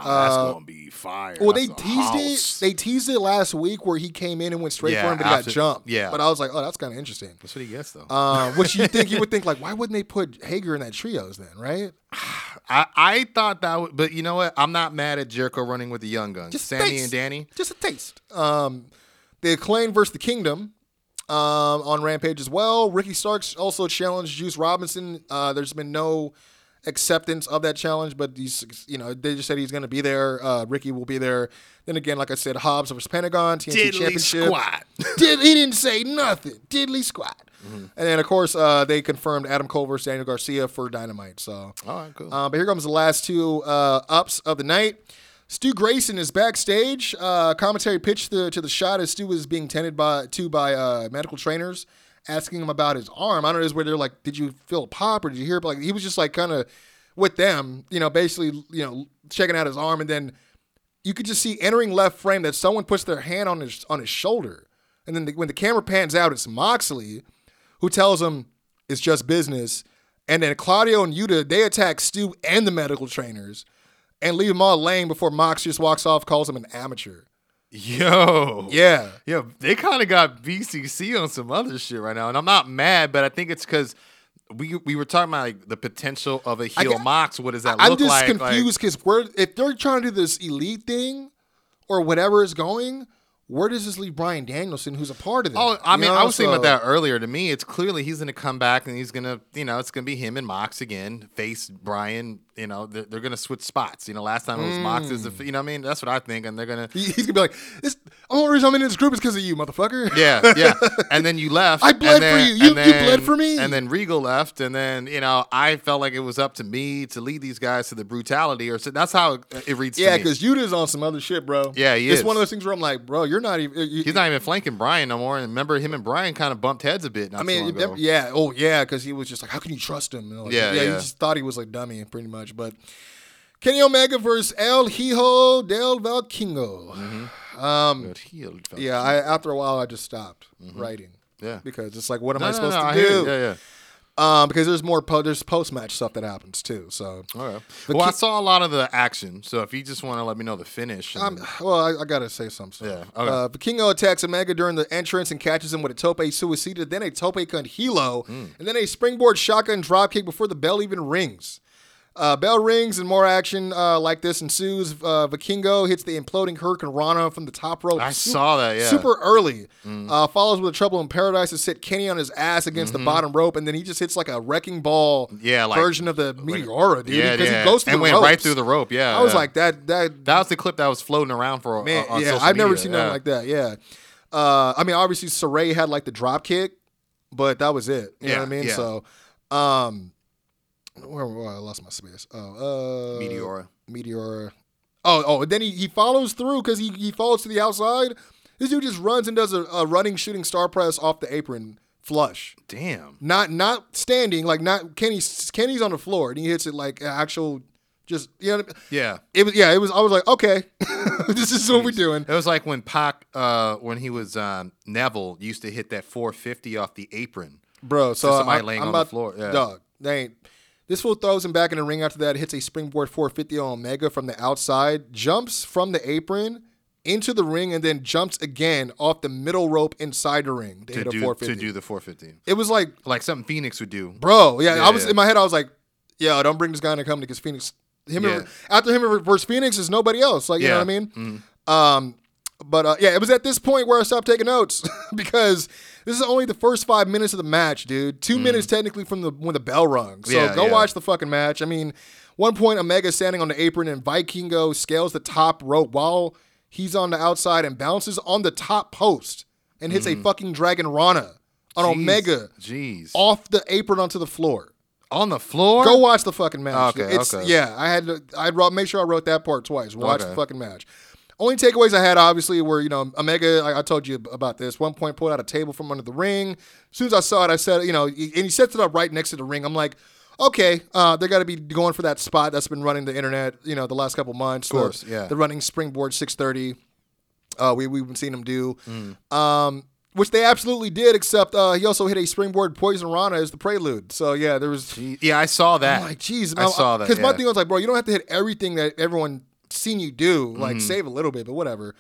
uh, that's gonna be fire. Well, that's they teased house. it. They teased it last week where he came in and went straight yeah, for him, but absolutely. he got jumped. Yeah, but I was like, oh, that's kind of interesting. That's what he gets though. Uh, which you think you would think like, why wouldn't they put Hager in that trios then, right? I, I thought that, would, but you know what? I'm not mad at Jericho running with the Young Guns, just Sammy taste. and Danny. Just a taste. Um, the Acclaim versus the Kingdom. Um, on Rampage as well. Ricky Starks also challenged Juice Robinson. Uh, there's been no acceptance of that challenge, but he's, you know, they just said he's going to be there. Uh, Ricky will be there. Then again, like I said, Hobbs versus Pentagon, T N T Diddly Championship. Squat. Did, he didn't say nothing. Diddly squat. Mm-hmm. And then, of course, uh, they confirmed Adam Cole versus Daniel Garcia for Dynamite. So, all right, cool. Uh, but here comes the last two uh, ups of the night. Stu Grayson is backstage. Uh, commentary pitched the, to the shot as Stu was being tended by, to by uh, medical trainers, asking him about his arm. I don't know if it's where they're like, did you feel a pop or did you hear it? But like, he was just like kind of with them, you know, basically, you know, checking out his arm. And then you could just see entering left frame that someone puts their hand on his on his shoulder. And then the, when the camera pans out, it's Moxley who tells him it's just business. And then Claudio and Yuta, they attack Stu and the medical trainers. And leave them all laying before Mox just walks off, calls him an amateur. Yo. Yeah. Yeah, they kind of got B C C on some other shit right now. And I'm not mad, but I think it's because we we were talking about like the potential of a heel guess, Mox. What does that I'm look like? I'm just confused because like, if they're trying to do this elite thing or whatever is going, where does this leave Bryan Danielson, who's a part of it? Oh, I you mean, know? I was so, thinking about that earlier. To me, it's clearly he's going to come back and he's going to, you know, it's going to be him and Mox again, face Bryan. You know, they're, they're going to switch spots. You know, last time it was mm. Mox's, you know what I mean? That's what I think. And they're going to. He's going to be like, the only reason I'm in this group is because of you, motherfucker. Yeah, yeah. And then you left. I bled then, for you. You, then, you bled for me. And then Regal left. And then, you know, I felt like it was up to me to lead these guys to the brutality. Or so that's how it, it reads yeah, to me. Yeah, because Yuta's on some other shit, bro. Yeah, he it's is. It's one of those things where I'm like, bro, you're. You're not even, you, he's not even flanking Bryan no more. And remember, him and Bryan kind of bumped heads a bit. Not I mean, so long yeah, oh yeah, because he was just like, "How can you trust him?" And like, yeah, yeah, yeah, he just thought he was like dummy, pretty much. But Kenny Omega versus El Hijo del Vikingo. Mm-hmm. Um, yeah, I, after a while, I just stopped mm-hmm. writing. Yeah, because it's like, what am no, I supposed no, no, to I do? Yeah, yeah. Um, because there's more po- there's post match stuff that happens too. So, all right. Well, ki- I saw a lot of the action. So if you just want to let me know the finish, and- um, well, I, I gotta say something. Yeah. Okay. Uh, Vikingo attacks Omega during the entrance and catches him with a tope suicida, then a tope con hilo, mm. and then a springboard shotgun dropkick before the bell even rings. Uh, bell rings and more action uh, like this ensues. Uh, Vikingo hits the imploding Hurricane Rana from the top rope. I super, saw that, yeah. Super early. Mm. Uh, follows with a Trouble in Paradise to sit Kenny on his ass against mm-hmm. the bottom rope, and then he just hits like a wrecking ball yeah, like, version of the like, Meteora, dude. Yeah, because yeah. he goes through and the went ropes. right through the rope, yeah. I was yeah. like, that, that. That was the clip that was floating around for man, on yeah, social I've media. never seen yeah. nothing like that, yeah. Uh, I mean, obviously, Saray had like the drop kick, but that was it. You yeah, know what I mean? Yeah. So, um,. Where, where I lost my space. Oh, uh, Meteora. Meteora. Oh, oh. And then he, he follows through because he, he falls to the outside. This dude just runs and does a, a running shooting star press off the apron flush. Damn. Not not standing like not Kenny's Kenny's on the floor and he hits it like an actual Just, you know what I mean? Yeah. It was, yeah, it was, I was like, okay, this is Jeez. what we're doing. It was like when Pac, uh, when he was, um, Neville used to hit that four fifty off the apron. Bro, so somebody I, laying I'm on about, the floor. Yeah. Dog, they ain't. This fool throws him back in the ring after that, hits a springboard four fifty on Omega from the outside, jumps from the apron into the ring, and then jumps again off the middle rope inside the ring to, to, hit do, a four fifty. To do the four fifty. It was like. Like something Phoenix would do. Bro, yeah, yeah I was yeah. in my head, I was like, yo, don't bring this guy in the company because Phoenix. Him yeah. and, after him versus Phoenix is nobody else. Like, you yeah. know what I mean? Mm-hmm. Um, but uh, yeah, it was at this point where I stopped taking notes because this is only the first five minutes of the match, dude. Two mm-hmm. minutes technically from the when the bell rung. So yeah, go yeah. watch the fucking match. I mean, one point Omega standing on the apron and Vikingo scales the top rope while he's on the outside and bounces on the top post and hits mm-hmm. a fucking Dragon Rana on Jeez. Omega Jeez. off the apron onto the floor. On the floor? Go watch the fucking match. Okay, it's, okay. Yeah, I had to I wrote, make sure I wrote that part twice. Watch okay. the fucking match. Only takeaways I had, obviously, were, you know, Omega, I, I told you about this. One point, pulled out a table from under the ring. As soon as I saw it, I said, you know, and he sets it up right next to the ring. I'm like, okay, uh, they got to be going for that spot that's been running the internet, you know, the last couple months. Of course, the, yeah. The running springboard six thirty. Uh, we, we've been seeing him do. Mm. Um Which they absolutely did, except uh, he also hit a springboard poison rana as the prelude. So, yeah, there was... Yeah, I saw that. I'm like, jeez. I, I saw that, Because yeah. my thing was like, bro, you don't have to hit everything that everyone seen you do. Like, mm-hmm. save a little bit, but whatever.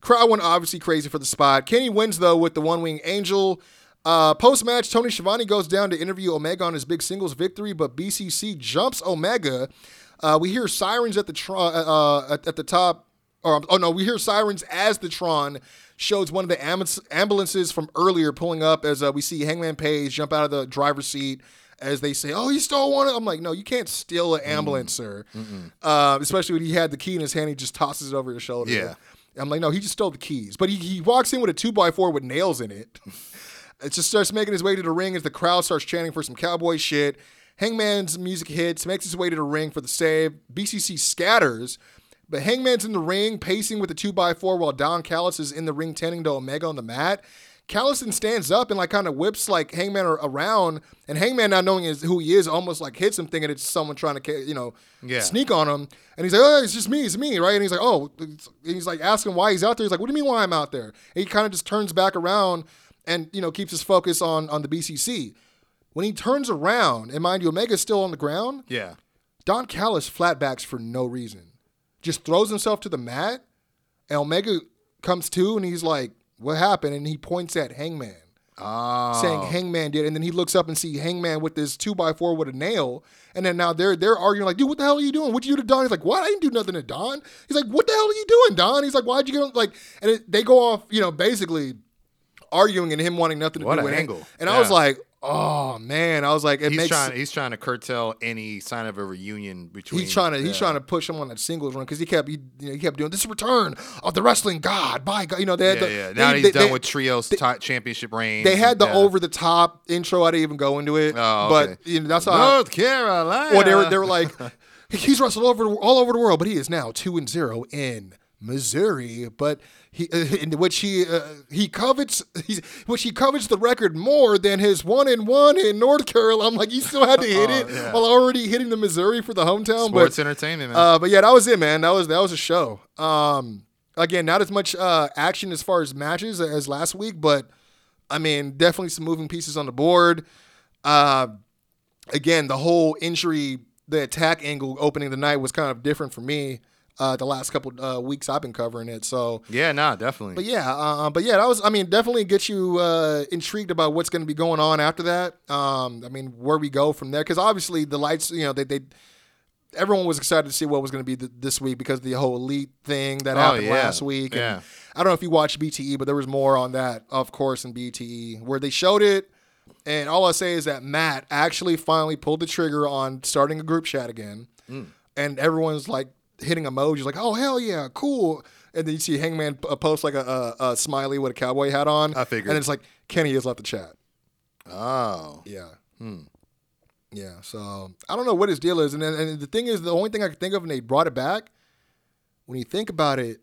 Crowd went obviously crazy for the spot. Kenny wins, though, with the one-wing angel. Uh, post-match, Tony Schiavone goes down to interview Omega on his big singles victory, but B C C jumps Omega. Uh, we hear sirens at the tr- uh, at, at the top. Or, oh, no, we hear sirens as the Tron shows one of the am- ambulances from earlier pulling up as uh, we see Hangman Page jump out of the driver's seat as they say, oh, he stole one. I'm like, no, you can't steal an ambulance, sir. Uh, especially when he had the key in his hand, he just tosses it over his shoulder. Yeah. I'm like, no, he just stole the keys. But he, he walks in with a two by four with nails in it. It just starts making his way to the ring as the crowd starts chanting for some cowboy shit. Hangman's music hits, makes his way to the ring for the save. B C C scatters. But Hangman's in the ring, pacing with a two by four while Don Callis is in the ring tending to Omega on the mat. Callis then stands up and like kind of whips like Hangman around, and Hangman, not knowing his, who he is, almost like hits him thinking it's someone trying to, you know, yeah. sneak on him. And he's like, oh, it's just me, it's me, right? And he's like, oh, and he's like asking why he's out there. He's like, what do you mean why I'm out there? And he kind of just turns back around and, you know, keeps his focus on, on the B C C. When he turns around, and mind you, Omega's still on the ground. Yeah. Don Callis flatbacks for no reason. Just throws himself to the mat, and Omega comes to, and he's like, what happened? And he points at Hangman, oh. saying Hangman did. And then he looks up and sees Hangman with this two by four with a nail, and then now they're they're arguing like, dude, what the hell are you doing? What'd you do to Don? He's like, what? I didn't do nothing to Don. He's like, what the hell are you doing, Don? He's like, why'd you get him? Like, and it, they go off, you know, basically arguing and him wanting nothing to what do with an angle. And yeah. I was like, oh man, I was like, it he's makes trying, he's trying to curtail any sign of a reunion between. He's trying to yeah. he's trying to push him on that singles run because he kept he, you know, he kept doing this return of the wrestling god by God, you know they had yeah, the, yeah. now they, he's they, done they, with trios they, t- championship reign. They had the yeah. over the top intro. I didn't even go into it, oh, okay. but you know, that's how North I, Carolina. Well, they were they were like he's wrestled over all over the world, but he is now two and zero in Missouri, but he uh, in which he uh, he covets he's, which he covets the record more than his one and one in North Carolina. I'm like, you still had to hit it oh, yeah. while already hitting the Missouri for the hometown. Sports but, entertainment, man. Uh, but yeah, that was it, man. That was that was a show. Um, again, not as much uh, action as far as matches as last week, but I mean, definitely some moving pieces on the board. Uh, again, the whole injury, the attack angle opening the night was kind of different for me. Uh, the last couple uh, weeks I've been covering it, so yeah, nah, definitely. But yeah, uh, but yeah, that was. I mean, definitely get you uh, intrigued about what's going to be going on after that. Um, I mean, where we go from there, because obviously the lights, you know, they they everyone was excited to see what was going to be th- this week because of the whole elite thing that oh, happened yeah. last week. And yeah. I don't know if you watched B T E, but there was more on that, of course, in B T E where they showed it. And all I say is that Matt actually finally pulled the trigger on starting a group chat again, mm. and everyone's like. Hitting emojis like, oh hell yeah, cool, and then you see Hangman post like a, a, a smiley with a cowboy hat on. I figured, and it's like Kenny has left the chat. Oh yeah, hmm. yeah. So I don't know what his deal is, and then, and the thing is, the only thing I could think of, and they brought it back. When you think about it,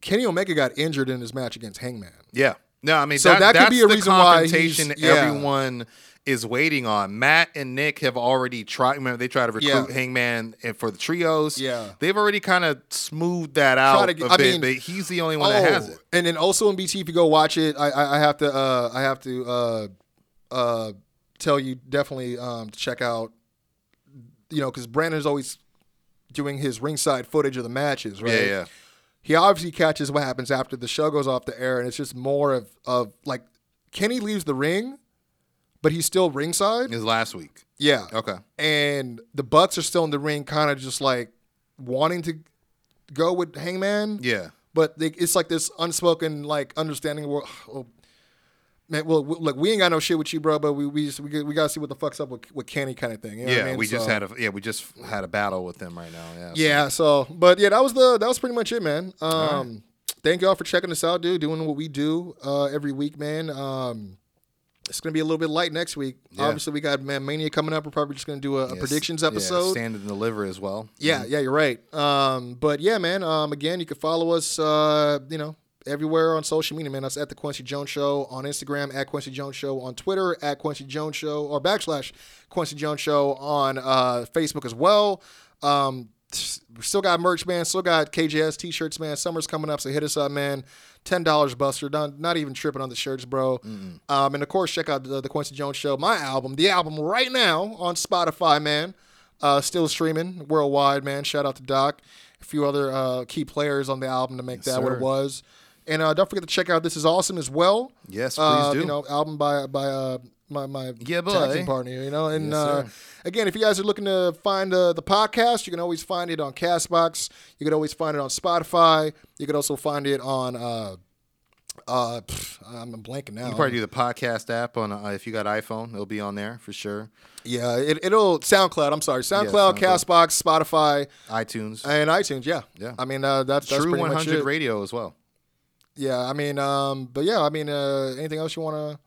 Kenny Omega got injured in his match against Hangman. Yeah, No, I mean, so that, that could that's be a the reason confrontation why yeah. everyone is waiting on. Matt and Nick have already tried. Remember, they tried to recruit yeah. Hangman and for the trios. Yeah, they've already kind of smoothed that out get, a bit. Mean, but he's the only one oh, that has it. And then also in B T, if you go watch it, I, I, I have to, uh, I have to uh, uh, tell you definitely um, to check out. You know, because Brandon's always doing his ringside footage of the matches, right? Yeah, yeah. He obviously catches what happens after the show goes off the air, and it's just more of, of like, Kenny leaves the ring, but he's still ringside. It was last week. Yeah. Okay. And the Bucks are still in the ring, kind of just like wanting to go with Hangman. Yeah. But they, it's like this unspoken, like, understanding where, oh, man, well, we, look, we ain't got no shit with you, bro, but we we just, we, we gotta see what the fuck's up with, with Kenny, kind of thing. You know yeah, what I mean? we so, just had a yeah, we just had a battle with them right now. Yeah. Yeah. So. so, but yeah, that was the that was pretty much it, man. Um, all right. Thank y'all for checking us out, dude. Doing what we do uh, every week, man. Um, it's gonna be a little bit light next week. Yeah. Obviously, we got Man Mania coming up. We're probably just gonna do a, a yes. predictions episode. Yeah, stand and deliver as well. Yeah, mm-hmm. yeah, you're right. Um, but yeah, man. Um, again, you can follow us. Uh, you know. Everywhere on social media, man. That's at the Quincy Jones Show on Instagram, at Quincy Jones Show on Twitter, at Quincy Jones Show or backslash Quincy Jones Show on uh, Facebook as well. Um, we still got merch, man. Still got K J S t-shirts, man. Summer's coming up, so hit us up, man. ten dollars Buster. Not, not even tripping on the shirts, bro. Mm. Um, and of course, check out the, the Quincy Jones Show, my album, the album right now on Spotify, man. Uh, still streaming worldwide, man. Shout out to Doc. A few other uh, key players on the album to make yes, that sir. what it was. And uh, don't forget to check out This Is Awesome as well. Yes, please uh, do. You know, album by by uh, my my yeah, tag team partner. You know, and yes, uh, again, if you guys are looking to find uh, the podcast, you can always find it on Castbox. You can always find it on Spotify. You can also find it on. Uh, uh, pff, I'm blanking now. You can probably do the podcast app on uh, if you got iPhone, it'll be on there for sure. Yeah, it, it'll SoundCloud. I'm sorry, SoundCloud, yeah, SoundCloud, Castbox, Spotify, iTunes, and iTunes. Yeah, yeah. I mean, uh, that's True that's one hundred Radio as well. Yeah, I mean, um, but yeah, I mean, uh, anything else you want to?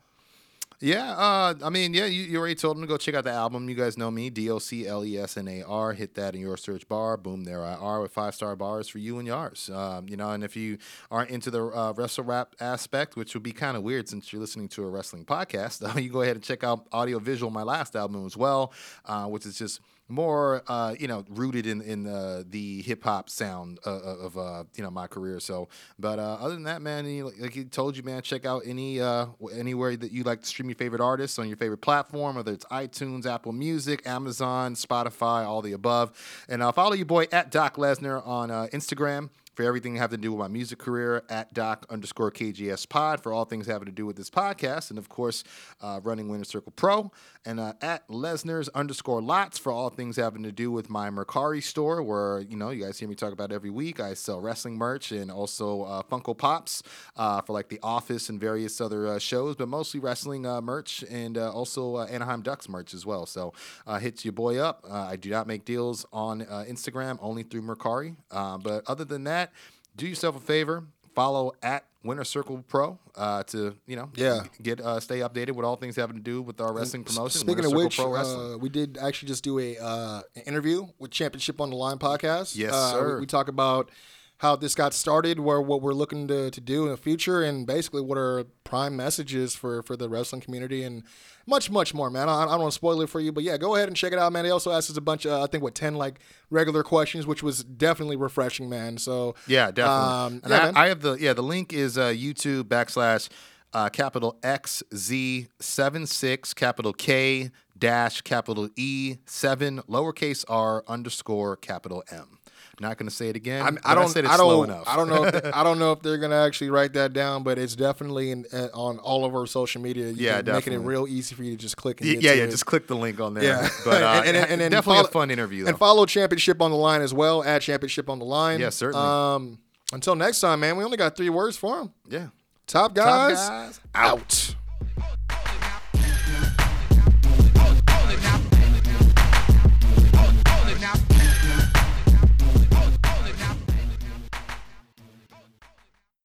Yeah, uh, I mean, yeah, you, you already told them to go check out the album. You guys know me, D O C L E S N A R. Hit that in your search bar. Boom, there I are with five-star bars for you and yours. Um, you know, and if you aren't into the uh, wrestle rap aspect, which would be kind of weird since you're listening to a wrestling podcast, uh, you go ahead and check out Audio Visual, my last album as well, uh, which is just... more, uh, you know, rooted in in uh, the hip hop sound uh, of uh, you know, my career. So, but uh, other than that, man, you, like he told you, man, check out any uh, anywhere that you like to stream your favorite artists on your favorite platform, whether it's iTunes, Apple Music, Amazon, Spotify, all the above. And uh, follow your boy at Doc Lesnar on uh, Instagram. For everything having to do with my music career, at doc underscore KGS pod for all things having to do with this podcast. And, of course, uh, running Winner Circle Pro. And uh, at Lesnar's underscore lots for all things having to do with my Mercari store where, you know, you guys hear me talk about every week. I sell wrestling merch and also uh, Funko Pops uh, for, like, The Office and various other uh, shows. But mostly wrestling uh, merch and uh, also uh, Anaheim Ducks merch as well. So uh, hit your boy up. Uh, I do not make deals on uh, Instagram, only through Mercari. Uh, but other than that, do yourself a favor, follow at Winner Circle Pro uh, to, you know, yeah. get uh, stay updated with all things having to do with our wrestling promotion. Speaking Winner of which, uh, we did actually just do a uh, an interview with Championship on the Line podcast. Yes, uh, sir. We, we talk about how this got started, where what we're looking to, to do in the future, and basically what our prime message is for, for the wrestling community and much, much more, man. I, I don't want to spoil it for you, but yeah, go ahead and check it out, man. They also asked us a bunch of, I think, what, ten, like, regular questions, which was definitely refreshing, man. So yeah, definitely. Um, and yeah, I, I have the, yeah, the link is uh, YouTube backslash uh, capital X, Z, seven, six, capital K, dash, capital E, seven, lowercase r, underscore, capital M. Not going to say it again. I'm, I don't. I, said it's I don't. Slow enough. I don't know. If they, I don't know if they're going to actually write that down, but it's definitely in, uh, on all of our social media. You yeah, can, making it real easy for you to just click. And y- yeah, yeah. It. Just click the link on there. Yeah. But uh, and, and, and, and definitely follow, a fun interview. Though. And follow Championship on the Line as well at Championship on the Line. Yes, yeah, certainly. Um, until next time, man. We only got three words for him. Yeah. Top guys, Top guys out. out.